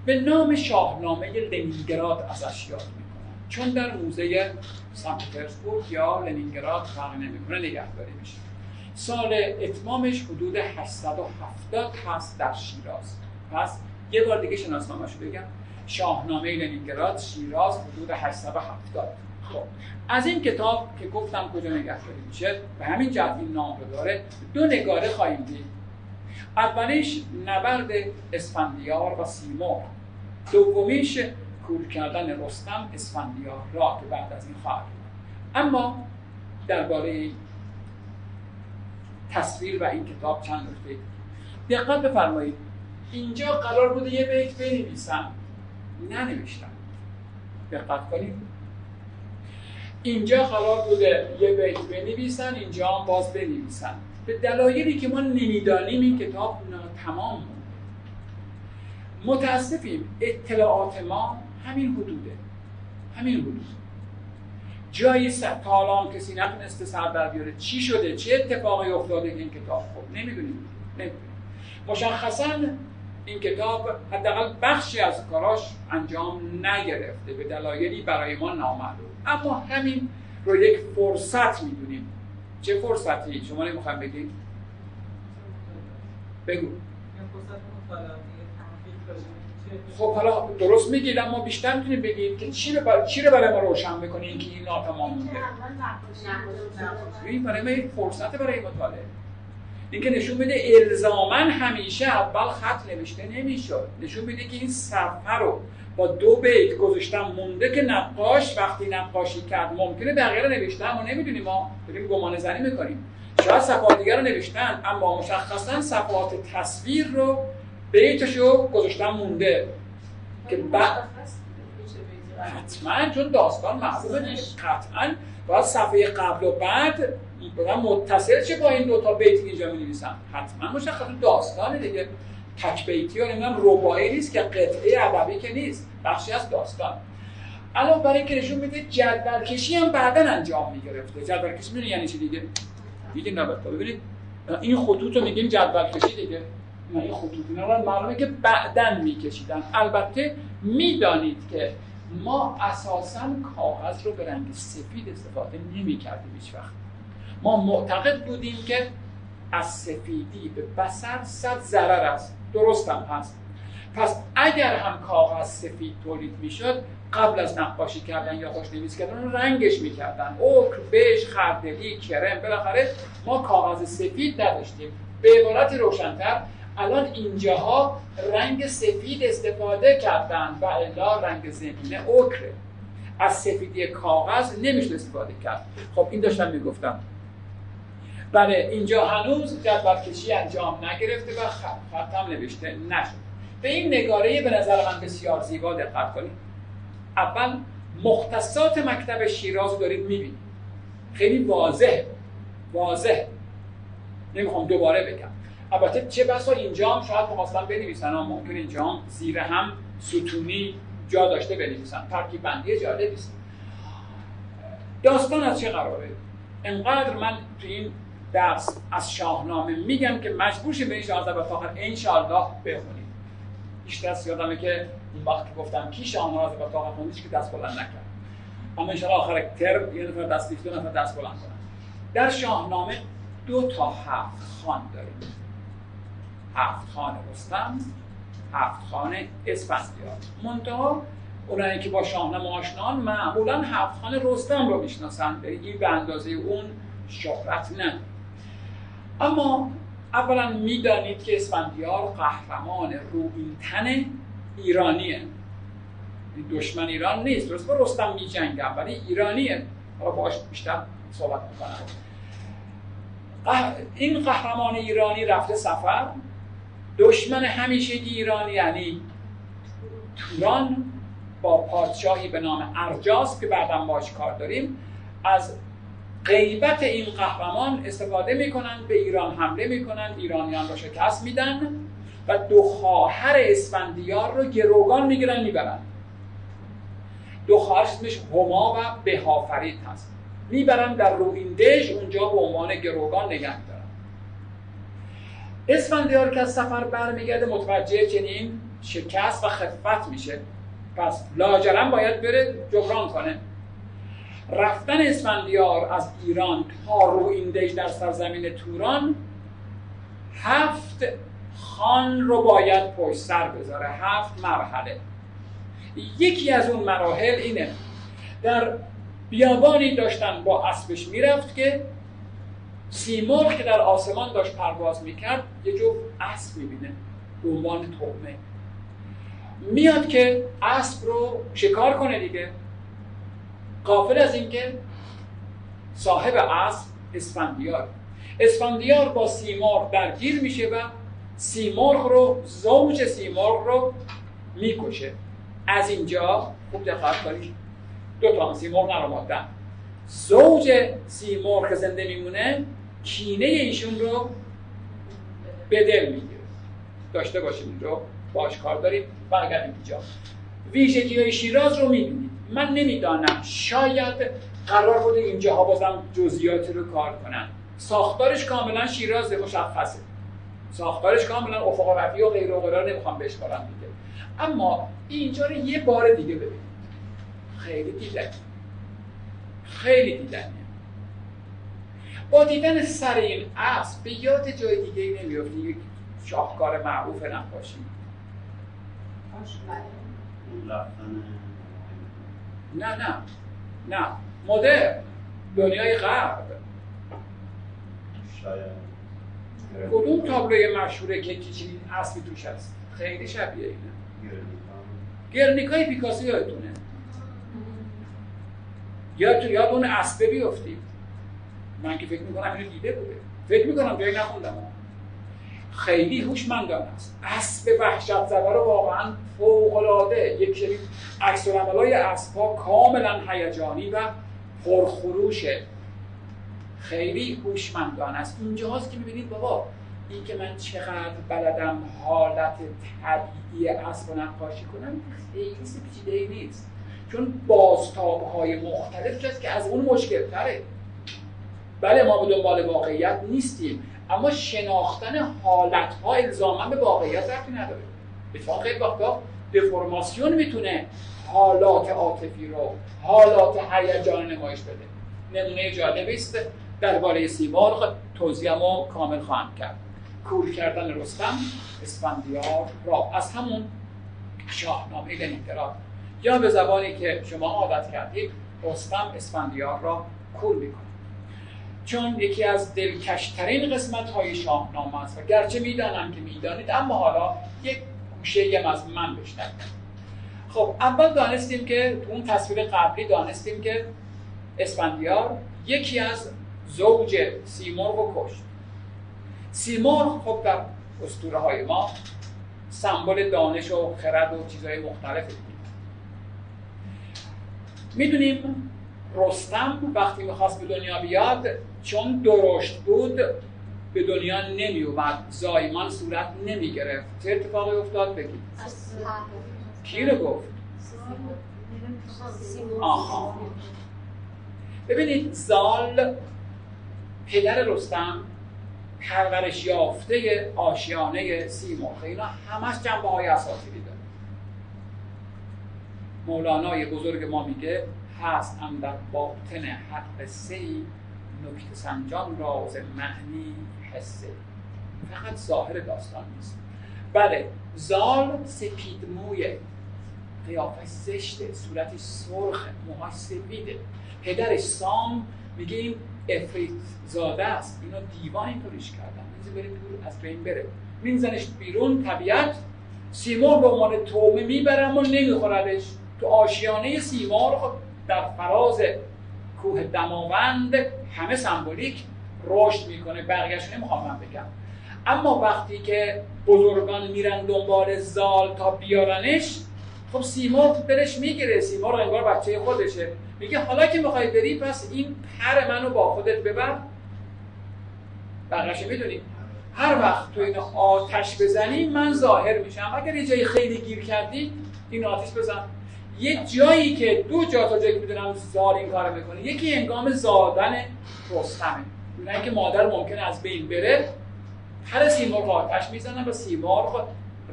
به نام شاهنامه لنینگراد ازش یاد میکنن، چون در موزه سنت پترزبورگ یا لنینگراد فرق نمیکنه نگهداری میشه. سال اتمامش حدود 870 هست در شیراز. پس یه بار دیگه شناسنامه‌اش رو بگم، شاهنامه لنینگراد شیراز حدود 870. خب از این کتاب که گفتم کجا نگهداری میشه، به همین جهت این نام رو داره، دو نگاره خواهیم دید. اولیش نبرد اسفندیار و سیمرغ، دومیش کور کردن رستم اسفندیار را که بعد از این خواهد بود. اما درباره تصویر و این کتاب چند نکته دقت بفرمایید. اینجا قرار بوده یه بیت بنویسم، ننوشتم. دقت کنید، اینجا قرار بوده یه بیت بنویسن، اینجا هم باز بنویسن. به دلایلی که ما نمیدانیم این کتاب ناتمام مونده. متاسفیم اطلاعات ما همین حدوده، همین حدود. جایی تالام کسی نتونسته سر در بیاره چی شده، چه اتفاقی افتاده این کتاب. خب نمیدونیم، مشخصا این کتاب حداقل بخشی از کاراش انجام نگرفته، به دلایلی برای ما نامعلوم. اما همین رو یک فرصت میدونیم. چه فرصتی؟ شما نمیخواید بگید؟ بگو. خب حالا درست میگید، اما بیشتر میتونید بگید که چی رو برای ما روشن بکنید که این ناتمام مونده. این برای ما یک فرصت برای مطالعه. این که نشون میده الزاماً همیشه اول خط نوشته نمیشد. نشون میده که این صفحه رو با دو بیت گذاشتم مونده که نقاش وقتی نقاشی کرد ممکنه بقیه رو نوشتن، ما نمیدونیم، ما داریم گمان زنی میکنیم. شاید صفحات دیگر رو نوشتن، اما مشخصا صفحات تصویر رو بیتشو گذاشتم مونده که بعد حتما چون داستان معلومه نیست قطعا باید صفحه قبل و بعد متصل چه با این دوتا بیتی که اینجا می‌نویسن. حتما مشخصا داستانه دیگه، تک بیتی یا نمیدونم رباعی نیست که قطعه ادبی که نیست، بخشی از داستان. الان برای اینکه نشون میده جدول کشی هم بعدن انجام میگرفته. جدول کشی میدونی یعنی چی دیگه؟ دیگه نباید ببینید این خطوط رو میگیم جدول کشی دیگه، نه این خطوط اینا معلومه که بعدن میکشیدن. البته میدانید که ما اساساً کاغذ رو به رنگ سفید استفاده نمی‌کردیم هیچ وقت. ما معتقد بودیم که از سفیدی به بصر صد ضرر است. درست هم هست. پس اگر هم کاغذ سفید تولید میشد، قبل از نقاشی کردن یا خوشنویسی کردن رنگش میکردن، اوکر، بژ، خردلی، کرم. بالاخره ما کاغذ سفید نداشتیم. به عبارت روشن‌تر الان اینجاها رنگ سفید استفاده کردن و الا رنگ زمینه اوکره. از سفیدی کاغذ نمیشه استفاده کرد. خب این داشتم میگفتم. بله اینجا هنوز جدول‌کشی انجام نگرفته و خط هم نوشته نشد. به این نگاره به نظر من بسیار زیبا دقت کنید. اول مختصات مکتب شیراز دارید میبینید. خیلی واضحه. نمیخوام دوباره بگم. البته چه بسا اینجا هم شاید مخواستم بنویسن، اما ممکن اینجا هم زیر هم ستونی جا داشته بنویسن. ترکیب بندی جالبی است. داستان از چه قراره؟ انقدر من تو این درس از شاهنامه میگم که مجبور شید به این شاهنامه فقط انشاءالله بخونید. بیشتر یادمه که اون وقت گفتم کی شاهنامه رو فقط خوندیش که دست بلند نکرد. اما انشاءالله آخر ترم یه نفر دست لیفت، نفر دست بلند کنه. در شاهنامه 2 تا 7 خان داریم. 7 خان رستم، 7 خان اسفندیار. منتها اونایی که با شاهنامه آشنان معمولا 7 خان رستم رو میشناسن، این به اندازه اون شهرت نداره. اما اولا میدانید که اسفندیار قهرمان روئین تن ایرانیه. دشمن ایران نیست، درست با رستم میجنگه ولی ایرانیه. حالا باهاش بیشتر صحبت میکنم. این قهرمان ایرانی رفته سفر، دشمن همیشگی ایران یعنی توران با پادشاهی به نام ارجاس که بعداً باش کار داریم، از غیبت این قهرمان استفاده میکنن، به ایران حمله میکنن، ایرانیان رو شکست میدن و 2 خواهر اسفندیار رو گروگان میگیرن میبرن. 2 خواهرش اسمش هما و بهافرید هست. میبرن در روئین دژ، اونجا به عنوان گروگان نگه دارن. اسفندیار که از سفر برمیگرده متوجه چنین شکست و خفت میشه، پس لاجرم باید بره جبران کنه. رفتن اسفندیار از ایران تا روئین دژ در سرزمین توران 7 خان رو باید پشت سر بذاره. 7 مرحله. یکی از اون مراحل اینه. در بیابانی داشتن با اسبش میرفت که سیمرغ که در آسمان داشت پرواز میکرد یه جفت اسب میبینه به عنوان طعمه. میاد که اسب رو شکار کنه دیگه، غافل از اینکه صاحب اسب اسفندیار با سیمرغ درگیر میشه و زوج سیمرغ رو میکشه. از اینجا خوب دقت کنید، 2 تا سیمرغ نرمادن. زوج سیمرغ زنده میمونه، کینه ایشون رو به دل میگیره. داشته باشیم این رو، باش کار داریم. برگردیم اینجا، ویژگی های شیراز رو میبینید. من نمیدانم، شاید قرار بوده اینجاها بازم جزئیاتی رو کار کنن. ساختارش کاملا شیراز مشخصه، ساختارش کاملا افق‌رفیع و غیر و غیره، نمیخوام بهش کارم دیگه. اما اینجا رو یه بار دیگه ببینید، خیلی دیدنیه. با دیدن سر این اسب به یاد جای دیگه نمیافتی. یک شاهکار معروف نقاشی نه مدرن، دنیای غرب. کدوم تابلوی مشهوره که چنین اسبی توش هست؟ خیلی شبیه اینه. گرنیکای پیکاسو یادتونه؟ یا تو یاد اون اسبه بیفتید؟ من که فکر میکنم اینو دیده بوده، فکر میکنم، جایی نخوندم. خیلی هوشمندانه است. اسب وحشت زده رو واقعا فوق‌العاده. یک سری عکس‌العمل‌های اسب‌ها کاملا هیجانی و پرخروشه. خیلی هوشمندانه است. اینجاست که می‌بینید بابا این که من چقدر بلدم حالت طبیعی اسب رو نقاشی کنم، خیلی پیچیده نیست. چون بازتاب‌های مختلف هست که از اون مشکل‌تره. بله ما به دنبال واقعیت نیستیم، اما شناختن حالت‌ها الزاماً به واقعیت ربطی نداره. اتفاقاً خیلی وقتا دفرماسیون میتونه حالات عاطفی رو، حالات هیجان نمایش بده. نمونه جالبی است درباره سیمرغ، توضیحمو کامل خواهم کرد. کور کردن رستم اسفندیار را از همون شاهنامه لنینگراد، یا به زبانی که شما عادت کردید رستم اسفندیار را کور میکنه، چون یکی از دلکشترین قسمت های شاهنامه است و گرچه میدانم که میدانید اما حالا یک گوشه از من بشنوید. خب اول دانستیم که تو اون تصویر قبلی دانستیم که اسفندیار یکی از زوج سیمرغ رو کشت. سیمرغ خب در اسطوره های ما سمبل دانش و خرد و چیزهای مختلف دیگه. میدونیم رستم وقتی میخواست به دنیا بیاد چون درشت بود به دنیا نمیومد، زایمان صورت نمیگرفت. چه اتفاقی افتاد بگید؟ کی رو گفت؟ آها. ببینید زال پدر رستم پرورش یافته آشیانه سیمرغ، اینا همش جنبه های اساطیری داره. مولانای بزرگ ما میگه هست اندر باطن هر قصه نکته سنجان راز معنی حسه، فقط ظاهر داستان نیست. بله زال سپیدمویه، قیافش زشته، صورتش سرخه، موهاش سفیده. پدرش سام میگه این افریت زاده است، اینو دیوان اینطوریش کردن، اینجا بریم دور از بین بره، میزنش بیرون طبیعت. سیمرغ به عنوان تومه میبرم و نمیخوردش. تو آشیانه سیمرغ در فراز کوه دماوند همه سمبولیک رشد میکنه، بقیه‌اش نمیخوام من بگم. اما وقتی که بزرگان میرن دنبال زال تا بیارنش، خب سیمرغ دلش میگیره، سیمرغ انگار بچه خودشه، میگه حالا که میخوای بری پس این پر منو با خودت ببر. بقیه‌اشو میدونی، هر وقت تو این آتش بزنی من ظاهر میشم، اگر یه جایی خیلی گیر کردی این آتش بزن. یه جایی که دو جا تا جایی میدونم زال این کارو میکنه، یکی هنگام زادن رستمه، میدونن که مادر ممکنه از بین بره، پر سیمرغ آتش میزنن و سیمرغ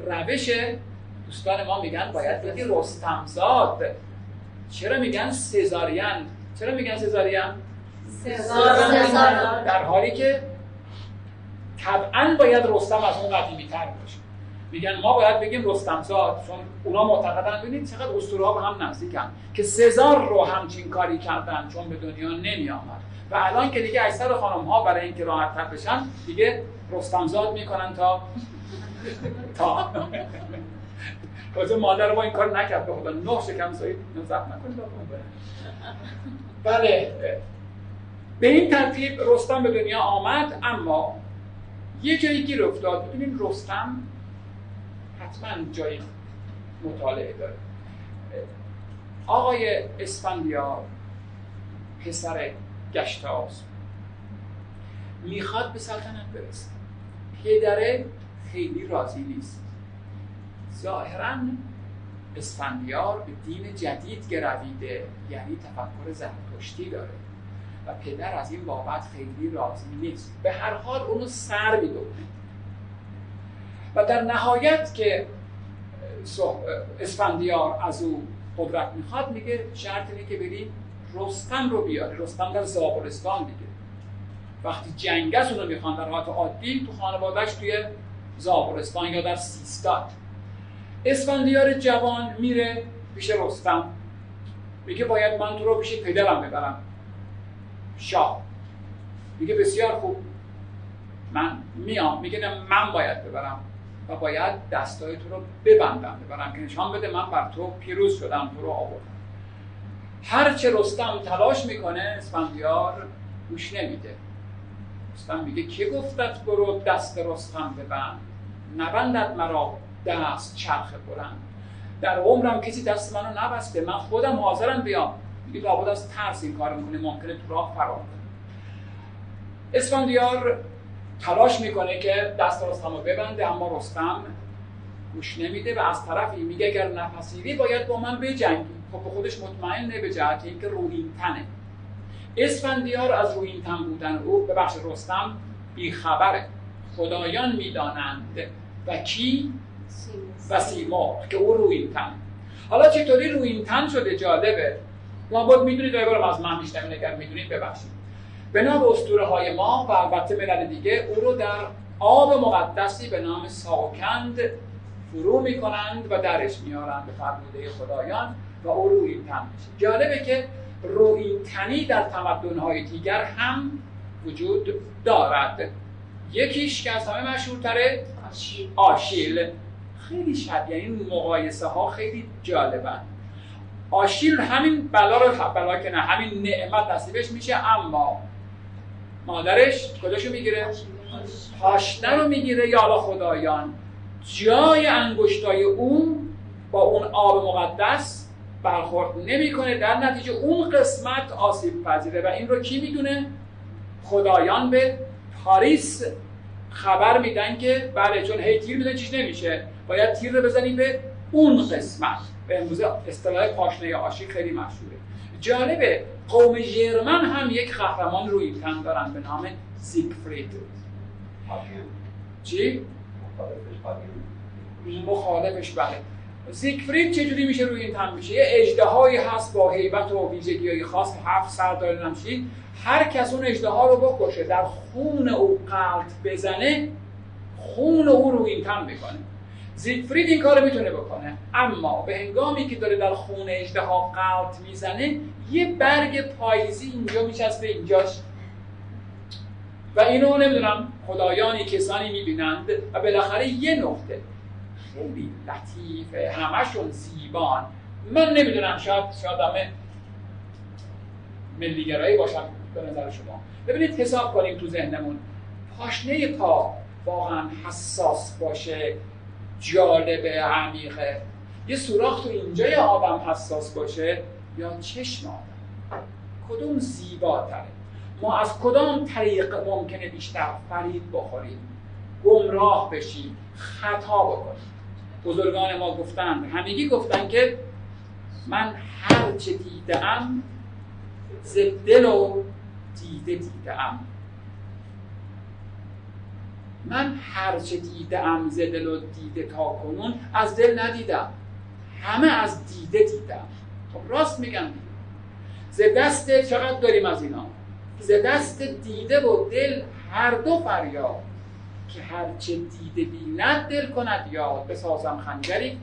روش دوستان ما میگن باید بگی رستمزاد. چرا میگن سزارین؟ چرا میگن سزارین؟ سزار. در حالی که طبعا باید رستم از اون قدیمی‌تر باشه. میگن ما باید بگیم رستمزاد، چون اونا معتقدن ببینید چقدر اسطوره ها به هم نزدیکن که سزار رو همچین کاری کردن چون به دنیا نمی‌آمد و الان که دیگه اکثر خانم ها برای اینکه راحت‌تر بشن دیگه رستمزاد میکنن تا کازه مادر ما این کار نکرد، به خدا نه شکم سایید نزد نکنید. بله به این ترتیب رستم به دنیا آمد، اما یه جایی گیر افتاد. ببینیم رستم حتما جایی مطالعه داره. آقای اسفندیار پسر گشتاس میخواد به سلطنت برسه، پدره خیلی راضی نیست. ظاهراً اسفندیار به دین جدید گرویده، یعنی تفکر زرتشتی داره و پدر از این بابت خیلی راضی نیست. به هر حال اونو سر می‌دونه و در نهایت که اسفندیار از او قدرت میخواد میگه شرط اینه که بری رستم رو بیاری. رستم در زابلستان دیگه وقتی جنگ است اونو میخوان در حالت عادی تو خانوادهش توی زابلستان یا در سیستان. اسفندیار جوان میره پیش رستم میگه باید من تو رو پیش پدرم ببرم شاه. میگه بسیار خوب من میام. میگه نه من باید ببرم و باید دستای تو رو ببندم ببرم که نشان بده من بر تو پیروز شدم، تو رو آوردم. هرچه رستم تلاش میکنه اسفندیار گوش نمیده. رستم میگه کی گفتت برو دست رستم ببند، نبندد مرا دست چرخ بلند، در عمرم کسی دست منو نبسته، من خودم حاضرم بیام. میگه لابد از ترس این کار میکنه، ممکنه تو راه فرار کنه. اسفندیار تلاش میکنه که دست رستم رو ببنده، اما رستم گوش نمیده و از طرفی میگه اگر نپذیری باید با من بجنگی. خب به خودش مطمئنه به جهت اینکه روئین تنه. اسفندیار از روئین تن بودن او به بخش رستم بیخبره. خدایان میدانند و کی و سیمرغ که او روئین تن. حالا چطوری روئین تن شده جالبه، لابد میدونید و از من میشنوید، اگر میدونید ببخشید. بنا به اسطوره‌های ما و البته ملل دیگه او رو در آب مقدسی به نام ساکند فرو میکنند و درش میارند به فرموده خدایان و او روئین تن میشه. جالبه که روئین تنی در تمدن‌های دیگر هم وجود دارد. یکیش که از همه مشهورتره آشیل، خیلی شبیه، یعنی مقایسه ها خیلی جالبن. آشیل همین بلا رو بلا که نه، همین نعمت نصیبش میشه، اما مادرش کجاشو میگیره؟ پاشنه رو میگیره. یا الله خدایان جای انگشتای اون با اون آب مقدس برخورد نمیکنه، در نتیجه اون قسمت آسیب پذیره و این رو کی میدونه؟ خدایان به پاریس خبر میدن که بله، چون هی تیر میزنی چیز نمیشه، باید تیر رو بزنیم به اون قسمت. به امروزه اصطلاح پاشنه آشیل خیلی مشهوره. جالبه قوم ژرمن هم یک قهرمان روئین تن دارن به نام سیگفرید. چی؟ مخالفش. بله سیگفرید چجوری میشه روئین تن میشه؟ یه اژدهایی هست با هیبت و ویژگی‌های خاص، 7 سر داره. نمیشه هر کس اون اژدها رو بکشه، در خون او قلط بزنه، خون او روئین تن میکنه. سیگفرید این کارو میتونه بکنه، اما به هنگامی که داره در خون اژدها قلط میزنه، یه برگ پاییزی اینجا میچسبه اینجاش و اینو نمیدونم خدایانی کسانی میبینند و بالاخره یه نقطه خیلی لطیفه، همشون زیبان. من نمیدونم، شاید همه ملیگرایی باشم به نظر شما. ببینید حساب کنیم تو ذهنمون، پاشنه پا واقعا حساس باشه، جالبه، عمیقه. یه سوراخ تو اینجای آدم حساس باشه یا چشم آدم، کدوم زیباتره؟ ما از کدام طریق ممکنه بیشتر فرید بخوریم، گمراه بشیم، خطا بکنیم؟ بزرگان ما گفتند، همگی گفتند که من هر چه دیدم ز دل و دیده دیدم. من هر چه دیدم ز دل و دیده تا کنون از دل ندیدم، همه از دیده دیدم. خب راست میگم. ز دست چقدر داریم از اینا؟ ز دست دیده و دل هر دو فریاد، که هرچه دیده بیند دل کند یاد. بسازم خنجری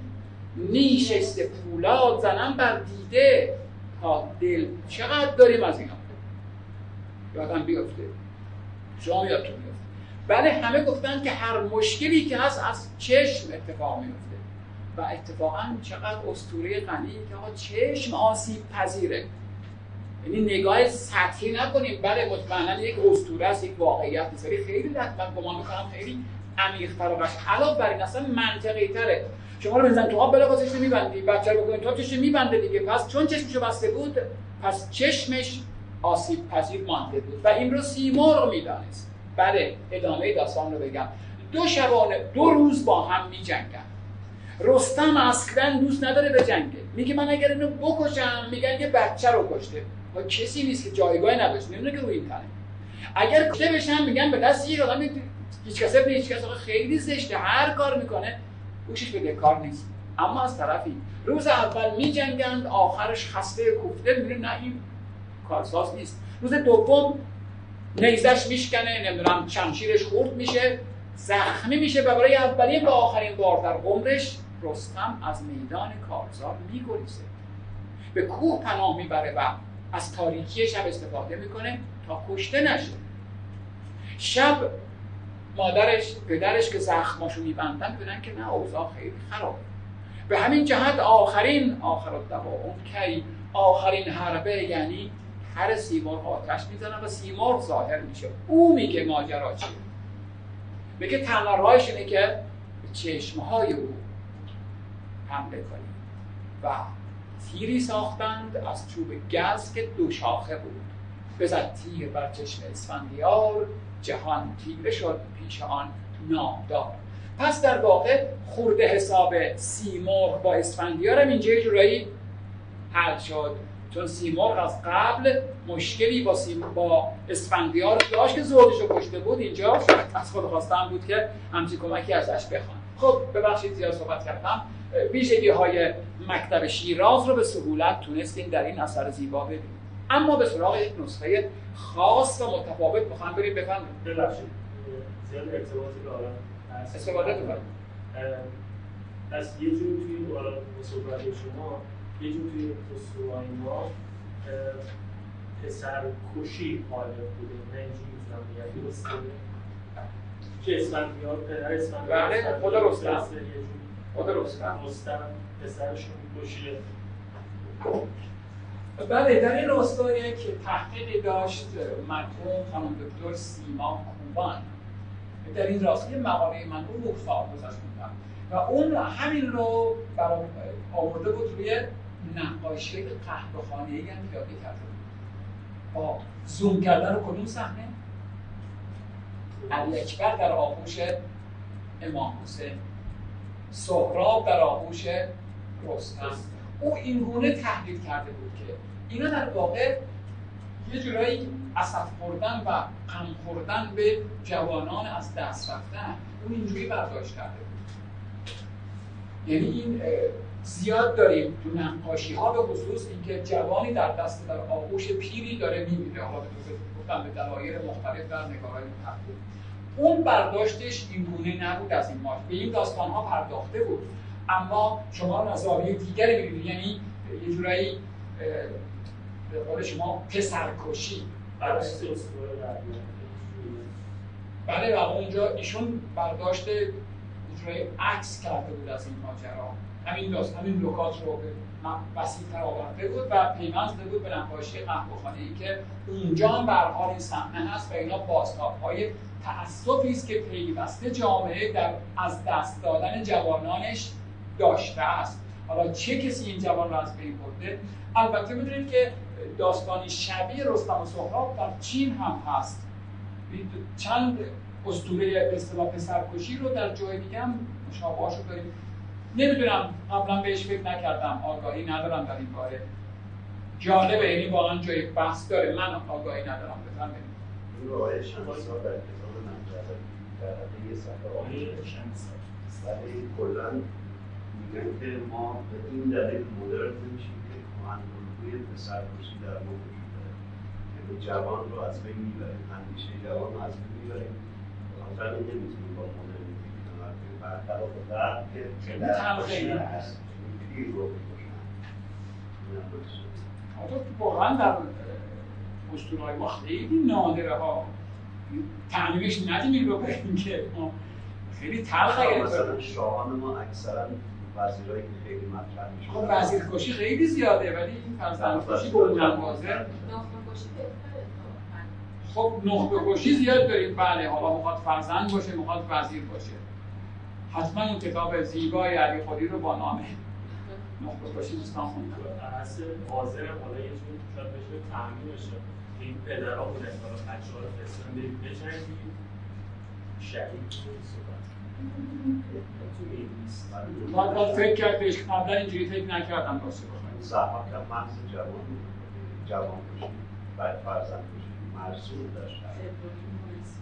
نیشش ز پولاد، زنم بر دیده تا دل. چقدر داریم از اینا؟ یادم بیفته، شما یادتون بیفته. بله همه گفتن که هر مشکلی که هست از چشم اتفاق میفته و اتفاقا چقدر اسطوره غنی که چشم آسیب پذیره. یعنی نگاه سطحی نکنیم. بله مطمئنا یک اسطوره است، یک واقعیت است، ولی خیلی من گمان می‌کنم خیلی عمیق‌تر و علاوه بر این اصلا منطقی تره. شما رو بزن تو آب بلا واسه نمی‌بندی، بچه رو بکنی تو آب چشم می‌بنده دیگه. پس چون چشمشو بسته بود، پس چشمش آسیب پذیر مانده بود و این رو سیمرغ می‌دانست. بله ادامه داستان رو بگم. 2 روز با هم می‌جنگن. رستم اصلا دوست نداره بجنگه، میگه من اگر اینو بکشم، میگن که بچه رو کشته. و کسی نیست که جایگاه نداشت، نمیدونه که روئین تنه. اگر کشته بشن میگن به دست یک آدم، هیچ کس خیلی زشته، هر کار میکنه گوشش به کار نیست. اما از طرفی روز اول میجنگند، آخرش خسته کوفته میره، نه این کارساز نیست. روز دوم نیزش میشکنه، نمیدونم شمشیرش خورد میشه، زخمی میشه و برای اولین و آخرین بار در عمرش رستم از میدان کارزار میگریزه، به کوه پناه میبره و از تاریکی شب استفاده میکنه تا کشته نشه. شب مادرش، پدرش که زخماشو میبندن بودن که نه، اوضاع خیلی خراب. به همین جهت آخرین حربه، یعنی هر سیمرغ آتش میزنن و سیمرغ ظاهر میشه. او میگه ماجرا چیه؟ میگه تنها راهش اینه که چشمهای او حمله کنی و تیری ساختند از چوب گز که 2 شاخه بود. بزد تیر بر چشم اسفندیار، جهان تیره شد پیش آن نامدار. پس در واقع خورده حساب سیمرغ با اسفندیار هم اینجا یه جورایی حل شد، چون سیمرغ از قبل مشکلی با اسفندیار داشت که زوجش رو کشته بود. اینجا از خود خواستم بود که همچین کمکی ازش بخوان. خب ببخشید زیاد صحبت کردم. ویژگی‌های مکتب شیراز رو به سهولت تونستیم در این اثر زیبا ببینیم. اما به سراغ یک نسخه خاص و متفاوت می‌خوام بریم. بفرمایید. ببخشید زیاد ارتباطی به آرام استفاده می‌کنم. پس یه جور توی آرام صحبت شما، یه جور توی خسروهای ما پسرکشی غالب بوده، نه اینجوری می‌تونم بگم درسته که اسفندیار پدر اسفندیار بله خود رستم، خود رستم پسرش رو می‌کشه. بله در این رستاریه که تحقیقی داشت مرحوم خانم دکتر سیما کوبان، در این راستی مقاله من رو مختار گذاشت بودم و اون همین رو برام آورده بود روی نقاشی قهوه‌خانه‌ای هم پیاده کرده بود با زوم کردن رو کدوم صحنه؟ علی اکبر در آغوش امام حسین، سهراب در آغوش رستم. او اینگونه تحلیل کرده بود که اینا در واقع یه جورایی اسف خوردن و غم خوردن به جوانان از دست رفتن، اون اینجوری برداشت کرده بود. یعنی این زیاد داریم تو نقاشی ها به خصوص اینکه جوانی در دست در آغوش پیری داره میمیره، حالا گفتم به دلایل مختلف در نگارهای مختلف. اون برداشتش اینگونه نبود، از این ماجرا به این داستان ها پرداخته بود، اما شما نظامی دیگری می‌بینید، یعنی یه جورایی به قول شما پسرکشی. بله و اونجا ایشون برداشت یه جورایی عکس کرده بود از این ماجرا، همین داست همین لوکات رو وسیع‌تر آورده بود و پیوسته بود به نقاشی قهوه‌خانه‌ای که اونجا هم به هر حال این صحنه هست و اینا بازتاب‌های تأسفی است که پیوسته جامعه در از دست دادن جوانانش داشته است. حالا چه کسی این جوان رو از بین برده؟ البته می‌دونید که داستانی شبیه رستم و سهراب در چین هم هست. چند اسطوره به اصطلاح پسرکشی رو در جای دیگه هم مشابه‌هاش رو داریم. نمی‌دونم قبلا بهش فکر نکردم، آگاهی ندارم در این باره. جالبه، یعنی واقعا جای بحث داره، من آگاهی ندارم. بفرمایید. روایت شمس‌ها در کتاب منتخبات در حدیه صفحه شمس‌ها ولی کلاً میگن که ما به این دلیل مدرن میشیم که کهن‌الگوی پسرکشی در ما وجود داره که به جوان رو از بین میبریم، اندیشه جوان رو از بین میبریم، بخاطر اینکه نمیتونیم با مدرنیته کنار بیاییم، برخلاف غرب که تلخیلی هست پیر رو میکشن. حالا واقعا در اسطوره‌های ما خیلی نادره ها، تعمیمش ندیمیم رو بگیم که ما خیلی تلخه. مثلا شاهان ما اکثرا وزیرهایی که خیلی مطرح میشن، خب وزیرکشی خیلی زیاده، ولی این فرزندکشی به اونم واضحه. خب نخبه‌کشی زیاد داریم، بله، حالا میخواد فرزند باشه میخواد وزیر باشه. حتما اون کتاب زیبای علی خودی رو با نامه نخبه‌کشی دوستان خوندن. اصل واضحه، حالا یه جور شاید بشه تعمیم بشه این پدرها بودن، حالا بچه‌ها رو فرستادن بجنگید شهید کنید صحبت کنید. من باید فکر کرد بهش، قبلا اینجوری فکر نکردم راسته بخواهید. زحمت هم محض جوان کشید، باید فرزند کشید، مرسول داشت.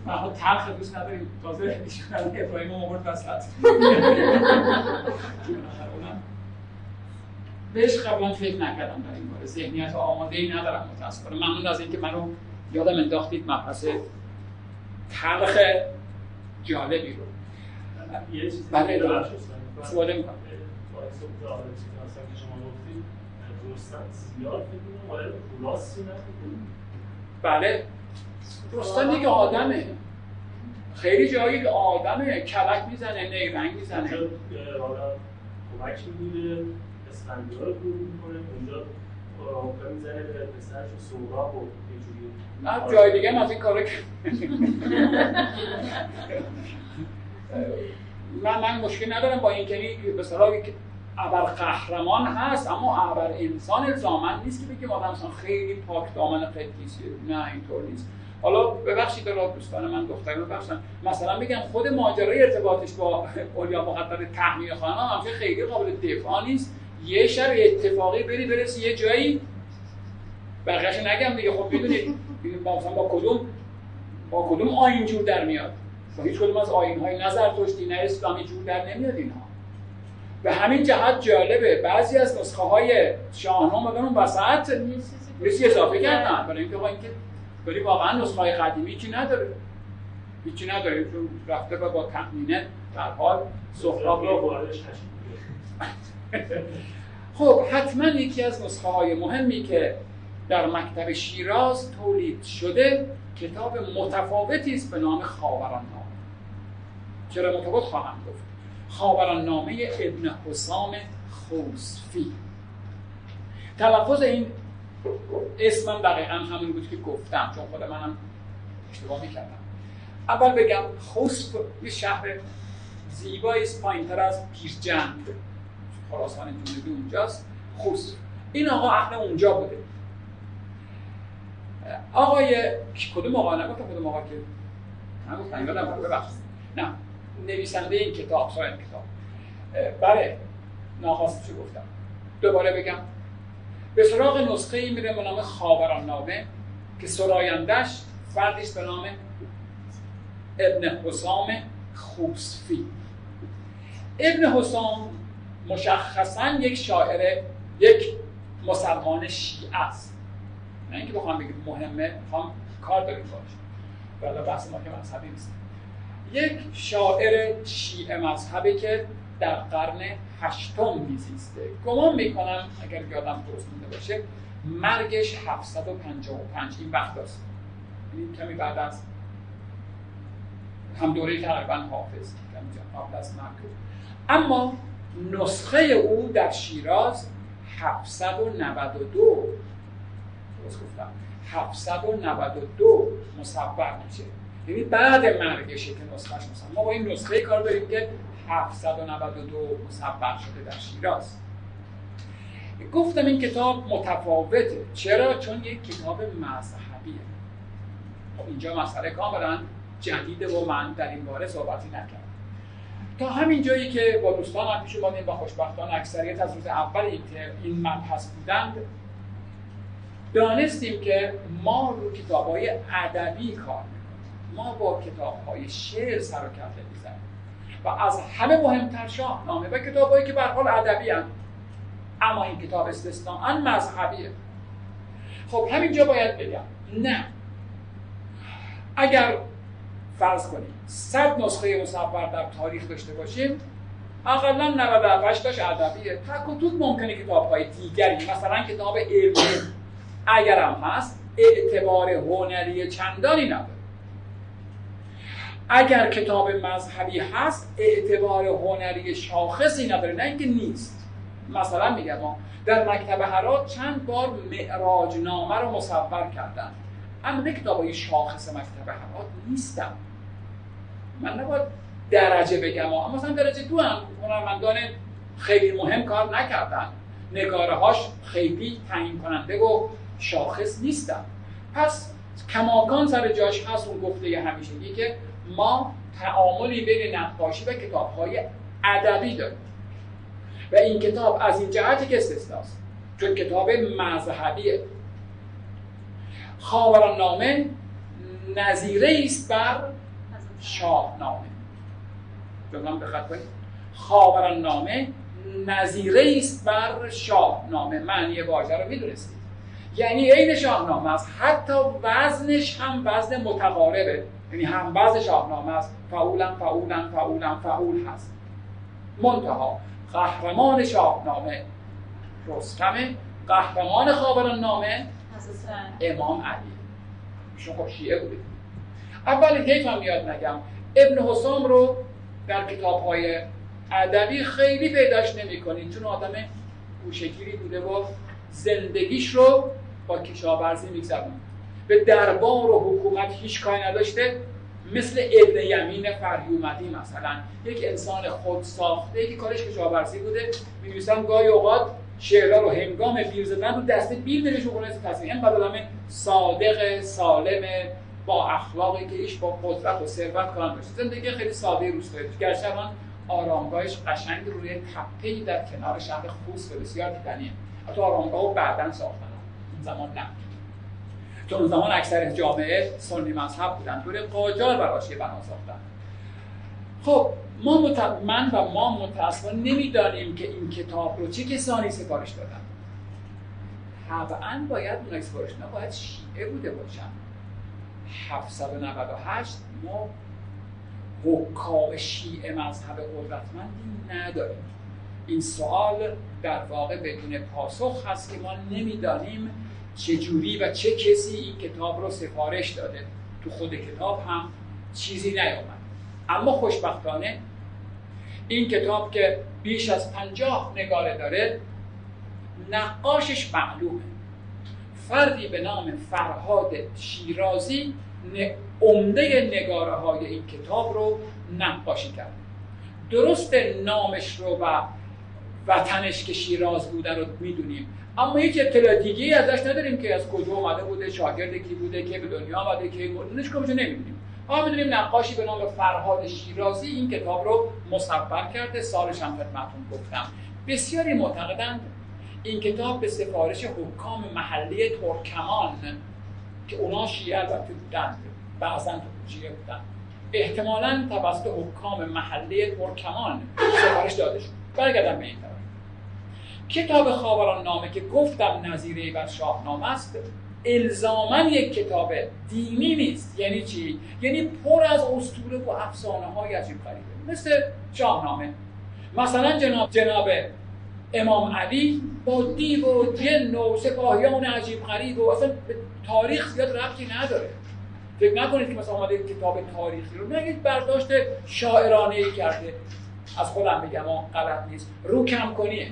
من ها تلخ دوست نداریم، تازه ایشون از ابراهیم هم آورد وسط. بهش قبلا فکر نکردم در این باره، ذهنیت آماده‌ای ندارم متاسفانه. ممنون از اینکه منو یادم انداختید مبحث تلخ جالبی رو. یه چیزی بله دارم سواله میکنم باید صبح دارم اصلا که شما گفتید رستم زیاد بگیرم ماله راستی نکنیم. بله رستم دیگه آدمه، خیلی جایی آدمه، کلک میزنه، نیرنگ میزنه، آدم کمک میگیره، اسفندیار رو گروه میکنه، اونجا راقه میزنه به پسرش و سهراب و یه جوری نه جای دیگه هم از این کارا من مشکل ندارم با این که به صلاح ابر قهرمان هست، اما ابر انسان الزامن نیست که بگیم آدم انسان خیلی پاک دامن قدیسیه، نه اینطور نیست. حالا ببخشید را دوستان من دخترم ببخشن، مثلا بگم خود ماجرای ارتباطش با اولیا مقدر تهمیه خانم هم خیلی قابل دفاع نیست، یه شب اتفاقی بری برسی یه جایی بقیه‌اش نگم دیگه. خب می‌دونید مثلا با کدوم آیین جور در میاد؟ با هیچ کدوم از آیین‌های نظرتشتی نه اسلامی جور در نمیاد اینها. به همین جهت جالبه بعضی از نسخه‌های شاهنامه اون وسط یه چیزی اضافه کردن، برای اینکه واقعا نسخه‌های قدیمی چی نداره. هیچی نداره چون رفته و با تأمینه در حال سهراب را برداشت. خب حتما یکی از نسخه های مهمی که در مکتب شیراز تولید شده کتاب متفاوتی است به نام خاوران نامه. چرا متفاوت خواهم گفت؟ خاوران نامه ابن حسام خوزفی. تلفظ این اسمم دقیقا همون بود که گفتم چون خود منم اشتباه میکردم. اول بگم خوزف یه شهر زیبایی است پایین‌تر از پیرجند، خراسان جنوبی اونجاست. خوزف این آقا اهل اونجا بوده. آقای کدوم آقا نگفتم کدوم آقا که نگفتم یا نگفتم ببخشید نه نویسنده این کتاب سایر کتاب بله ناخواسته چی گفتم دوباره بگم به سراغ نسخه ای میره به نام خاوران نامه که سرایندش فردیست به نام ابن حسام خوزفی. ابن حسام مشخصاً یک شاعر، یک مسلمان شیعه است. نه اینکه بخوام بگیم مهمه، هم کار داریم باشه ولی بحث ما که مذهبی نیست. یک شاعر شیعه مذهبی که در قرن هشتم میزیسته. گمان میکنم اگر یادم درست مونده باشه مرگش 755 این وقت است. یعنی کمی بعد از هم دوره تقریبا حافظ کمی قبل از مرگ. اما نسخه او در شیراز 792 درست گفتم 792 مصور میشه. یعنی بعد مرگشه که نسخهش مصور. ما با این نسخه کار داریم که 792 مصور شده در شیراز. گفتم این کتاب متفاوته. چرا؟ چون یک کتاب مذهبیه. خب اینجا مسئله کاملا جدیده و من در این باره صحبتی نکردم. تا همین جایی که با دوستان هم پیش اومدیم و خوشبختانه اکثریت از روز اول این مبحث بودند دانستیم که ما رو کتاب‌های ادبی کار می‌کنیم. ما با کتاب‌های شعر سر و کله می‌زنیم و از همه مهمتر شاهنامه و کتاب‌هایی که به هر حال ادبی هستند. اما این کتاب استثناءً مذهبیه. خب همینجا باید بگم نه. اگر فرض کنیم 100 نسخه مصور در تاریخ داشته باشیم اقلاً 98 تاش ادبیه. تک و توک ممکنه کتاب‌های دیگری مثلا کتاب علمی اگر هم هست اعتبار هنری چندانی نداره. اگر کتاب مذهبی هست اعتبار هنری شاخصی نداره. نه اینکه نیست. مثلا میگم ما در مکتب هرات چند بار معراج نامه رو مصور کردن اما کتابای شاخص مکتب هرات نیستن. من نباید درجه بگم اما مثلا درجه دو هم هنرمندان خیلی مهم کار نکردن. نگاره‌هاش خیلی تعیین کننده و شاخص نیستن. پس کماکان سر جاش هست اون گفته همیشگی که ما تعاملی بین نقاشی و کتاب‌های ادبی داریم و این کتاب از این جهتی که استثناست چون کتاب مذهبیه. خاوران نامه نظیره است بر شاهنامه. جمله‌ام دقت کنید. خاوران نامه نظیره است بر شاهنامه. معنی واژه رو می‌دونستید. یعنی عین شاهنامه است. حتی وزنش هم وزن متقاربه. یعنی هم وزن شاهنامه است. فعول هست. منتها قهرمان شاهنامه رستم، قهرمان خاوران نامه امام علی. ایشون خب شیعه بوده. اول هیچ هم یاد نگم ابن حسام رو در کتاب‌های ادبی خیلی پیداش نمی‌کنید چون آدم گوشه‌گیری بوده و زندگیش رو با کشاورزی می‌گذرونه. به دربار و حکومت هیچ کاری نداشته. مثل ابن یمین فریومدی مثلا یک انسان خود ساخته که کارش کشاورزی بوده. می‌نویسم گاهی اوقات شعرها رو هنگام بیل زدن رو دست بیل نوشته کنه تصحیحاً بعد آدم صادق سالم با اخلاقی که ایش با قدرت و ثروت کار نداشته. زندگی خیلی ساده روستایی. گرچه آرامگاهش قشنگ روی تپه‌ای در کنار شهر خوست بسیار دیدنیه. حتی آرامگاهو بعداً ساختن. اون زمان نه. چون اون زمان اکثر جامعه سنی مذهب بودن. دور قاجار براش یه بنا ساختن. خب ما متأسفانه نمی‌دانیم که این کتاب رو چه کسانی سفارش دادن. طبعاً باید اونای سفارش‌ها باید شیعه بوده باشن. 798 ما حکام شیعه مذهب قدرتمندی نداریم. این سوال در واقع بدون پاسخ هست که ما نمیدانیم چجوری و چه کسی این کتاب رو سفارش داده. تو خود کتاب هم چیزی نیامد. اما خوشبختانه این کتاب که بیش از 50 نگاره داره، نقاشش معلومه. فردی به نام فرهاد شیرازی عمده نگاره های این کتاب رو نقاشی کرده. درست نامش رو و وطنش که شیراز بوده رو میدونیم، اما هیچ اطلاع دیگه ازش نداریم که از کجا اومده بوده، شاگرد کی بوده، که به دنیا اومده، که اونش کمشو نمیدونیم. ما میدونیم نقاشی به نام فرهاد شیرازی این کتاب رو مصور کرده. سالش هم خدمتتون گفتم. بسیاری معتقدند این کتاب به سفارش حکام محلی ترکمان که اونا شیعه البته بودند، بعضا شیعه بودند، احتمالاً توسط حکام محلی ترکمان سفارش داده شد. برگردم به این طرف. کتاب خاوران نامه که گفتم نظیری بر شاهنامه است، الزاماً یک کتاب دینی نیست. یعنی چی؟ یعنی پر از اسطوره و افسانه‌های عجیب غریبه، مثل شاهنامه. مثلا جناب امام علی با دیو و جن و سپاهیان عجیب غریب و اصلا به تاریخ زیاد ربطی نداره. فکر نکنید که مثلا اومده کتاب تاریخی رو، نگید برداشت شاعرانه‌ای کرده. از خودم بگم غلط نیست، رو کم کنیه.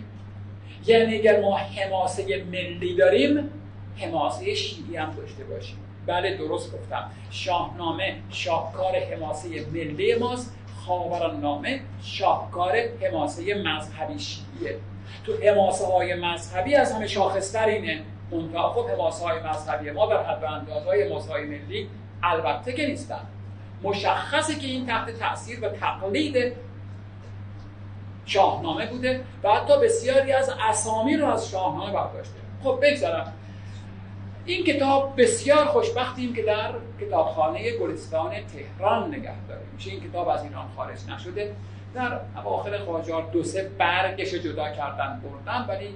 یعنی اگر ما حماسه ملی داریم، حماسه شیعی هم داشته باشیم. بله درست گفتم، شاهنامه شاهکار حماسه ملی ماست، خاوران نامه شاهکار حماسه مذهبی شیعیه. تو حماسه های مذهبی از همه شاخصتر اینه. منطقه خب حماسه های مذهبی ما در حد و اندازهای حماسه های ملی البته که نیستن. مشخصه که این تحت تأثیر و تقلید شاهنامه بوده و حتی بسیاری از اسامی رو از شاهنامه برداشته. خب بگذارم. این کتاب بسیار خوشبختیم که در کتابخانه گلستان تهران نگهداری میشه. این کتاب از ایران خارج نشده. در اواخر قاجار 2-3 برگش جدا کردن بردن، ولی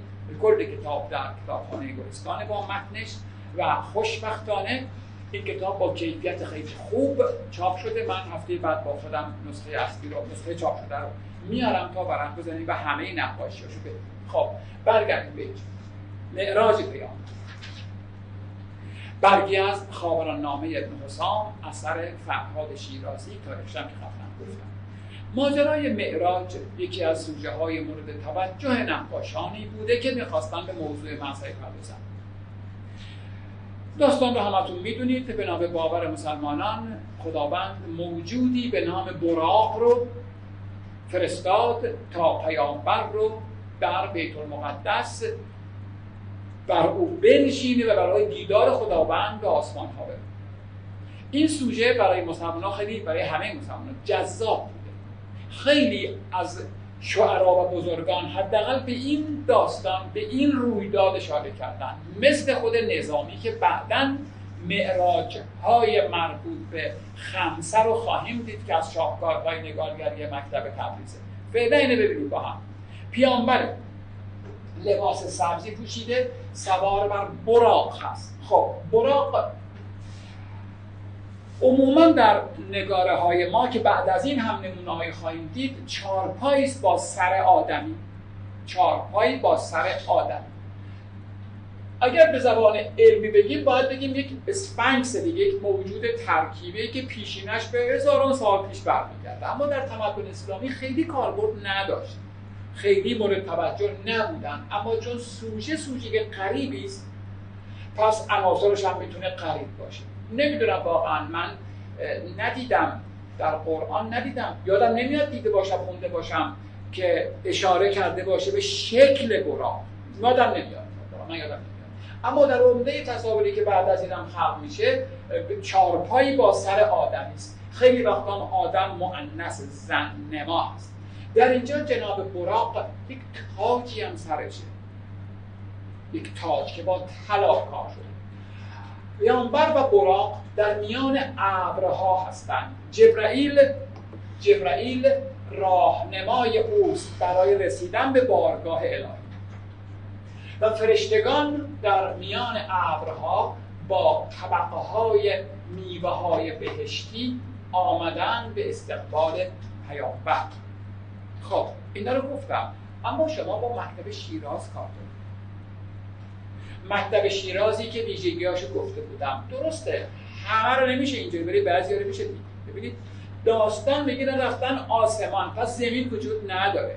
کل کتاب در کتابخانه گلستان با متنش و خوشبختانه این کتاب با کیفیت خیلی خوب چاپ شده. من هفته بعد با خودم نسخه اصلی رو، نسخه چاپ شده رو میارم تا ورق بزنیم و همه نقاشیاشو بدیم. خب برگردیم به معراج پیامبر. برگی از خاوران نامه ابن حسام اثر فرهاد شیرازی تا رشتم که خفتم گفتم. ماجرای معراج یکی از سوژه های مورد توجه نقاشانی بوده که میخواستن به موضوع مذهب بپردازن. داستان رو همتون میدونید. به نام باور مسلمانان خداوند موجودی به نام براق رو فرستاد تا پیامبر رو در بیت المقدس بر او بنشینه و برای دیدار خداوند به آسمان ها بره. این سوژه برای مسلمانان، خیلی برای همه مسلمانان جذاب بوده. خیلی از شعرا و بزرگان حداقل به این داستان، به این رویداد اشاره کردن، مثل خود نظامی که بعداً معراج های مربوط به خمسه رو خواهیم دید که از شاهکارهای نگارگری مکتب تبریزه. فعلا اینه ببینید با هم. پیامبره لباس سبزی پوشیده، سوار بر براق هست. خب براق عموما در نگاره های ما که بعد از این هم نمونه های خواهیم دید، چارپایی است با سر آدمی. چارپایی با سر آدمی. اگر به زبان علمی بگیم باید بگیم یک اسفنکس دیگه، یک موجود ترکیبی که پیشینش به هزاران سال پیش برمی‌گرده. اما در تمدن اسلامی خیلی کاربرد نداشت، خیلی مورد توجه نبودن. اما چون سوژه غریبی است، پس عناصرش هم میتونه غریب باشه. نمیدونم واقعا، من ندیدم در قرآن، ندیدم، یادم نمیاد دیده باشم، خونده باشم که اشاره کرده باشه به شکل براق. یادم نمیاد، من یادم نمیاد. اما در عمده تصاویری که بعد از اینم خلق میشه، چارپایی با سر آدمی است. خیلی وقتا آدم مؤنث زن نما است. در اینجا جناب براق یک تاجی هم سرشه، یک تاج که با طلا کار شده. پیامبر و براق در میان ابرها هستند. جبرائیل راهنمای اوست برای رسیدن به بارگاه الهی و فرشتگان در میان ابرها با طبقه های میوه‌های بهشتی آمدن به استقبال پیامبر. خب اینا رو گفتم، اما شما با مکتب شیراز کار دارید. مکتب شیرازی که ویژگی‌هاشو گفته بودم، درسته همه رو نمیشه اینجوری برید، بعضی رو میشه دید. ببینید داستان میگه رفتن آسمان، پس زمین وجود نداره،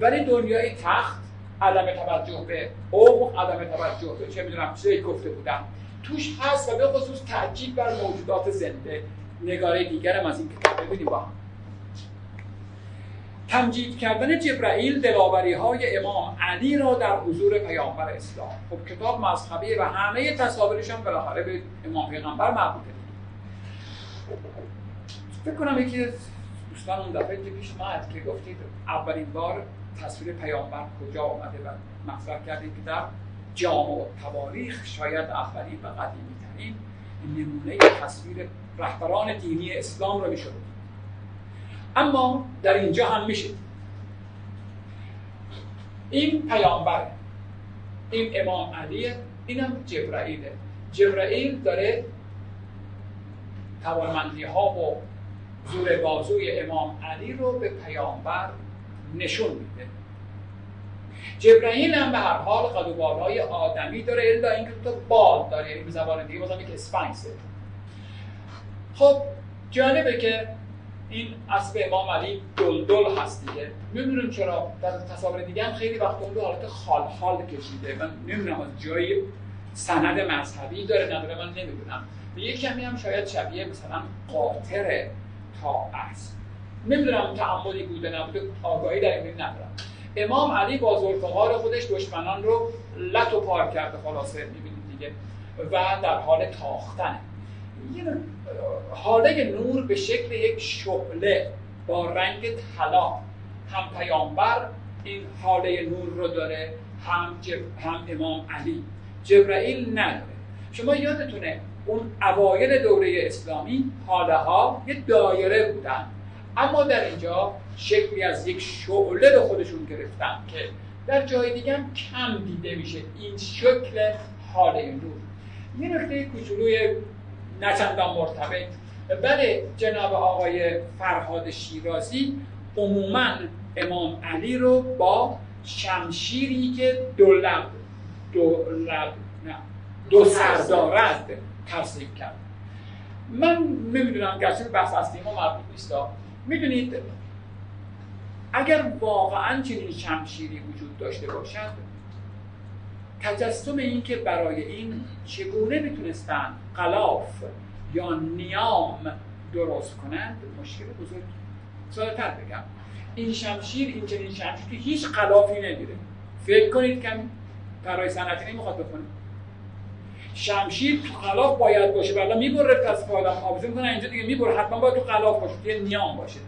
ولی دنیای تخت، عدم توجه به عمق، عدم توجه به چه میدونم چیزی گفته بودم توش هست، و به خصوص تأکید بر موجودات زنده. نگاره دیگرم از این کتاب ببینیم با هم. تمجید کردن جبرائیل دلاوری‌های امام علی را در حضور پیامبر اسلام. خب کتاب مذهبیه و همه تصاویرش هم بالاخره به امام پیغمبر مربوطه. فکر کنم یکی از دوستان اون دفعه پیش اومد که گفتید اولین بار تصویر پیامبر کجا اومده و مطرح کردید که در جامع و تواریخ شاید اولین و قدیمی‌ترین نمونه تصویر رهبران دینی اسلام را می‌شد. اما در اینجا هم میشه این پیامبر، این امام علیه، این هم جبرائیله. جبرائیل داره توانمندی ها و زور بازوی امام علی رو به پیامبر نشون میده. جبرائیل هم به هر حال قد و بالای آدمی داره، الا اینکه تو بال داره، یعنی به زبان دیگه بازم یک اسفنکسه. خب جالبه که این اسب امام علی دلدل هست دیگه، نمیدونم چرا در تصاویر دیگه هم خیلی وقت اون رو حالت خال کشیده. من نمیدونم از جای سند مذهبی داره نداره، من نمیدونم. یک کمی هم شاید شبیه مثلا قاطره تا اسب، نمیدونم تعمدی بوده نبوده، آگاهی در این ندارم. امام علی با ذوالفقار خودش دشمنان رو لت و پار کرده، خلاصه میبینید دیگه، و در حال تاختنه. یه حاله نور به شکل یک شعله با رنگ طلا، هم پیامبر این حاله نور رو داره، هم امام علی. جبرائیل نداره. شما یادتونه اون اوایل دوره اسلامی حاله ها یه دایره بودن، اما در اینجا شکلی از یک شعله به خودشون گرفتن که در جای دیگه هم کم دیده میشه این شکل حاله نور. یه نکته کوچولوی نه چندان مرتبط، بله جناب آقای فرهاد شیرازی عموماً امام علی رو با شمشیری که دو سر دارد ترسیم کرد. من نمیدونم، گرچه بحث اصلی ما مربوط نیست، میدونید اگر واقعاً چنین شمشیری وجود داشته باشد، تجسم این که برای این چگونه میتونستن غلاف یا نیام درست کنند مشکل بزرگی. ساده تر بگم، این شمشیر، این چنین شمشیر که هیچ غلافی نداره. فکر کنید که طراحی صنعتی نمیخواد بکنه. شمشیر تو غلاف باید باشه، بلا میبره کسب آدم آویزون کنه اینجا دیگه، میبره حتما باید تو غلاف باشه، یه نیام باشه.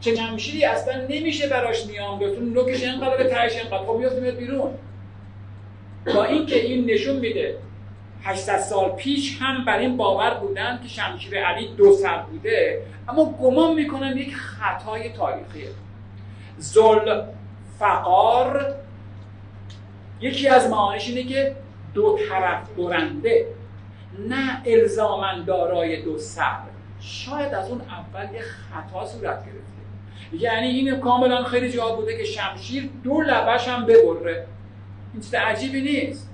چه شمشیری اصلا نمیشه براش نیام درست، نوکش اینقدر تهش اینقدر میفته میاد بیرون. با اینکه این نشون میده 800 سال پیش هم بر این باور بودن که شمشیر علی دو سر بوده، اما گمان میکنم یک خطای تاریخیه. ذوالفقار یکی از معانیش اینه که دو طرف برنده، نه الزاماً دارای دو سر. شاید از اون اول یه خطا صورت گرفته، یعنی این کاملا خیلی جا بوده که شمشیر دو لبش هم ببره، این چیز عجیبی نیست.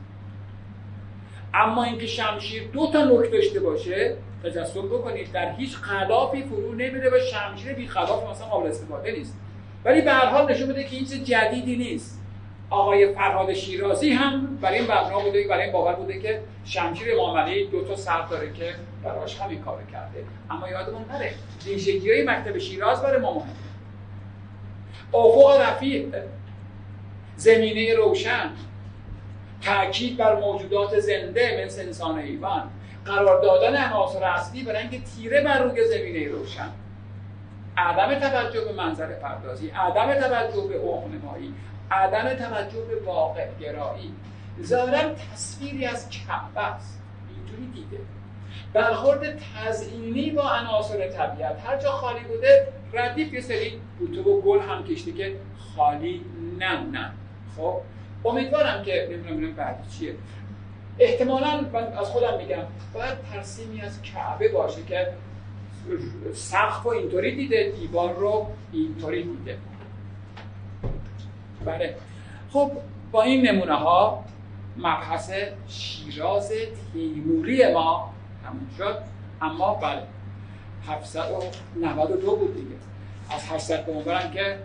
اما اینکه شمشیر دو تا نوک داشته باشه، تجسم بکنید در هیچ غلافی فرو نمیره و شمشیر بی غلاف مثلا قابل استفاده نیست، ولی به هر حال نشون بده که این چیز جدیدی نیست. آقای فرهاد شیرازی هم برای این بنا بوده، برای این باور بوده که شمشیر امام علی دو تا سر داره که براش همین کارو کرده. اما یادمون نره ویژگی‌های مکتب شیراز برای ما مهمه. افق رفیع، زمینه روشن، تأکید بر موجودات زنده مثل انسان و حیوان، قرار دادن عناصر اصلی به رنگ تیره بر روی زمینه روشن، عدم توجه به منظر پردازی، عدم توجه به عمق‌نمایی، عدم توجه به واقع گرایی. ظاهراً تصویری از کعبه است، اینجوری دیده. برخورد تزئینی با عناصر طبیعت، هر جا خالی بوده ردیف یه سری بوته و گل هم کشته که خالی نمونن. خب امیدوارم که نمیدونم بعد چیه. احتمالاً من از خودم میگم باید ترسیمی از کعبه باشه که سقف رو اینطوری دیده، دیوار رو اینطوری دیده. بله. خب با این نمونه ها مبحث شیراز تیموری ما تموم شد. اما بله 792 بود دیگه، از 800 به اونورم که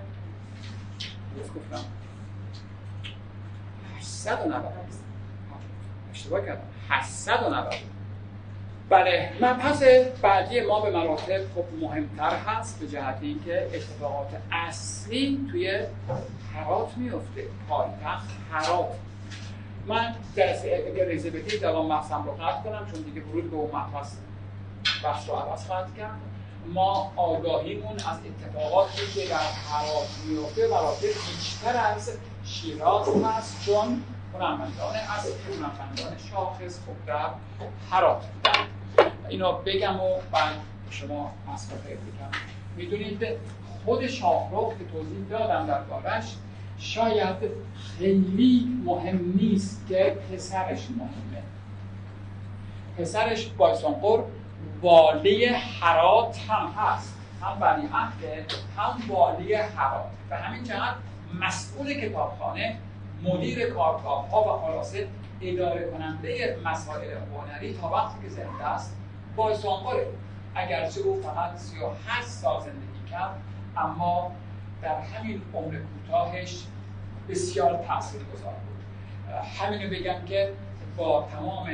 گفتم 890 اشتباه کردم 790. بله مبحث بعدی ما به مراتب خب مهمتر هست، به جهت اینکه اتفاقات اصلی توی هرات میفته، پایتخت هرات. من جلسه الیزابتی دوام بحثم رو قطع کنم چون دیگه ورود به اون مبحث بحث رو عوض خواهد کرد. ما آگاهیمون از اتفاقاتی که در هرات میفته مراتب بیشتر از شیراز هست، چون هنرمندان از هنرمندان شاخص خب در هرات بودن. اینا بگم و بعد شما مسئله بگم. میدونید خود شاهرخ که توضیح دادم در کارش، شاید خیلی مهم نیست که پسرش مهمه. پسرش بایسنقر والی هرات هم هست، هم بنی عهده هم والی هرات، و همین جهت مسئول کتابخانه، مدیر کارگاه‌ها و خلاصه اداره کننده مسائل هنری تا وقتی که زنده است بایسنقر. اگرچه او فقط 38 سال زندگی کرد، اما در همین عمر کوتاهش بسیار تاثیرگذار بود. همینو بگم که با تمام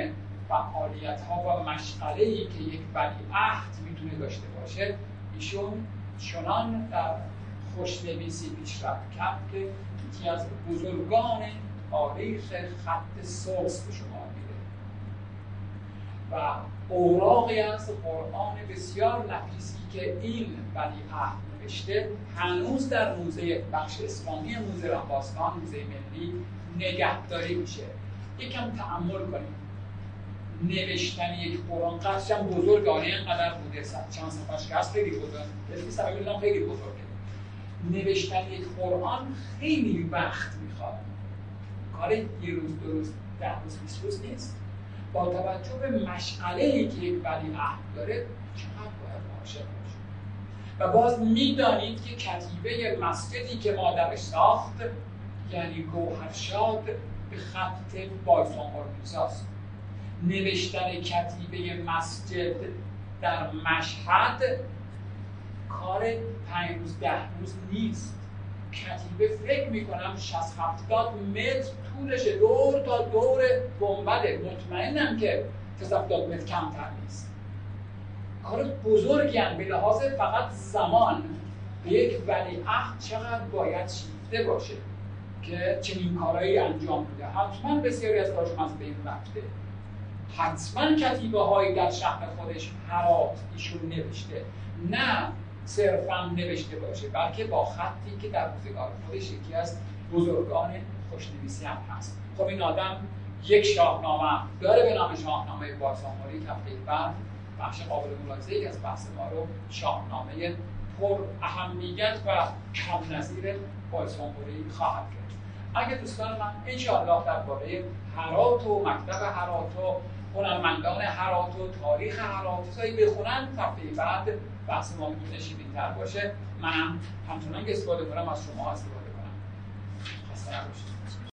فعالیت‌ها و مشغله‌ای که یک ولیعهد میتونه داشته باشه، ایشون چنان در خوشنویسی پیشرفت کرد که یکی از بزرگان تاریخ خط سرخ به شما میده و اوراقی از قرآن بسیار نفیسی که این ولیعهد نوشته هنوز در موزه بخش اسلامی موزه رهباستان موزه ملی نگهداری میشه. یکم تأمل کنید، نوشتن یک قرآن قدرشم بزرگانه اینقدر بوده، چند صفحش که هست خیلی بزرگه، خیلی سبیلنام خیلی بزرگه. نوشتن یک قرآن خیلی وقت میخواد، کار یه روز دو روز ده روز بیست روز نیست. با توجه به مشغله‌ای که یک ولیعهد داره چقدر باید باشه. و باز میدانید که کتیبه مسجدی که مادرش ساخت یعنی گوهرشاد به خط بایسنقر میساست. نوشتن کتیبه مسجد در مشهد کار 5 روز 10 روز نیست. کتیبه فکر میکنم 60-70 متر طولش، دور تا دور گنبده، مطمئنم که 70 متر کمتر نیست. کار بزرگی هم به لحاظ فقط زمان یک ولیعهد چقدر باید شیفته باشه که چنین کارهایی انجام بده. حتما بسیاری از کارشون از بین رفته، حتما کتیبه هایی در شهر خودش هرات ایشون نوشته، نه صرفا نوشته باشه بلکه با خطی که در روزگار خودش یکی از بزرگان خوشنویسی هم هست. خب این آدم یک شاهنامه داره به نام شاهنامه بایسنقری که هفته بعد بخش قابل ملاحظه ای از بحث ما رو شاهنامه پر اهمیت و کم نظیر بایسنقری خواهد کرد. اگه دوستان من انشاءالله درباره هرات و مکتب هرات و هنرمندان هرات و تاریخ هرات چیزایی بخونن، هفته بعد بحث ما میتونه شیرین‌تر باشه. منم همچنان که استفاده کنم از شما استفاده کنم. خسته نباشید.